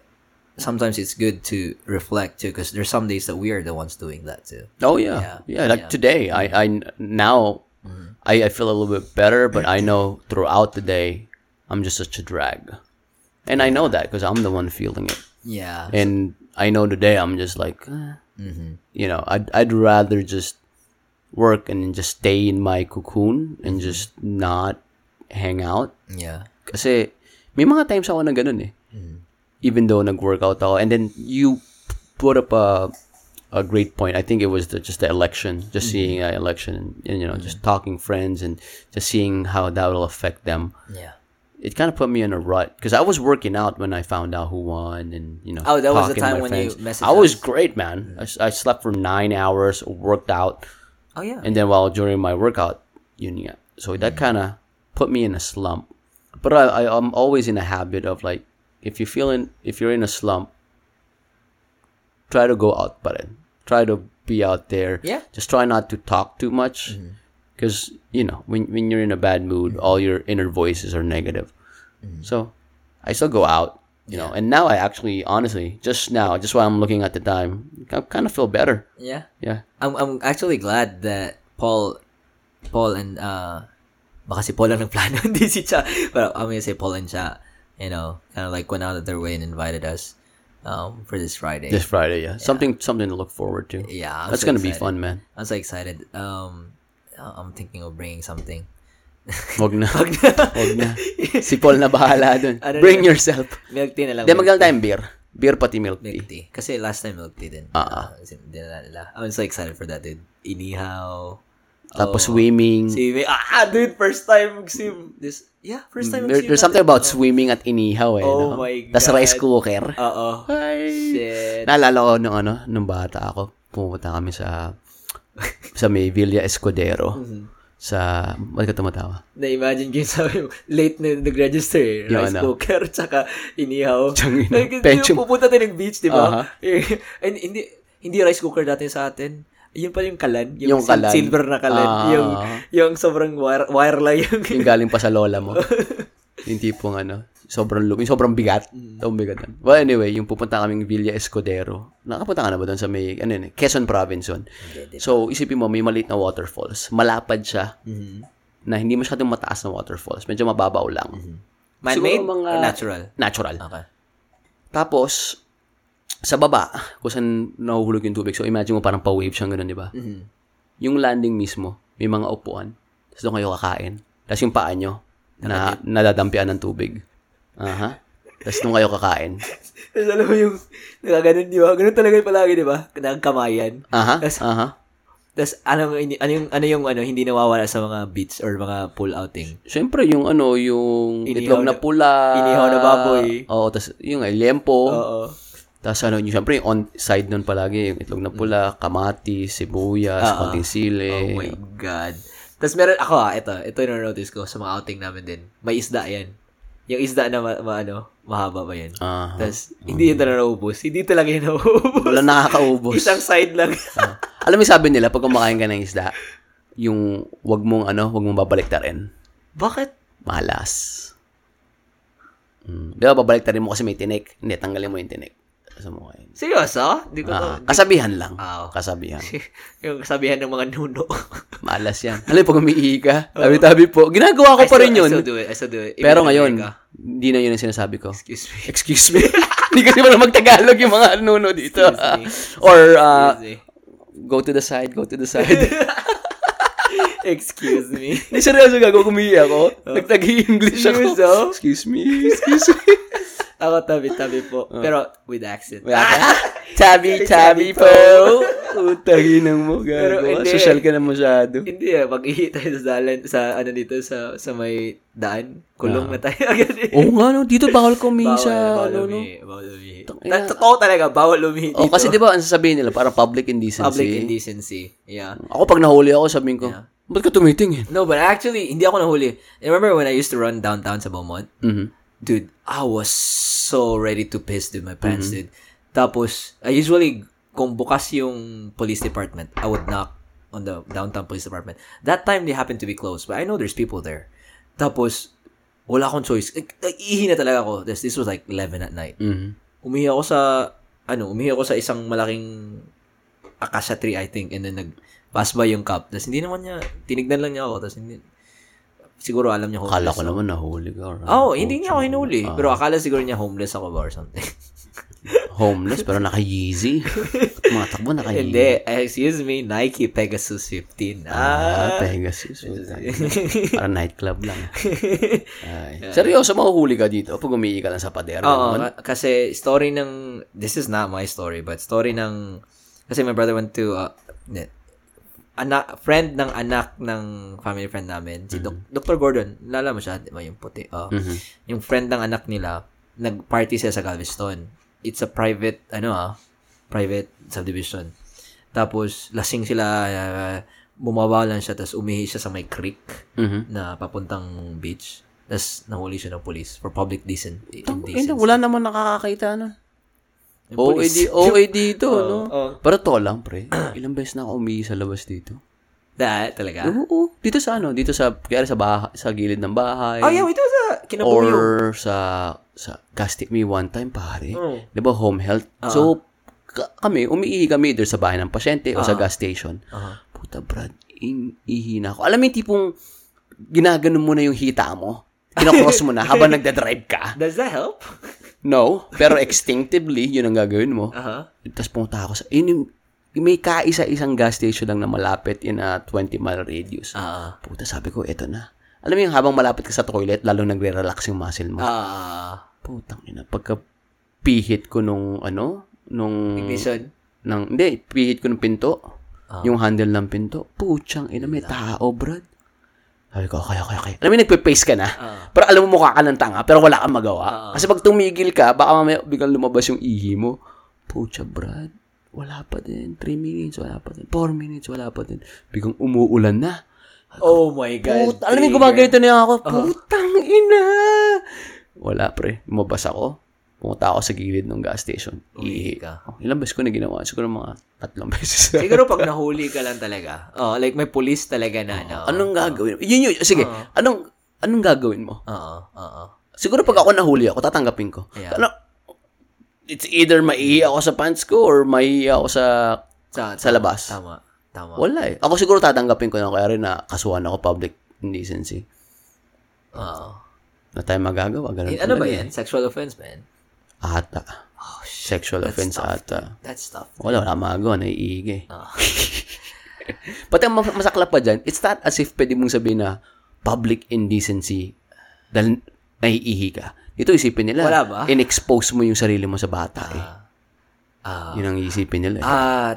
sometimes it's good to reflect too, because there's some days that we are the ones doing that too. Oh yeah. Like today, I now I feel a little bit better, but I know throughout the day I'm just such a drag, and I know that because I'm the one feeling it. Yeah, and I know today I'm just like, I'd rather just work and just stay in my cocoon and just not hang out. Yeah. Kasi may mga times ako na ganun eh. Even though nag-workout ako. And then you put up a great point. I think it was just the election. Just seeing an election and just talking friends and just seeing how that will affect them. Yeah. It kind of put me in a rut because I was working out when I found out who won and oh, that was the time when friends. You messaged us. I was great, man. I slept for 9 hours, worked out. Oh, yeah. And then during my workout, So that kind of put me in a slump. But I'm always in a habit of like, if you're in a slump, try to go out, but try to be out there. Yeah. Just try not to talk too much, because you know when you're in a bad mood, all your inner voices are negative. So I still go out, you know. And now I actually, honestly, just now, just while I'm looking at the time, I kind of feel better. Yeah. Yeah. I'm actually glad that Paul and baka si Paul ang nagplano, hindi si Cha. But I'm gonna say Paul and Cha, you know, kind of like went out of their way and invited us for this Friday. This Friday, yeah. Something to look forward to. Yeah. That's so gonna be fun, man. I'm so excited. I'm thinking of bringing something. Wag na. Si Paul na bahala dun. Bring yourself. Milk tea na lang. Then magdala tayong beer. Beer pati milk tea. Kasi last time milk tea din. I'm so excited for that, dude. Inihaw. Tapos swimming. Dude, first time mag-swim. First time mag-swim. There's something about swimming at inihaw. Oh no? My God. Tapos rice cooker. Oo. Shit. Naalala ko nung bata ako, pumunta kami sa may Villa Escudero. Sa, ba't ka tumatawa? Na-imagine ko yung sabi mo, late na nag-register eh. Rice cooker, tsaka inihaw. Pension. Pupunta tayo ng beach, di ba? And hindi rice cooker dati sa atin. Yun pala yung kalan. Yung kalan. Silver na kalan. Yung sobrang wire lang yung... yung galing pa sa lola mo. Yung tipong sobrang lumi, sobrang bigat. Well, anyway, yung pupunta kaming Villa Escudero. Nakapunta ka na ba doon sa may, Quezon Province yun? Okay, so, isipin mo, may maliit na waterfalls. Malapad siya na hindi masyadong mataas na waterfalls. Medyo mababaw lang. Man-made or natural? Natural. Okay. Tapos, sa baba, kung saan nahuhulog yung tubig. So, imagine mo parang pa-wave siyang ganun, di ba? Yung landing mismo, may mga upuan. Tapos doon kayo kakain. Tapos yung paa nyo, nadadampian ng tubig. Tapos nung kayo kakain. Tapos alam mo yung, ganun, di ba? Ganun talaga yung palagi, di ba? Nagkamayan. Tapos ano yung hindi nawawala sa mga beach or mga pool outing? Siyempre, yung itlog na pula. Inihaw na baboy. Oo, tapos yung liempo. Oo. Tapos siyempre, yung on-side nun palagi, yung itlog na pula, kamatis, sibuyas, konting sili. Oh my God. Tapos meron ako, ito yung notice ko sa mga outing namin din. May isda yan. Yung isda na mahaba ba yan? Tapos, hindi yun talaga naubos. Hindi talaga yun naubos. Wala nakakaubos. Isang side lang. Alam mo sabi nila, pag kumakain ka ng isda, yung wag mong babaliktarin. Bakit? Malas. Di ba, babaliktarin mo kasi may tinik. Hindi, tanggalin mo yung tinik. Seryoso? Di ko kasabihan lang. Kasabihan. Yung kasabihan ng mga nuno. Malas yan. Alam, pag umiihi ka, tabi-tabi po. Ginagawa ko pa rin yun. I still do it. Pero ngayon, hindi na yun ang sinasabi ko. Excuse me. Hindi kasi parang mag-Tagalog yung mga nuno dito. Or, go to the side. Excuse me. Hindi, seryoso gagawa. Kumihi ako. Nagtagi-English ako. Excuse me. Ako tabi-tabi po. Pero with accent. Tabi-tabi po. Utagi ng mo. Social ka na masyado. Hindi pag-ihi tayo sa may daan. Kulong na tayo. Oo nga dito bawal kumihi sa Bawal umihi. Totoo talaga, bawal umihi dito. Kasi diba ang sasabihin nila, parang public indecency. Yeah. Ako pag nahuli ako, sabihin ko, ba't ka tumitingin? No, but actually, hindi ako nahuli. Remember when I used to run downtown sa Beaumont? Dude, I was so ready to piss my pants, dude. Tapos, I usually, kung bukas yung police department, I would knock on the downtown police department. That time, they happened to be closed, but I know there's people there. Tapos, wala akong choice. Ihi na talaga ako. This was like 11 at night. Umihi ako sa, isang malaking acacia tree, I think, and then nag-pass by yung cop. Tapos, hindi naman niya, tinignan lang niya ako. Tapos, siguro alam niya homeless. Akala ko naman nahuli ka. Oo, hindi niya ako hinuli. Pero akala siguro niya homeless ako ba or something. Homeless pero naka-Yeezy. Tumatakbo naka-Yeezy. Hindi. Excuse me, Nike Pegasus 15. Pegasus. Parang nightclub lang. Seryoso, mahuhuli ka dito pag umihi ka lang sa pader. Oo, kasi story ng... This is not my story, but story ng... Kasi my brother went to... friend ng anak ng family friend namin, si Dr. Gordon, lala mo siya, yung puti. Yung friend ng anak nila, nag-party siya sa Galveston. It's a private, private subdivision. Tapos, lasing sila, bumaba lang siya, tapos umihi siya sa may creek na papuntang beach. Tapos nahuli siya ng police for public indecency. Wala naman nakakakita nun. OAD ito, no? Pero to lang, pre. Ilang beses na ako umihi sa labas dito. Talaga? Oo. Dito sa ano? Dito sa, kaya sa, bahay, sa gilid ng bahay. Oh, yeah. Ito sa Kinabuhi. Or sa gastic me one time, pare. Diba home health? So, kami, umiihi kami doon sa bahay ng pasyente o sa gas station. Puta, brad. Ihi na ako. Alam mo yung tipong ginaganon mo na yung hita mo. Kinocross mo na habang nagdadrive ka. Does that help? No. Pero instinctively, yun ang gagawin mo. Tapos pumunta ako sa... may kaisa-isang gas station lang na malapit in a 20-mile radius. Puta, sabi ko, eto na. Alam mo yung habang malapit ka sa toilet, lalo nagre-relax yung muscle mo. Putang ina. Pagka-pihit ko nung ano? Nung... ignition? Hindi, pihit ko nung pinto. Yung handle ng pinto. Putsang ina, may tao, brad. Sabi ko, okay. Alam mo, nagpe-pace ka na. Pero alam mo, mukha ka ng tanga, pero wala kang magawa. Kasi pag tumigil ka, baka mamaya biglang lumabas yung ihi mo. Putsa, brad. Wala pa din. 3 minutes, wala pa din. 4 minutes, wala pa din. Biglang umuulan na. Oh my God. Alam mo, gumagalito na ako. Putang ina. Wala, pre. Lumabas ako. Pumunta ako sa gilid ng gas station. Ihi ka. Ilang beses ko na ginawa. Siguro mga 3 beses. Siguro pag nahuli ka lang talaga. Like may police talaga na. Anong gagawin mo? Yun. Sige. Anong gagawin mo? Siguro pag ako nahuli ako, tatanggapin ko. Yeah. It's either maihi ako sa pants ko or maihi ako sa labas. Tama. Wala eh. Ako siguro tatanggapin ko na kaya rin na kasuhan ako public indecency. Na tayo magagawa. Ano ba yan? Sexual offense, man. Ata. Oh, shit. Sexual That's offense tough. Ata. That's tough. Wala magawa, naiigi. Pati ang masakla pa dyan, it's not as if pwede mong sabihin na public indecency dahil naiihi ka. Ito isipin nila. Wala ba? In-expose mo yung sarili mo sa bata eh. Yun ang isipin nila eh.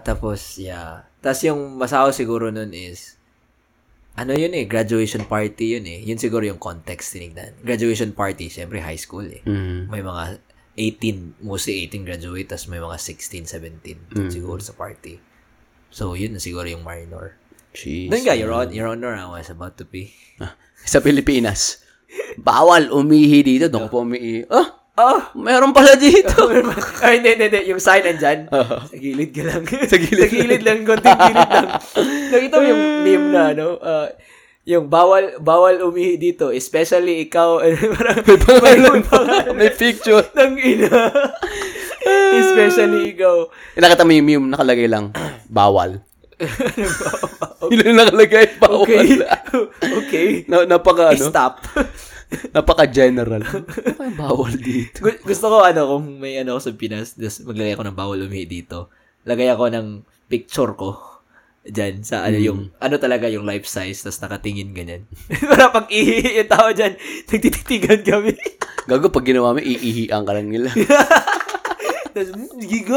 Tapos, yeah. Tapos yung masawa siguro nun is, ano yun eh, graduation party yun eh. Yun siguro yung context tinignan. Graduation party, syempre high school eh. May mga 18, mostly 18 graduate, tas may mga 16, 17 siguro sa party. So, yun siguro yung minor. Jeez. Doon ka, your honor, I was about to be. Sa Pilipinas, bawal umihi dito. Doon po umihi. Meron pala dito. Ay, hindi. Yung sign nandyan. Sa gilid ka lang. Sa gilid lang. Nakita mo yung meme na, ano? Yung bawal umihi dito. Especially ikaw. May picture. Nang ina. Especially ikaw. Nakita mo yung meme, nakalagay lang, bawal. Hindi nakalagay, bawal. Okay. Napaka, ano? Stop. Napaka-general. Ay, bawal dito. Gusto ko, kung may sa Pinas, maglagay ako ng bawal umihi dito. Lagay ako ng picture ko dyan sa yung, talaga yung life size, tapos nakatingin ganyan. Para pag ihi yung tao dyan, nagtititigan kami. Gago, pag ginawa mo, iihian ka lang nila. Tapos, gigo.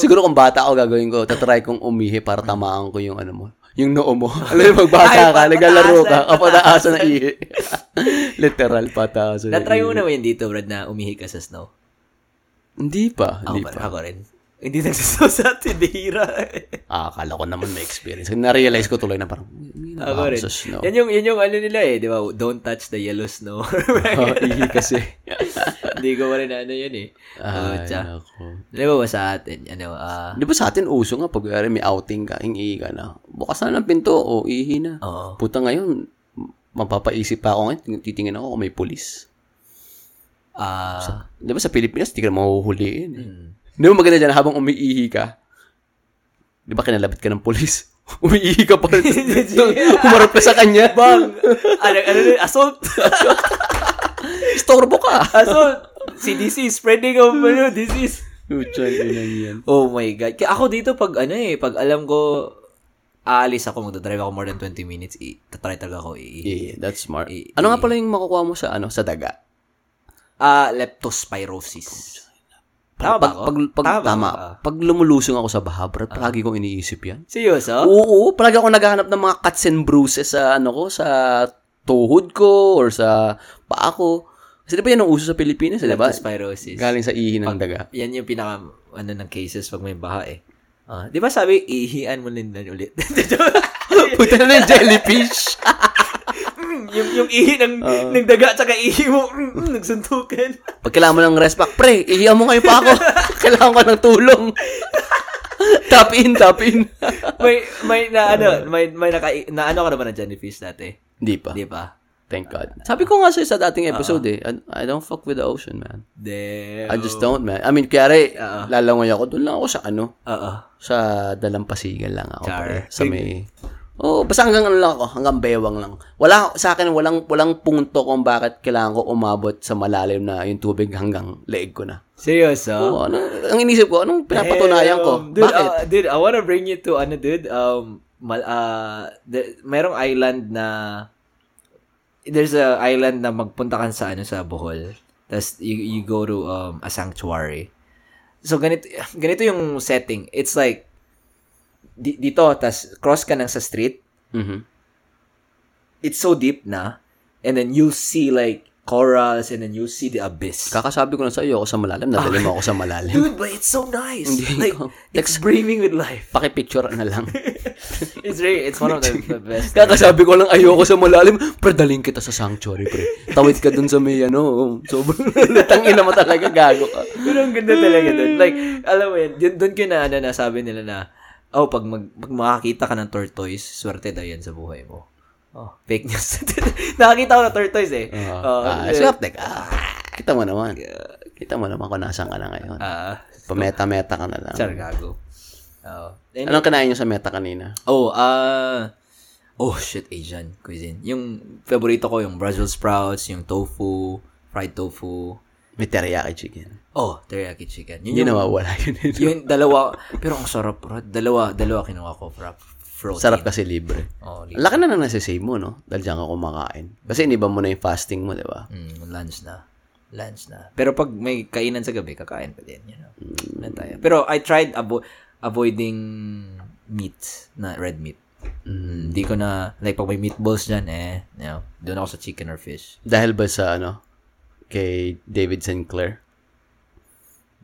Siguro kung bata ako, gagawin ko, tatry kong umihi para tamaan ko yung ano mo. Yung noo mo. Alam mo, magbata ka, naglalaro ka, kapataasa na ihi. Literal, pataasa na ihi. Natry mo naman yun dito, Brad, na umihi ka sa snow? Hindi pa. Ako rin. Hindi nagsasnow sa atin, dihira. Akala ko naman may experience. Na-realize ko tuloy na parang, ako rin. Sa snow. Yan yung ano nila eh, di ba? Don't touch the yellow snow. Ihi kasi. Hindi ko wala na yun eh. Di ba sa atin? Di ba sa atin uso nga pag may outing ka, hingi ka na. Bukas na lang pinto o ihi na. Puta ngayon, mapapaisip pa ako ngayon, titingin ako kung may pulis. Di ba sa Pilipinas, hindi ka na mahuhuliin eh. Di ba maganda dyan habang umiihi ka? Di ba kinalabit ka ng pulis? Umiihi ka pa rin. Humarap ka sa kanya. Bang! Assault! Istorbo ka. Si disease, spreading of disease. Oh my God. Kaya ako dito pag alam ko, aalis ako, magdadrive ako more than 20 minutes, tatry talaga ako iihi. Yeah, that's smart. Nga pala yung makukuha mo sa, sa daga? Leptospirosis. Tama ba ako? Tama. Pag lumulusong ako sa baha, brad, palagi kong iniisip yan. Seryoso? Oo. Palagi ako naghahanap ng mga cuts and bruises sa, sa tuhod ko or sa paa ko. Kasi diba yan ang uso sa Pilipinas, diba? Leptospirosis. Galing sa ihi ng daga. Yan yung pinaka, ng cases pag may baha eh. Di ba sabi, ihian mo na din ulit. Puta na ng jellyfish. Yung ihi ng daga tsaka ihi mo, nagsuntukan. Pag kailangan mo ng rest pack, pre, ihian mo ngayon pa ako. Kailangan ko ng tulong. Tap in. may ano ka na ba ng jellyfish dati? Hindi pa. Thank God. Sabi ko nga sa dating episode I don't fuck with the ocean, man. Damn. I just don't, man. I mean, kaya lalangoy ako. Doon lang ako sa ano. Sa dalampasigan lang ako. Char. Sa may... basta hanggang ano lang ako. Hanggang bewang lang. Wala, sa akin, walang punto kung bakit kailangan ko umabot sa malalim na yung tubig hanggang leeg ko na. Seryoso? Oo. Ang inisip ko, anong pinapatunayan ko? Dude, bakit? Dude, I wanna bring you to, merong island na... There's a island na magpunta ka sa sa Bohol. Tapos you go to a sanctuary. So ganito yung setting. It's like dito tas cross ka nang sa street. Mm-hmm. It's so deep na, and then you'll see like corals, and then you'll see the abyss. Kakasabi ko na sa iyo ako sa malalim, nadali mo ako sa malalim. Dude, but it's so nice. Like it's brimming with life. Paki-picture na lang. It's one of the best. Kakasabi ko lang ayoko sa malalim, pero daling kita sa sanctuary, pre. Tawid ka dun sa may sobrang tangin na mo talaga, gago ka. Pero ang ganda talaga dun. Like, alam mo yan, dun ko na nasabi nila na, pag makakita ka ng tortoise, swerte daw yan sa buhay mo. Oh, fake news. Nakakita ko na tortoise eh. Swerte ka. Kita mo naman kung nasaan ka na ngayon. Pameta-meta ka na lang. Sir, gago. Anong kinain nyo sa meta kanina? Asian cuisine. Yung favorito ko, yung Brussels sprouts, yung tofu, fried tofu. May teriyaki chicken. Teriyaki chicken. Yun nawawala yun. Yung dalawa, pero ang sarap, bro. Dalawa kinuha ko, bro. Protein. Sarap kasi libre. Libre. Laki na nasa-save mo, no? Dahil dyan ka kumakain. Kasi iniba mo na yung fasting mo, di ba? Lunch na. Pero pag may kainan sa gabi, kakain pa din. You know? Tayo. Pero I tried avoiding meat, na red meat. Hindi ko na, like pag may meatballs dyan, doon ako sa chicken or fish. Dahil ba sa, kay David Sinclair?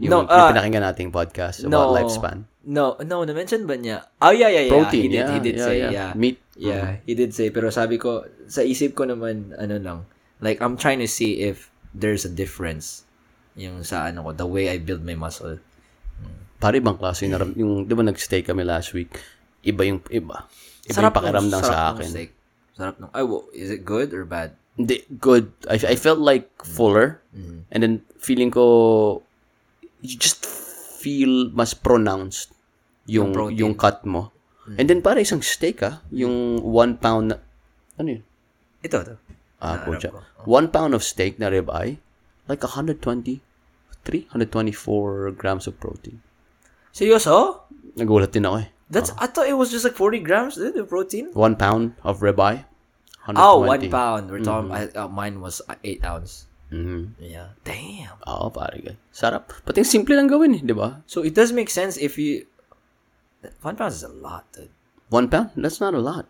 Yung pinakinggan nating podcast about lifespan? No, na-mention ba niya? Yeah. Protein, he did say. Meat. Yeah, he did say, pero sabi ko, sa isip ko naman, like I'm trying to see if there's a difference yung sa the way I build my muscle. Pare ibang klase yung 'di ba nag-stay kami last week. Iba. Iba pakiramdam sa akin. Sarap nung. Is it good or bad? Good. I felt like fuller. Mm-hmm. And then feeling ko you just feel mas pronounced yung cut mo. Mm-hmm. And then para isang steak yung 1 pound na, ano yun? Ito. Kuya. 1 pound of steak na ribeye, like 124 grams of protein. Seryoso? Nagulat din ako eh. I thought it was just like 40 grams of protein? 1 pound of ribeye. 120. 1 pound. We're talking, mine was 8 ounce. Mm-hmm. Yeah. Damn. Pare. Sarap. Pati simple lang gawin eh, di ba? So it does make sense if you... 1 pound is a lot, dude. 1 pound? That's not a lot.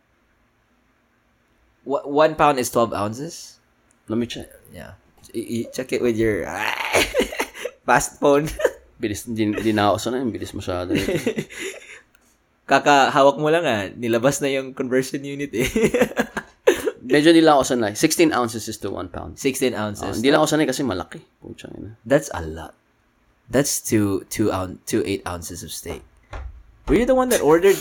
1 pound is 12 ounces? Let me check. Yeah. Check it with your... fast phone. Bilis, hindi na ako sana. Bilis masyado. Kakahawak mo lang nilabas na yung conversion unit eh. Medyo hindi lang ako sanay. 16 ounces is to 1 pound. 16 ounces. Hindi lang ako sanay kasi malaki. That's a lot. That's 8 ounces of steak. Were you the one that ordered?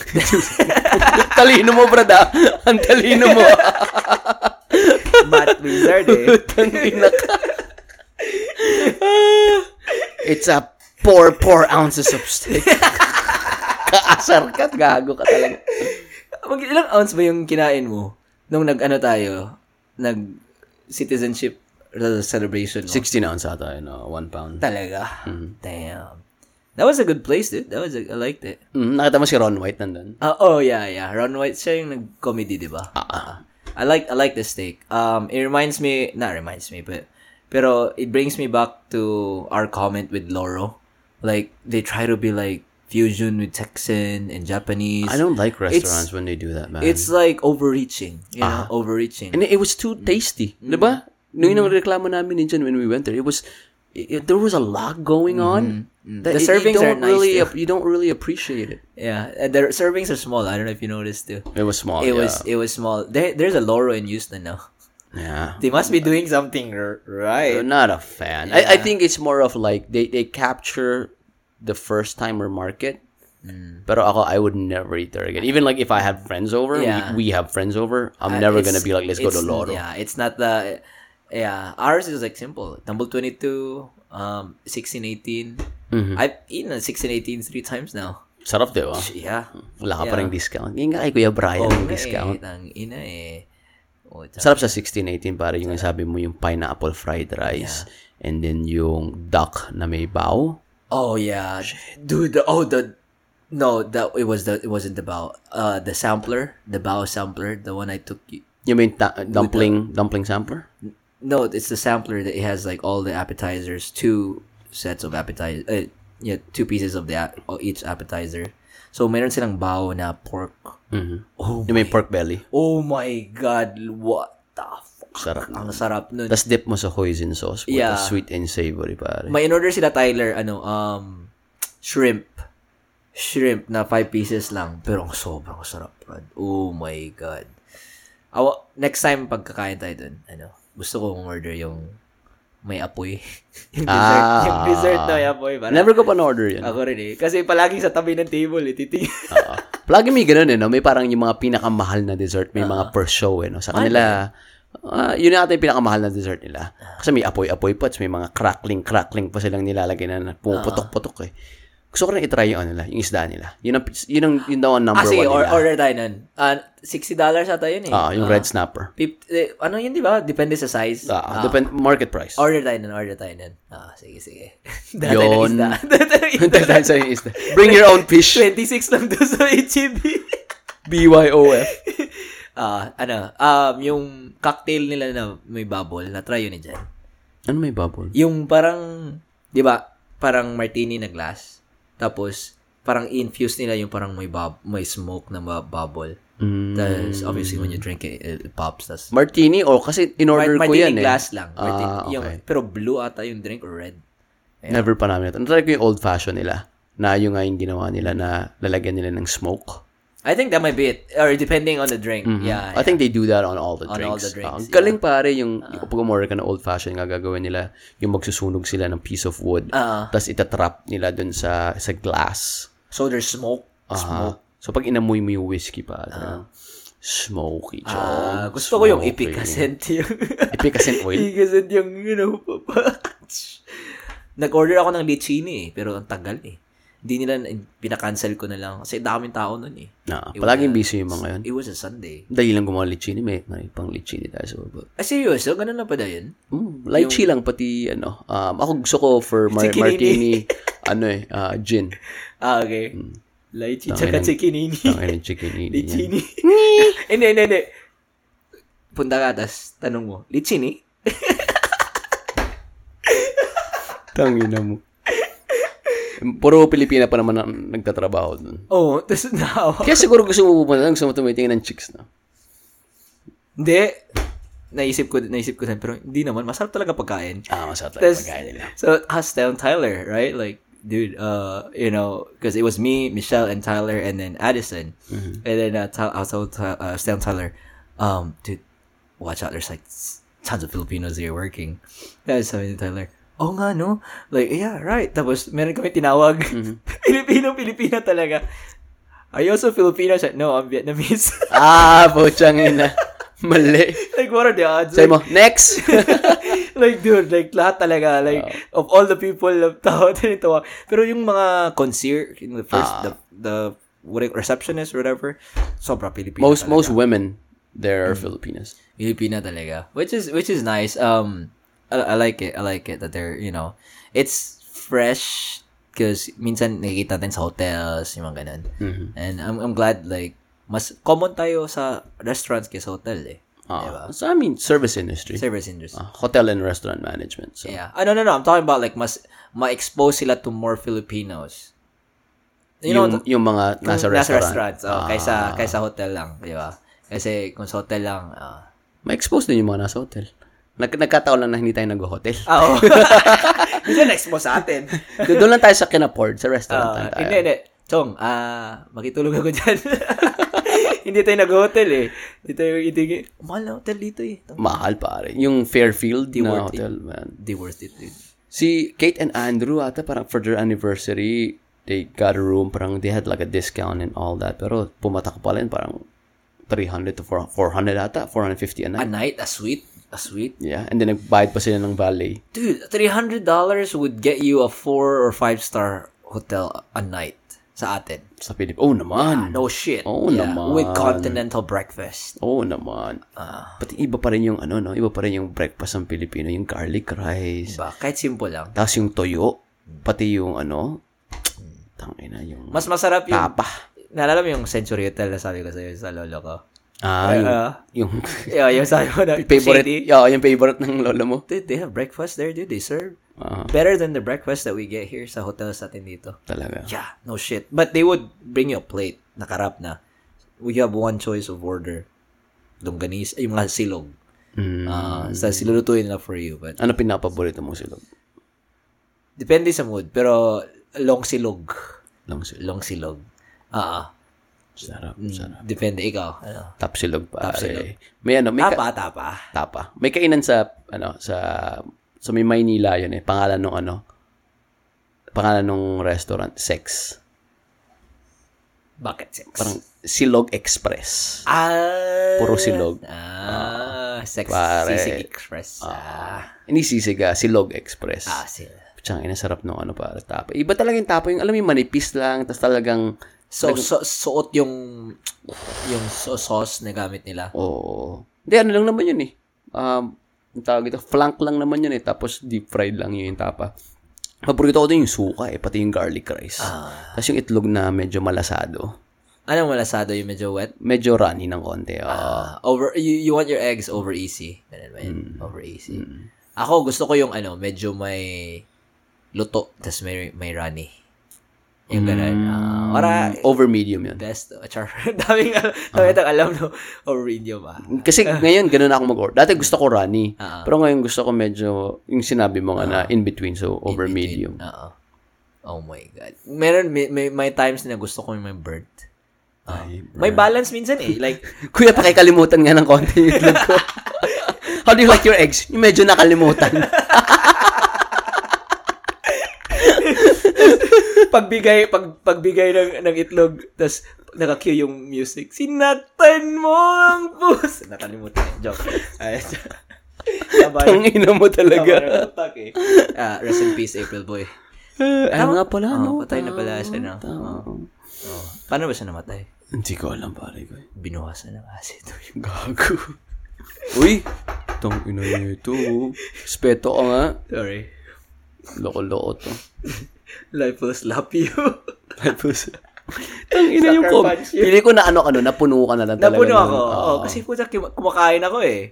Talino mo, brada. Ang talino mo. Math wizard eh. It's a 4 ounces of steak. Kaasar ka, gago ka talaga. Ilang ounce ba yung kinain mo? Nung nag-citizenship celebration mo? 16 ounce ata, 1 pound. Talaga? Mm-hmm. Damn. That was a good place, dude. I liked it. Nakita mo si Ron White nandun? Yeah. Ron White, siya yung nag-comedy, di ba? I like the steak. It reminds me, pero it brings me back to our comment with Loro. Like, they try to be like fusion with Texan and Japanese. I don't like restaurants when they do that, man. It's like overreaching. Overreaching. And it was too tasty. Diba? Nung reklamo namin dyan when we went there, it was there was a lot going on. Mm-hmm. The servings are nice. Really, you don't really appreciate it. Yeah, and the servings are small. I don't know if you noticed too. It was small. It was small. There's a Loro in Houston now. Yeah, they must be doing something right. I'm not a fan. Yeah. I think it's more of like they capture the first timer market. But I would never eat there again. Even like if I have friends over, we have friends over. I'm never gonna be like, let's go to Loro. Yeah, it's not the. Yeah, ours is like simple. Tumble 22, 1618. Mm-hmm. I've eaten 1618 3 times now. Sarap diba? Yeah. Wala ka pa ring discount. Inga kay Kuya Brian ng discount. Ang ina sarap sa 1618 para yung sabi mo yung pineapple fried rice and then yung duck na may bao. Oh yeah. Dude, the sampler, the bao sampler, the one I took. You mean dumpling sampler? No, it's the sampler that it has like all the appetizers, 2 pieces of each appetizer. So meron silang bao na pork. Mm-hmm. Oh, you mean pork belly? Oh my God, what the fuck? Sarap. Ang sarap nun. Tapos dip mo sa hoisin sauce with the sweet and savory, pare. May in-order sila Tyler, shrimp. Shrimp na 5 pieces lang, pero ang sobrang sarap, man. Oh my God. Next time pagkakain tayo dun, gusto kong order yung may apoy. Yung dessert. Yung dessert na may apoy. Para. Never ko pa na-order yun. Ako rin eh. Kasi palagi sa tabi ng table eh. Palagi may ganun eh. No? May parang yung mga pinakamahal na dessert. May mga per show eh. No? Sa kanila, yun na ata yung pinakamahal na dessert nila. Kasi may apoy-apoy pa. May mga crackling pa silang nilalagay na pumuputok-putok eh. Gusto ko rin itry yung yung isda nila. Yun daw ang number one nila. Order tayo nun. $60 ata yun eh. Yung red snapper. 50, yun, di ba? Depende sa size. Market price. Order tayo nun. Sige. Yun. Dahil sa yung isda. Bring your own fish. 26 lang doon sa HEB. BYOF. Yung cocktail nila na may bubble. Na-try yun eh dyan. Ano may bubble? Yung parang, di ba? Parang martini na glass. Tapos, parang infuse nila yung parang may smoke na bubble. Tapos, obviously, when you drink it, it pops. Tas, martini? Kasi in-order ko yan eh. Martini glass lang. Okay. Yung, pero blue ata yung drink or red. Ayan. Never pa namin ito. Natry ko yung old-fashioned nila na yung nga yung ginawa nila na lalagyan nila ng smoke. I think that might be it. Or depending on the drink. Mm-hmm. Yeah. I think they do that on all the drinks. Ang galing pare yung pag umorder ka na old-fashioned, gagawin nila yung magsusunog sila ng piece of wood. Tapos itatrap nila dun sa glass. So there's smoke. Smoke. So pag inamoy mo yung whiskey pa. Smoky. Gusto ko yung epicacent. Epicacent oil? Epicacent yung, Nag-order ako ng lechini pero ang tagal eh. Hindi nila, pinakancel ko na lang. Kasi daming tao nun eh. Palaging busy yung mga yun. It was a Sunday. Dahil lang gumawa lichini, may pang lichini tayo sa baba. Seryoso? Ganun na pa na yun? Lychee lang, pati ako gusto ko for martini, gin. Okay. Lychee, tsaka chikinini. Tangan ng chikinini. Lichini. Hindi. Punta ka, tas tanong mo, lichini? Tangin na mo. Puro Pilipina pa naman ang nagtatrabaho dun. Oo, tapos naawa. Kaya siguro gusto mo pupunta lang, gusto mo tumitingin ng chicks na. Hindi. Naisip ko din, pero hindi naman. Masarap talaga pagkain. Masarap talaga pagkain nila. So, asked down Tyler, right? Like, dude, because it was me, Michelle, and Tyler, and then Addison. Mm-hmm. And then I told Stan Tyler, dude, watch out, there's like tons of Filipinos here working. That's something to Tyler. Oh nga, no? Like, yeah, right. Tapos, meron kami tinawag. Mm-hmm. Pilipino talaga. Are you also Filipino? No, I'm Vietnamese. Pochang ina. Mali. Like, what are the odds? Say mo, next! Like, dude, like, lahat talaga. Like, of all the people, tawag. Pero yung mga concierge, in the first, the receptionist or whatever, sobra Pilipino talaga. Most women, there are Filipinas. Filipina talaga. Which is nice. I like it that they're, it's fresh because minsan nakikita natin sa hotels, yung mga ganun. Mm-hmm. And I'm glad, like, mas common tayo sa restaurants kaysa hotel eh. Diba? So, service industry. Hotel and restaurant management. So. Yeah. No. I'm talking about, like, mas ma-expose sila to more Filipinos. Yung mga nasa restaurants. Kaysa hotel lang, di ba? Kasi kung sa hotel lang, ma-expose din yung mga nasa hotel. Nagkataon lang na hindi tayo nag-hotel. Oo. Hindi na-expose sa atin. Doon lang tayo sa Kinapord, sa restaurant tayo. Hindi. Chong, makitulog ako dyan. Hindi tayo nag-hotel eh. Hindi tayo itigil. Mahal na hotel dito eh. Mahal pare. Yung Fairfield na hotel, man. They worth it, dude. Si Kate and Andrew, ata parang for their anniversary, they got a room, parang they had like a discount and all that. Pero pumatak pala yun, parang 300 to 400 ata, 450 a night. A night? A suite? A suite? Yeah, and then nagbayad pa sila ng valet. Dude, $300 would get you a 4 or 5 star hotel a night sa atin. Sa Pilipinas. Oh naman. Yeah, no shit. Oh yeah, naman. With continental breakfast. Oh naman. Pati iba pa rin yung ano no, iba pa rin yung breakfast ng Pilipino, yung garlic rice. Diba? Kahit simple lang. Tapos yung toyo, pati yung ano, tangina yung mas masarap yung tapa. Naalala mo yung Century Hotel na sabi ko sa iyo sa lolo ko? Yung sabi ko na favorite, yung favorite ng lolo mo. Dude, they have breakfast there, dude. They serve better than the breakfast that we get here sa hotel sa atin dito. Talaga? Yeah, no shit. But they would bring you a plate nakarap na. We have one choice of order. Longganisa, yung mga silog. So silulutuin na for you. But ano pinapaborito mong silog? Depende sa mood, pero long silog. Long silog. Sarap. Depende, ikaw. Ano? Tapsilog pa. Tapsilog. May ano, may tapa. May kainan sa, ano, sa may Maynila yun eh. Pangalan nung restaurant, Sex. Bakit Sex? Parang Silog Express. Puro silog. Sex, Sisig Express. Hindi Sisig, Silog Express. Putsang, inasarap nung ano para tapa. Iba talaga yung tapa. Yung, alam mo, manipis lang, tas talagang So, suot yung sauce na gamit nila. Oo. Hindi, ano lang naman yun eh. Tawag ito, flank lang naman yun eh. Tapos, deep fried lang yun yung tapa. Paborito ko din yung suka eh. Pati yung garlic rice. Tapos yung itlog na medyo malasado. Anong malasado? Yung medyo wet? Medyo runny ng konti. You want your eggs over easy. Ganun ba yun? Over easy. Ako, gusto ko yung ano, medyo may luto. Tapos may runny. Yung ganun. Para over medium yun. Best. Char. Dami itang alam, no? Over medium, Kasi ngayon, ganun ako mag-order. Dati gusto ko runny. Pero ngayon gusto ko medyo, yung sinabi mo nga na in between, so over medium. Oh my God. Meron, may times na gusto ko yung may bird. May balance minsan eh. Like, kuya, pakikalimutan nga ng konti yung itlog ko. How do you like your eggs? Yung medyo nakalimutan. pagbigay ng itlog, tas naka-cue yung music. Sinatan mo ang bus. Nakalimutan. Joke. Tangina mo talaga. Rest in peace, April Boy. Ano nga pala? Patay na pala siya. Paano ba siya namatay? Hindi ko alam, pare ko. Binuhasan ng acid. Yung gago. Uy! Tangina niyo ito. Respeto ka nga. Sorry. Loko-loko to. Life will slap you. Life will slap. Tangina yung kom. Pili ko na ano, napuno ka na lang talaga. Napuno ako. Oo, kasi puta, kumakain ako eh.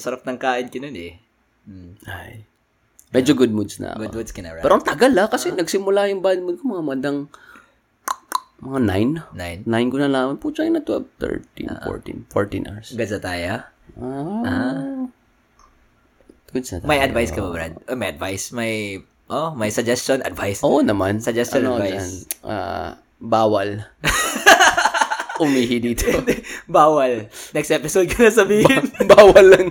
Sarap ng kain kinun eh. Ay. Medyo good moods na ako. Good moods kinara. Pero ang tagal kasi nagsimula yung bad mood ko mga mandang mga 9. 9 ko na lang. Puta, na 12, 13, 14 hours. Gaza tayo? May advice ka ba, Brad? May advice? May suggestion, advice? Oo naman. Suggestion, advice. Bawal. Umihi dito. Bawal. Next episode ka na sabihin. Bawal lang.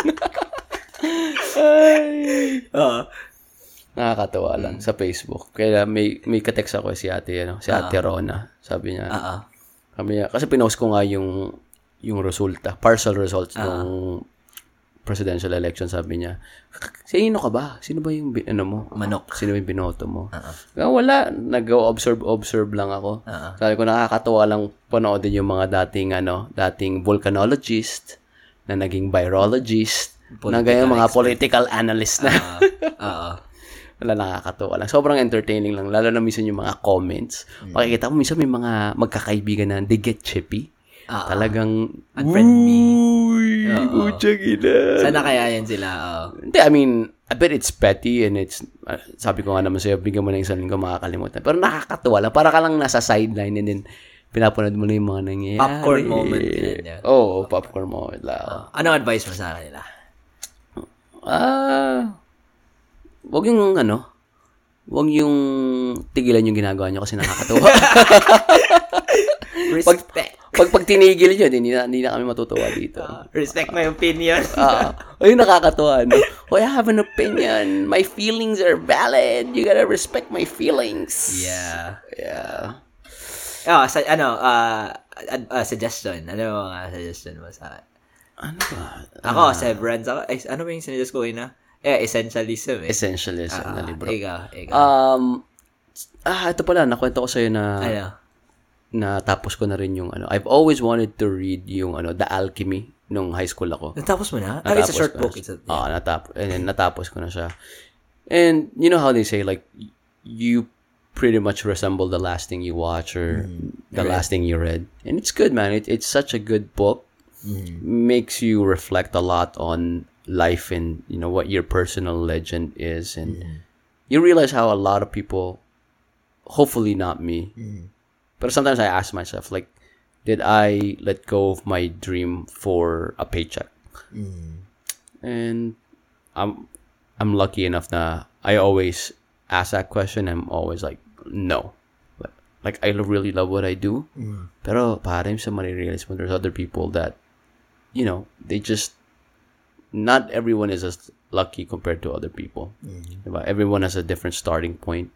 Ay. Nakakatawa lang sa Facebook. Kaya may ka-text ako si Ate Rona. Sabi niya. Kasi pinost ko nga yung resulta, partial results ng presidential election, sabi niya, sino ka ba? Sino ba yung ano mo? Manok. Sino ba yung binoto mo? Wala. Nag-observe lang ako. Sabi ko, nakakatawa lang panoodin yung mga dating volcanologist na naging virologist, na ganyan mga political analyst na. Wala, nakakatawa lang. Sobrang entertaining lang. Lalo na minsan yung mga comments. Pakikita ko, minsan may mga magkakaibigan na they get chippy. Talagang unfriend me. Sana kaya yan sila. Hindi, I mean, I bet it's petty and it's, sabi ko nga naman sa'yo, bigyan mo na yung sanin ko, makakalimutan. Pero nakakatuwa lang. Para ka lang nasa sideline and then pinapunod mo na yung mga nangyayari. Popcorn moment. Oo, popcorn moment lang. Anong advice mo sa kanila? wag yung ano, wag yung tigilan yung ginagawa nyo kasi nakakatuwa. Pag tinigil nyo, hindi na kami matutuwa dito. Respect my opinion. Ayun, nakakatuwa. No? Oh, I have an opinion. My feelings are valid. You gotta respect my feelings. Yeah. Suggestion. Ano mga suggestion mo sa... Ano ba? Ako, Severance. Ano ba yung sinadjust ko yun na? Essentialism. Essentialism na libro. Ikaw. Ito pala, nakwento ko sa'yo na... Ano? Natapos ko na rin yung ano. I've always wanted to read yung ano, The Alchemy nung high school ako. Natapos mo na? It's a short book. Natapos ko na siya. And you know how they say, like, you pretty much resemble the last thing you watch or the last thing you read. And it's good, man. It's such a good book. Makes you reflect a lot on life and, you know, what your personal legend is. And you realize how a lot of people, hopefully not me, but sometimes I ask myself, like, did I let go of my dream for a paycheck? And I'm lucky enough that I always ask that question. I'm always like, no. Like, I really love what I do. Pero parang somebody realizes when there's other people that, you know, they just, not everyone is as lucky compared to other people. Everyone has a different starting point.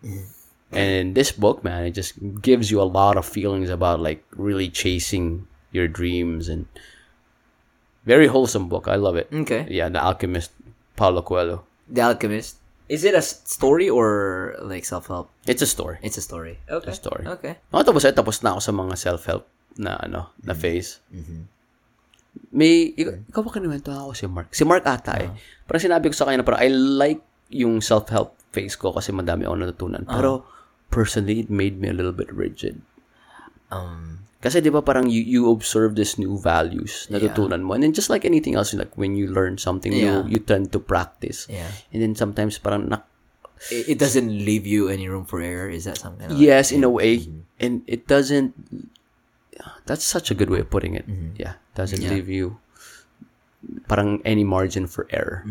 And this book, man, it just gives you a lot of feelings about, like, really chasing your dreams. And very wholesome book. I love it. Okay. Yeah, The Alchemist, Paulo Coelho. The Alchemist. Is it a story or like self-help? It's a story. Okay. It's a story. Okay. Tapos na ako sa mga self-help na ano, na phase. May ikaw ba kinuwento ako si Mark? Si Mark ata eh. Parang sinabi ko sa kanya na parang I like yung self-help phase ko kasi madami ako natutunan. Pero personally, it made me a little bit rigid. Kasi di ba parang you observe these new values natutunan mo. And then just like anything else, like when you learn something new, you tend to practice. And then sometimes parang it doesn't leave you any room for error. Is that something? Yes, in a way. And it doesn't... That's such a good way of putting it. Yeah. Doesn't leave you parang any margin for error.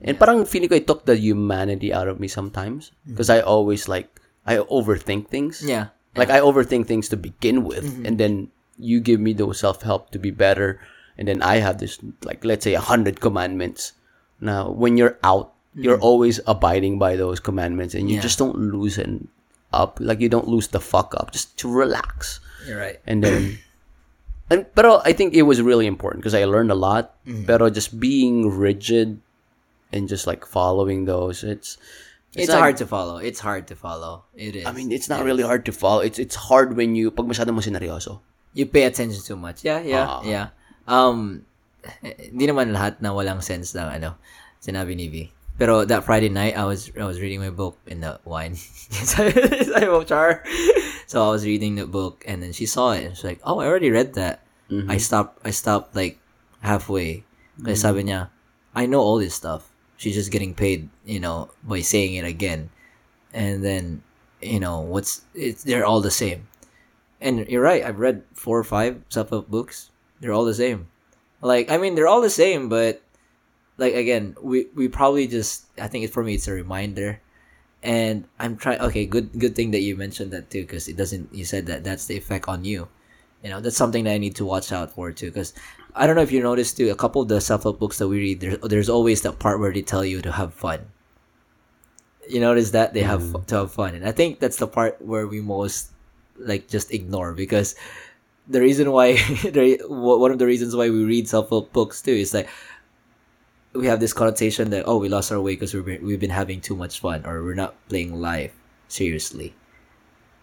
And parang feeling ko it took the humanity out of me sometimes. Because I always like... I overthink things. Yeah. Like, I overthink things to begin with, and then you give me those self-help to be better, and then I have this, like, let's say, 100 commandments. Now, when you're out, you're always abiding by those commandments, and you just don't loosen up. Like, you don't lose the fuck up. Just to relax. You're right. And then, pero I think it was really important because I learned a lot. Pero just being rigid and just, like, following those, It's like, hard to follow. It is. I mean, it's not really hard to follow. It's hard when you pag masyado mo sineryoso. You pay attention too much. Yeah. Hindi naman lahat na walang sense ng ano sinabi ni V. Pero that Friday night, I was reading my book in the wine. So I was reading the book, and then she saw it, and she's like, "Oh, I already read that." I stopped like halfway. Kasi sabi niya, "I know all this stuff." She's just getting paid, you know, by saying it again. And then, you know, they're all the same. And you're right. I've read 4 or 5 self-help books. They're all the same. Like, I mean, they're all the same, but like, again, we probably just, I think for me, it's a reminder. And I'm trying, okay, good thing that you mentioned that too, because you said that that's the effect on you. You know, that's something that I need to watch out for too, because I don't know if you noticed too, a couple of the self-help books that we read, there's always that part where they tell you to have fun. You notice that? They have to have fun. And I think that's the part where we most, like, just ignore, because the reason why, one of the reasons why we read self-help books too is like, we have this connotation that, oh, we lost our way because we've been having too much fun, or we're not playing life seriously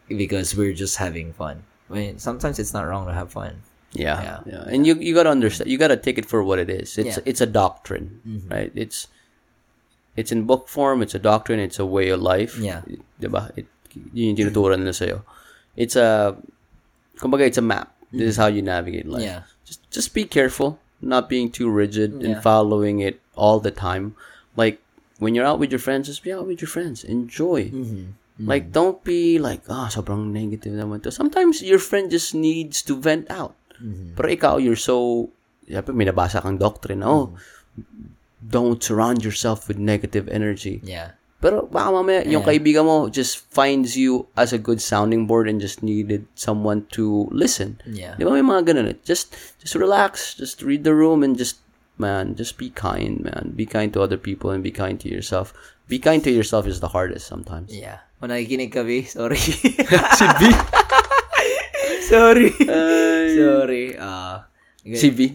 because we're just having fun. I mean, sometimes it's not wrong to have fun. Yeah. And you gotta understand. You gotta take it for what it is. It's a doctrine, right? It's in book form. It's a doctrine. It's a way of life. Yeah, diba? Yun yung tinuturuan nila sa'yo. It's a, kumbaga, it's a map. This is how you navigate life. Yeah. Just be careful, not being too rigid and following it all the time. Like when you're out with your friends, just be out with your friends. Enjoy. Like, don't be like, sobrang negative naman to. Sometimes your friend just needs to vent out. Pero ikaw, you're so, may nabasa kang doctrine, don't surround yourself with negative energy. Yeah. Pero baka mamaya, yung kaibigan mo just finds you as a good sounding board and just needed someone to listen. Yeah. Di ba may mga ganun? Just relax, just read the room, and just, man, just be kind, man. Be kind to other people and be kind to yourself. Be kind to yourself is the hardest sometimes. Yeah. Kung nakikinig ka, B, sorry. Si B? Sorry. Sorry.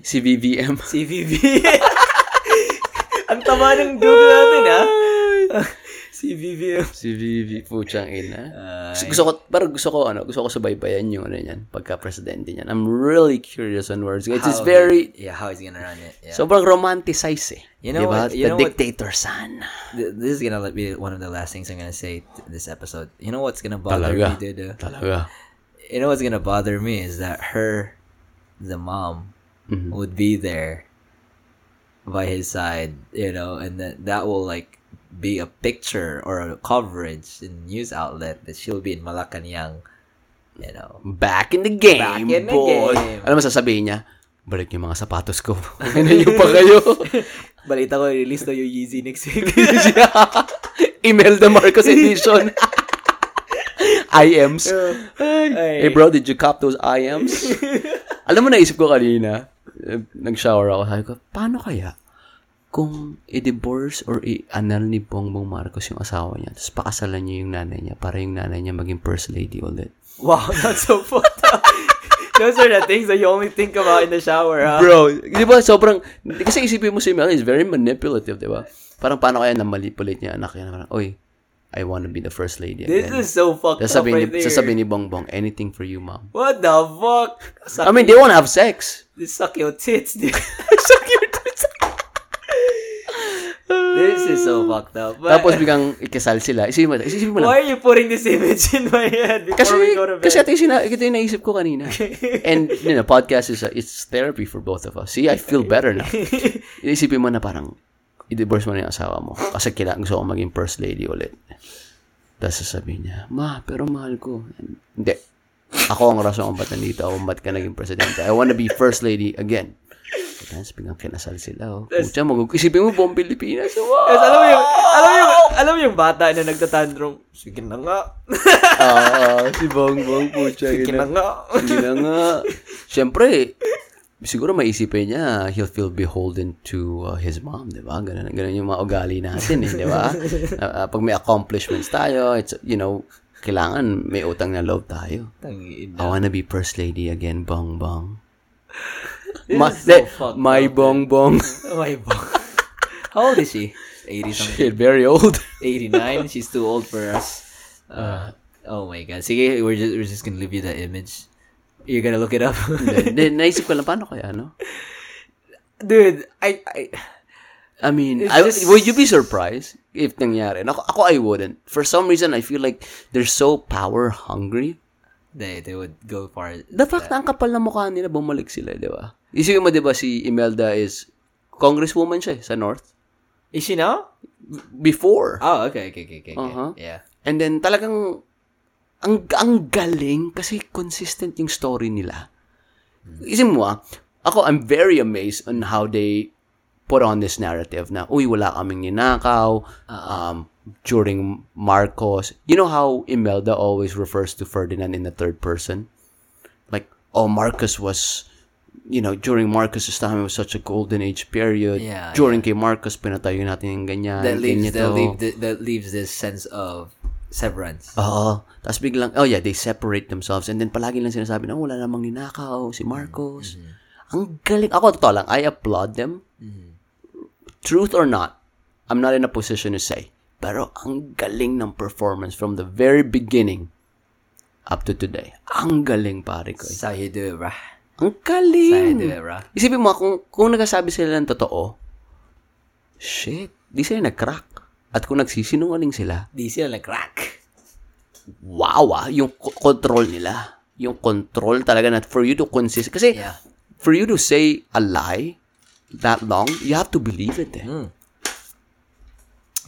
Si BBM. Si BBM. Ang tama ng dugo natin, ha? Si BBM. Si BBM. Puchang ina. Gusto ko subaybayan yung ano niyan, pagka-presidente niyan. I'm really curious on words. It's very... Yeah, how he's gonna run it. Yeah. Sobrang romanticize, eh. You know what? The dictator son. This is gonna be one of the last things I'm gonna say this episode. You know what's gonna bother me, dude? Talaga. You know what's gonna bother me is that the mom, mm-hmm. would be there by his side, you know, and that will, like, be a picture or a coverage in news outlet that she'll be in Malacanang, you know, back in the game. Alam mo sasabihin niya, balik yung mga sapatos ko. Yung pa kayo. Balita ko, release na yung Yeezy next week. Imelda Marcos edition. IMs. Hey bro, did you cop those IMs? Alam mo, naisip ko kanina, nag-shower ako, sabi ko, paano kaya kung i-divorce or i-annul ni Bongbong Marcos yung asawa niya, tapos pakasalan niya yung nanay niya para yung nanay niya maging first lady ulit. Wow, that's so fucked up. Those are the things that you only think about in the shower, huh? Bro, di ba sobrang, kasi isipin mo si Mel, is very manipulative, di ba? Parang paano kaya na-manipulate niya anak niya, parang, oy, I want to be the first lady again. This is so fucked up right there. Sasabihin ni Bongbong, anything for you, mom. What the fuck? They won't have sex. They suck your tits, dude. This is so fucked up. But, tapos biglang ikasal sila. Isipin mo lang. Why are you putting this image in my head before we go to bed? Kasi ito yung naisip ko kanina. And, you know, podcast is it's therapy for both of us. See, I feel better now. Isipin mo na parang, i-divorce mo na yung asawa mo. Kasi gusto ko maging first lady ulit. Tapos sasabihin niya, ma, pero mahal ko. Hindi. Ako ang rason kung ba't nandito ako, ba't ka naging presidente. I wanna be first lady again. Tapos biglang kinasal sila. Pucha, isipin mo buong Pilipinas. Wow! Yes, alam mo yung bata na nagtatandrong, sige na nga. Si Bongbong, pucha. Sige na nga. Siyempre, siguro maiisipin niya, he'll feel beholden to his mom, di ba? Ganun yung mga ugali natin, eh, di ba? Pag may accomplishments tayo, it's, you know, kailangan may utang na love tayo. I wanna be first lady again, Bongbong. My Bongbong. My Bong. How old is she? 80 something. She's very old. 89. She's too old for us. Oh my God. Sige, we're just gonna leave you that image. You're gonna look it up. Naisip ko lang, paano kaya, no? Dude, I mean, would you be surprised if nangyari? Ako, I wouldn't. For some reason, I feel like they're so power hungry. They would go for it. The fact na ang kapal na mukha nila, bumalik sila, di ba? Isipin mo, di ba, si Imelda is congresswoman siya, sa North. Is she now? Before. Oh, okay. Uh-huh. Yeah. And then, talagang, Ang galing kasi consistent yung story nila. Isipin mo, ako, I'm very amazed on how they put on this narrative na, uy, wala kaming ninakaw during Marcos. You know how Imelda always refers to Ferdinand in the third person? Like, oh, Marcos was, you know, during Marcos's time, it was such a golden age period. Yeah, during kay Marcos, pinatayo natin yung ganyan. That leaves this sense of Severance. Oo. Tapos biglang, they separate themselves. And then palagi lang sinasabi na, wala namang ninakaw, si Marcos. Mm-hmm. Ang galing. Ako, totoo lang, I applaud them. Mm-hmm. Truth or not, I'm not in a position to say. Pero ang galing ng performance from the very beginning up to today. Ang galing, pare ko. Sahidu, bro. Ang galing. Sahidu, bro. Isipin mo, kung nagsasabi sila ng totoo, shit, di sila nag-crack. At kung nagsisinungaling sila, di sila nag-crack. Wow, yung control nila. Yung control talaga na for you to consist. Kasi, for you to say a lie that long, you have to believe it. Eh. Mm.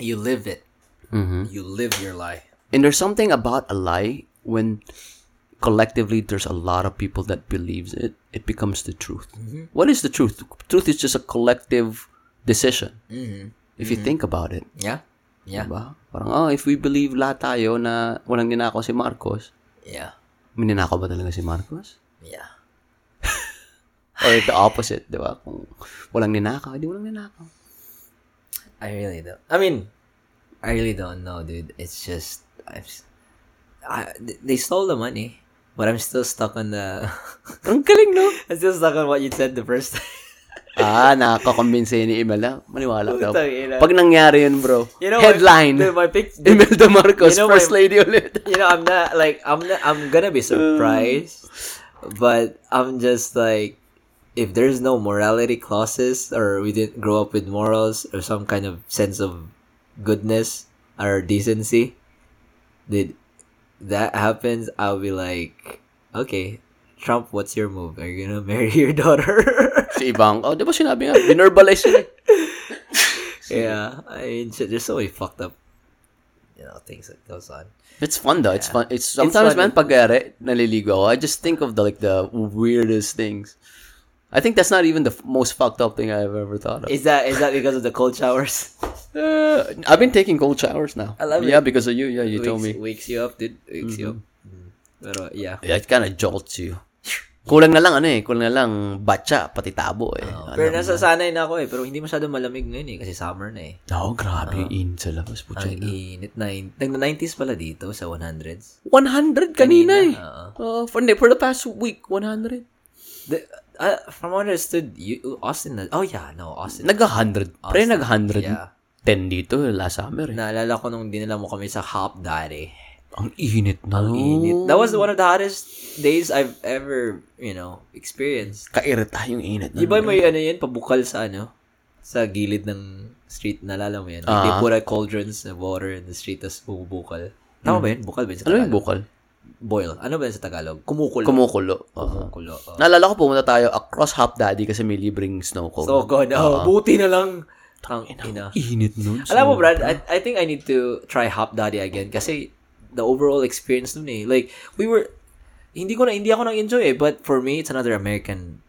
You live it. Mm-hmm. You live your lie. And there's something about a lie when collectively there's a lot of people that believes it, it becomes the truth. Mm-hmm. What is the truth? Truth is just a collective decision. Mm-hmm. If you think about it. Yeah. Yeah. Diba? Parang, oh, if we believe lahat tayo na walang ninakaw si Marcos. Yeah. May ninakaw ba talaga si Marcos? Yeah. Or the opposite, diba? Kung walang ninakaw, hindi walang ninakaw. I really don't know, dude. It's just, they stole the money, but I'm still stuck on the... Ang galing, no? I'm still stuck on what you said the first time. Nakakonvince ni Imelda. Maniwala ka. Pag nangyari yun, bro. You know, headline. Imelda Marcos, you know, first lady ulit. You know, I'm gonna be surprised, but I'm just like, if there's no morality clauses, or we didn't grow up with morals, or some kind of sense of goodness or decency, did that happens, I'll be like, okay, Trump, what's your move? Are you gonna marry your daughter? Si Ibang. Oh, di ba sinabi nga? Binurbalize yun eh. Yeah. I mean, there's so many fucked up, you know, things that goes on. It's fun, though. Yeah. It's fun. It's sometimes, man, pag-ere, naliligo ako, I just think of the weirdest things. I think that's not even the most fucked up thing I've ever thought of. Is that because of the cold showers? I've been taking cold showers now. I love it. Yeah, because of you. Yeah, you told me. Wakes you up, dude. Wakes mm-hmm. you up. Mm-hmm. Pero, yeah, it kind of jolts you. Kulang na lang kulang na lang batcha pati tabo eh. Oh, pero nasasanay na ako eh, pero hindi masyado malamig ngayon eh kasi summer na eh. Oh, grabe init sa labas, putya. Ang init na. Nag-90s pala dito sa 100s. 100 kanina eh. For the past week, 100. From what I understood, Austin na. Oh yeah, no, Austin. Nag-100. Pre nag-110 dito last summer eh. Naalala ko nung dinala mo kami sa Hop Daddy. Ang init na. Ang init. That was one of the hottest days I've ever, you know, experienced. Kairita yung init na. Di ba may yan, pabukal sa sa gilid ng street, nalala mo yan? They put like cauldrons of water in the street, tapos bubukal. Tama ba yan? Bukal ba yan sa Tagalog? Ano yung bukal? Boil. Ano ba yan sa Tagalog? Kumukulo. Nalala ko, pumunta tayo across Hop Daddy kasi may libreng snow cone. So, God, buti na lang. Ang init nun. Alam mo, Brad, I think I need to try Hop Daddy again kasi the overall experience nun eh. Like, hindi ako nang-enjoy eh, but for me, it's another American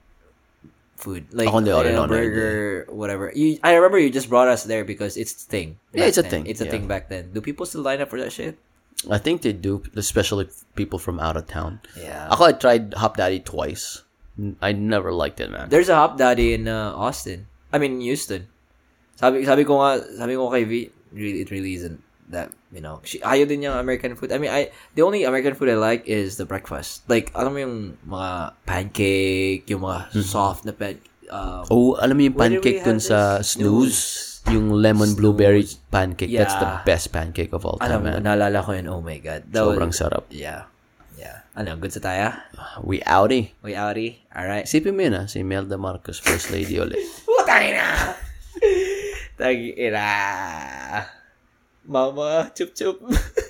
food. Like, burger, whatever. I remember you just brought us there because it's a thing. Yeah, it's a thing. It's a thing back then. Do people still line up for that shit? I think they do, especially people from out of town. Yeah. I tried Hop Daddy twice. I never liked it, man. There's a Hop Daddy in Austin. I mean, Houston. Sabi ko kay V, it really isn't that, you know, ayaw din yung American food. I mean, the only American food I like is the breakfast. Like, alam mo yung mga pancake, yung mga soft na pancake. Alam mo yung pancake dun sa Snooze? Yung lemon blueberry pancake. Yeah. That's the best pancake of all time, man. Naalala ko yun. Oh my God. Sobrang sarap. Yeah. Yeah. Ano, good sa tayo? We outie. Alright. Isipin mo yun, si Imelda Marcos, first lady ulit. Putangina! Tagina! Mama, chup-chup.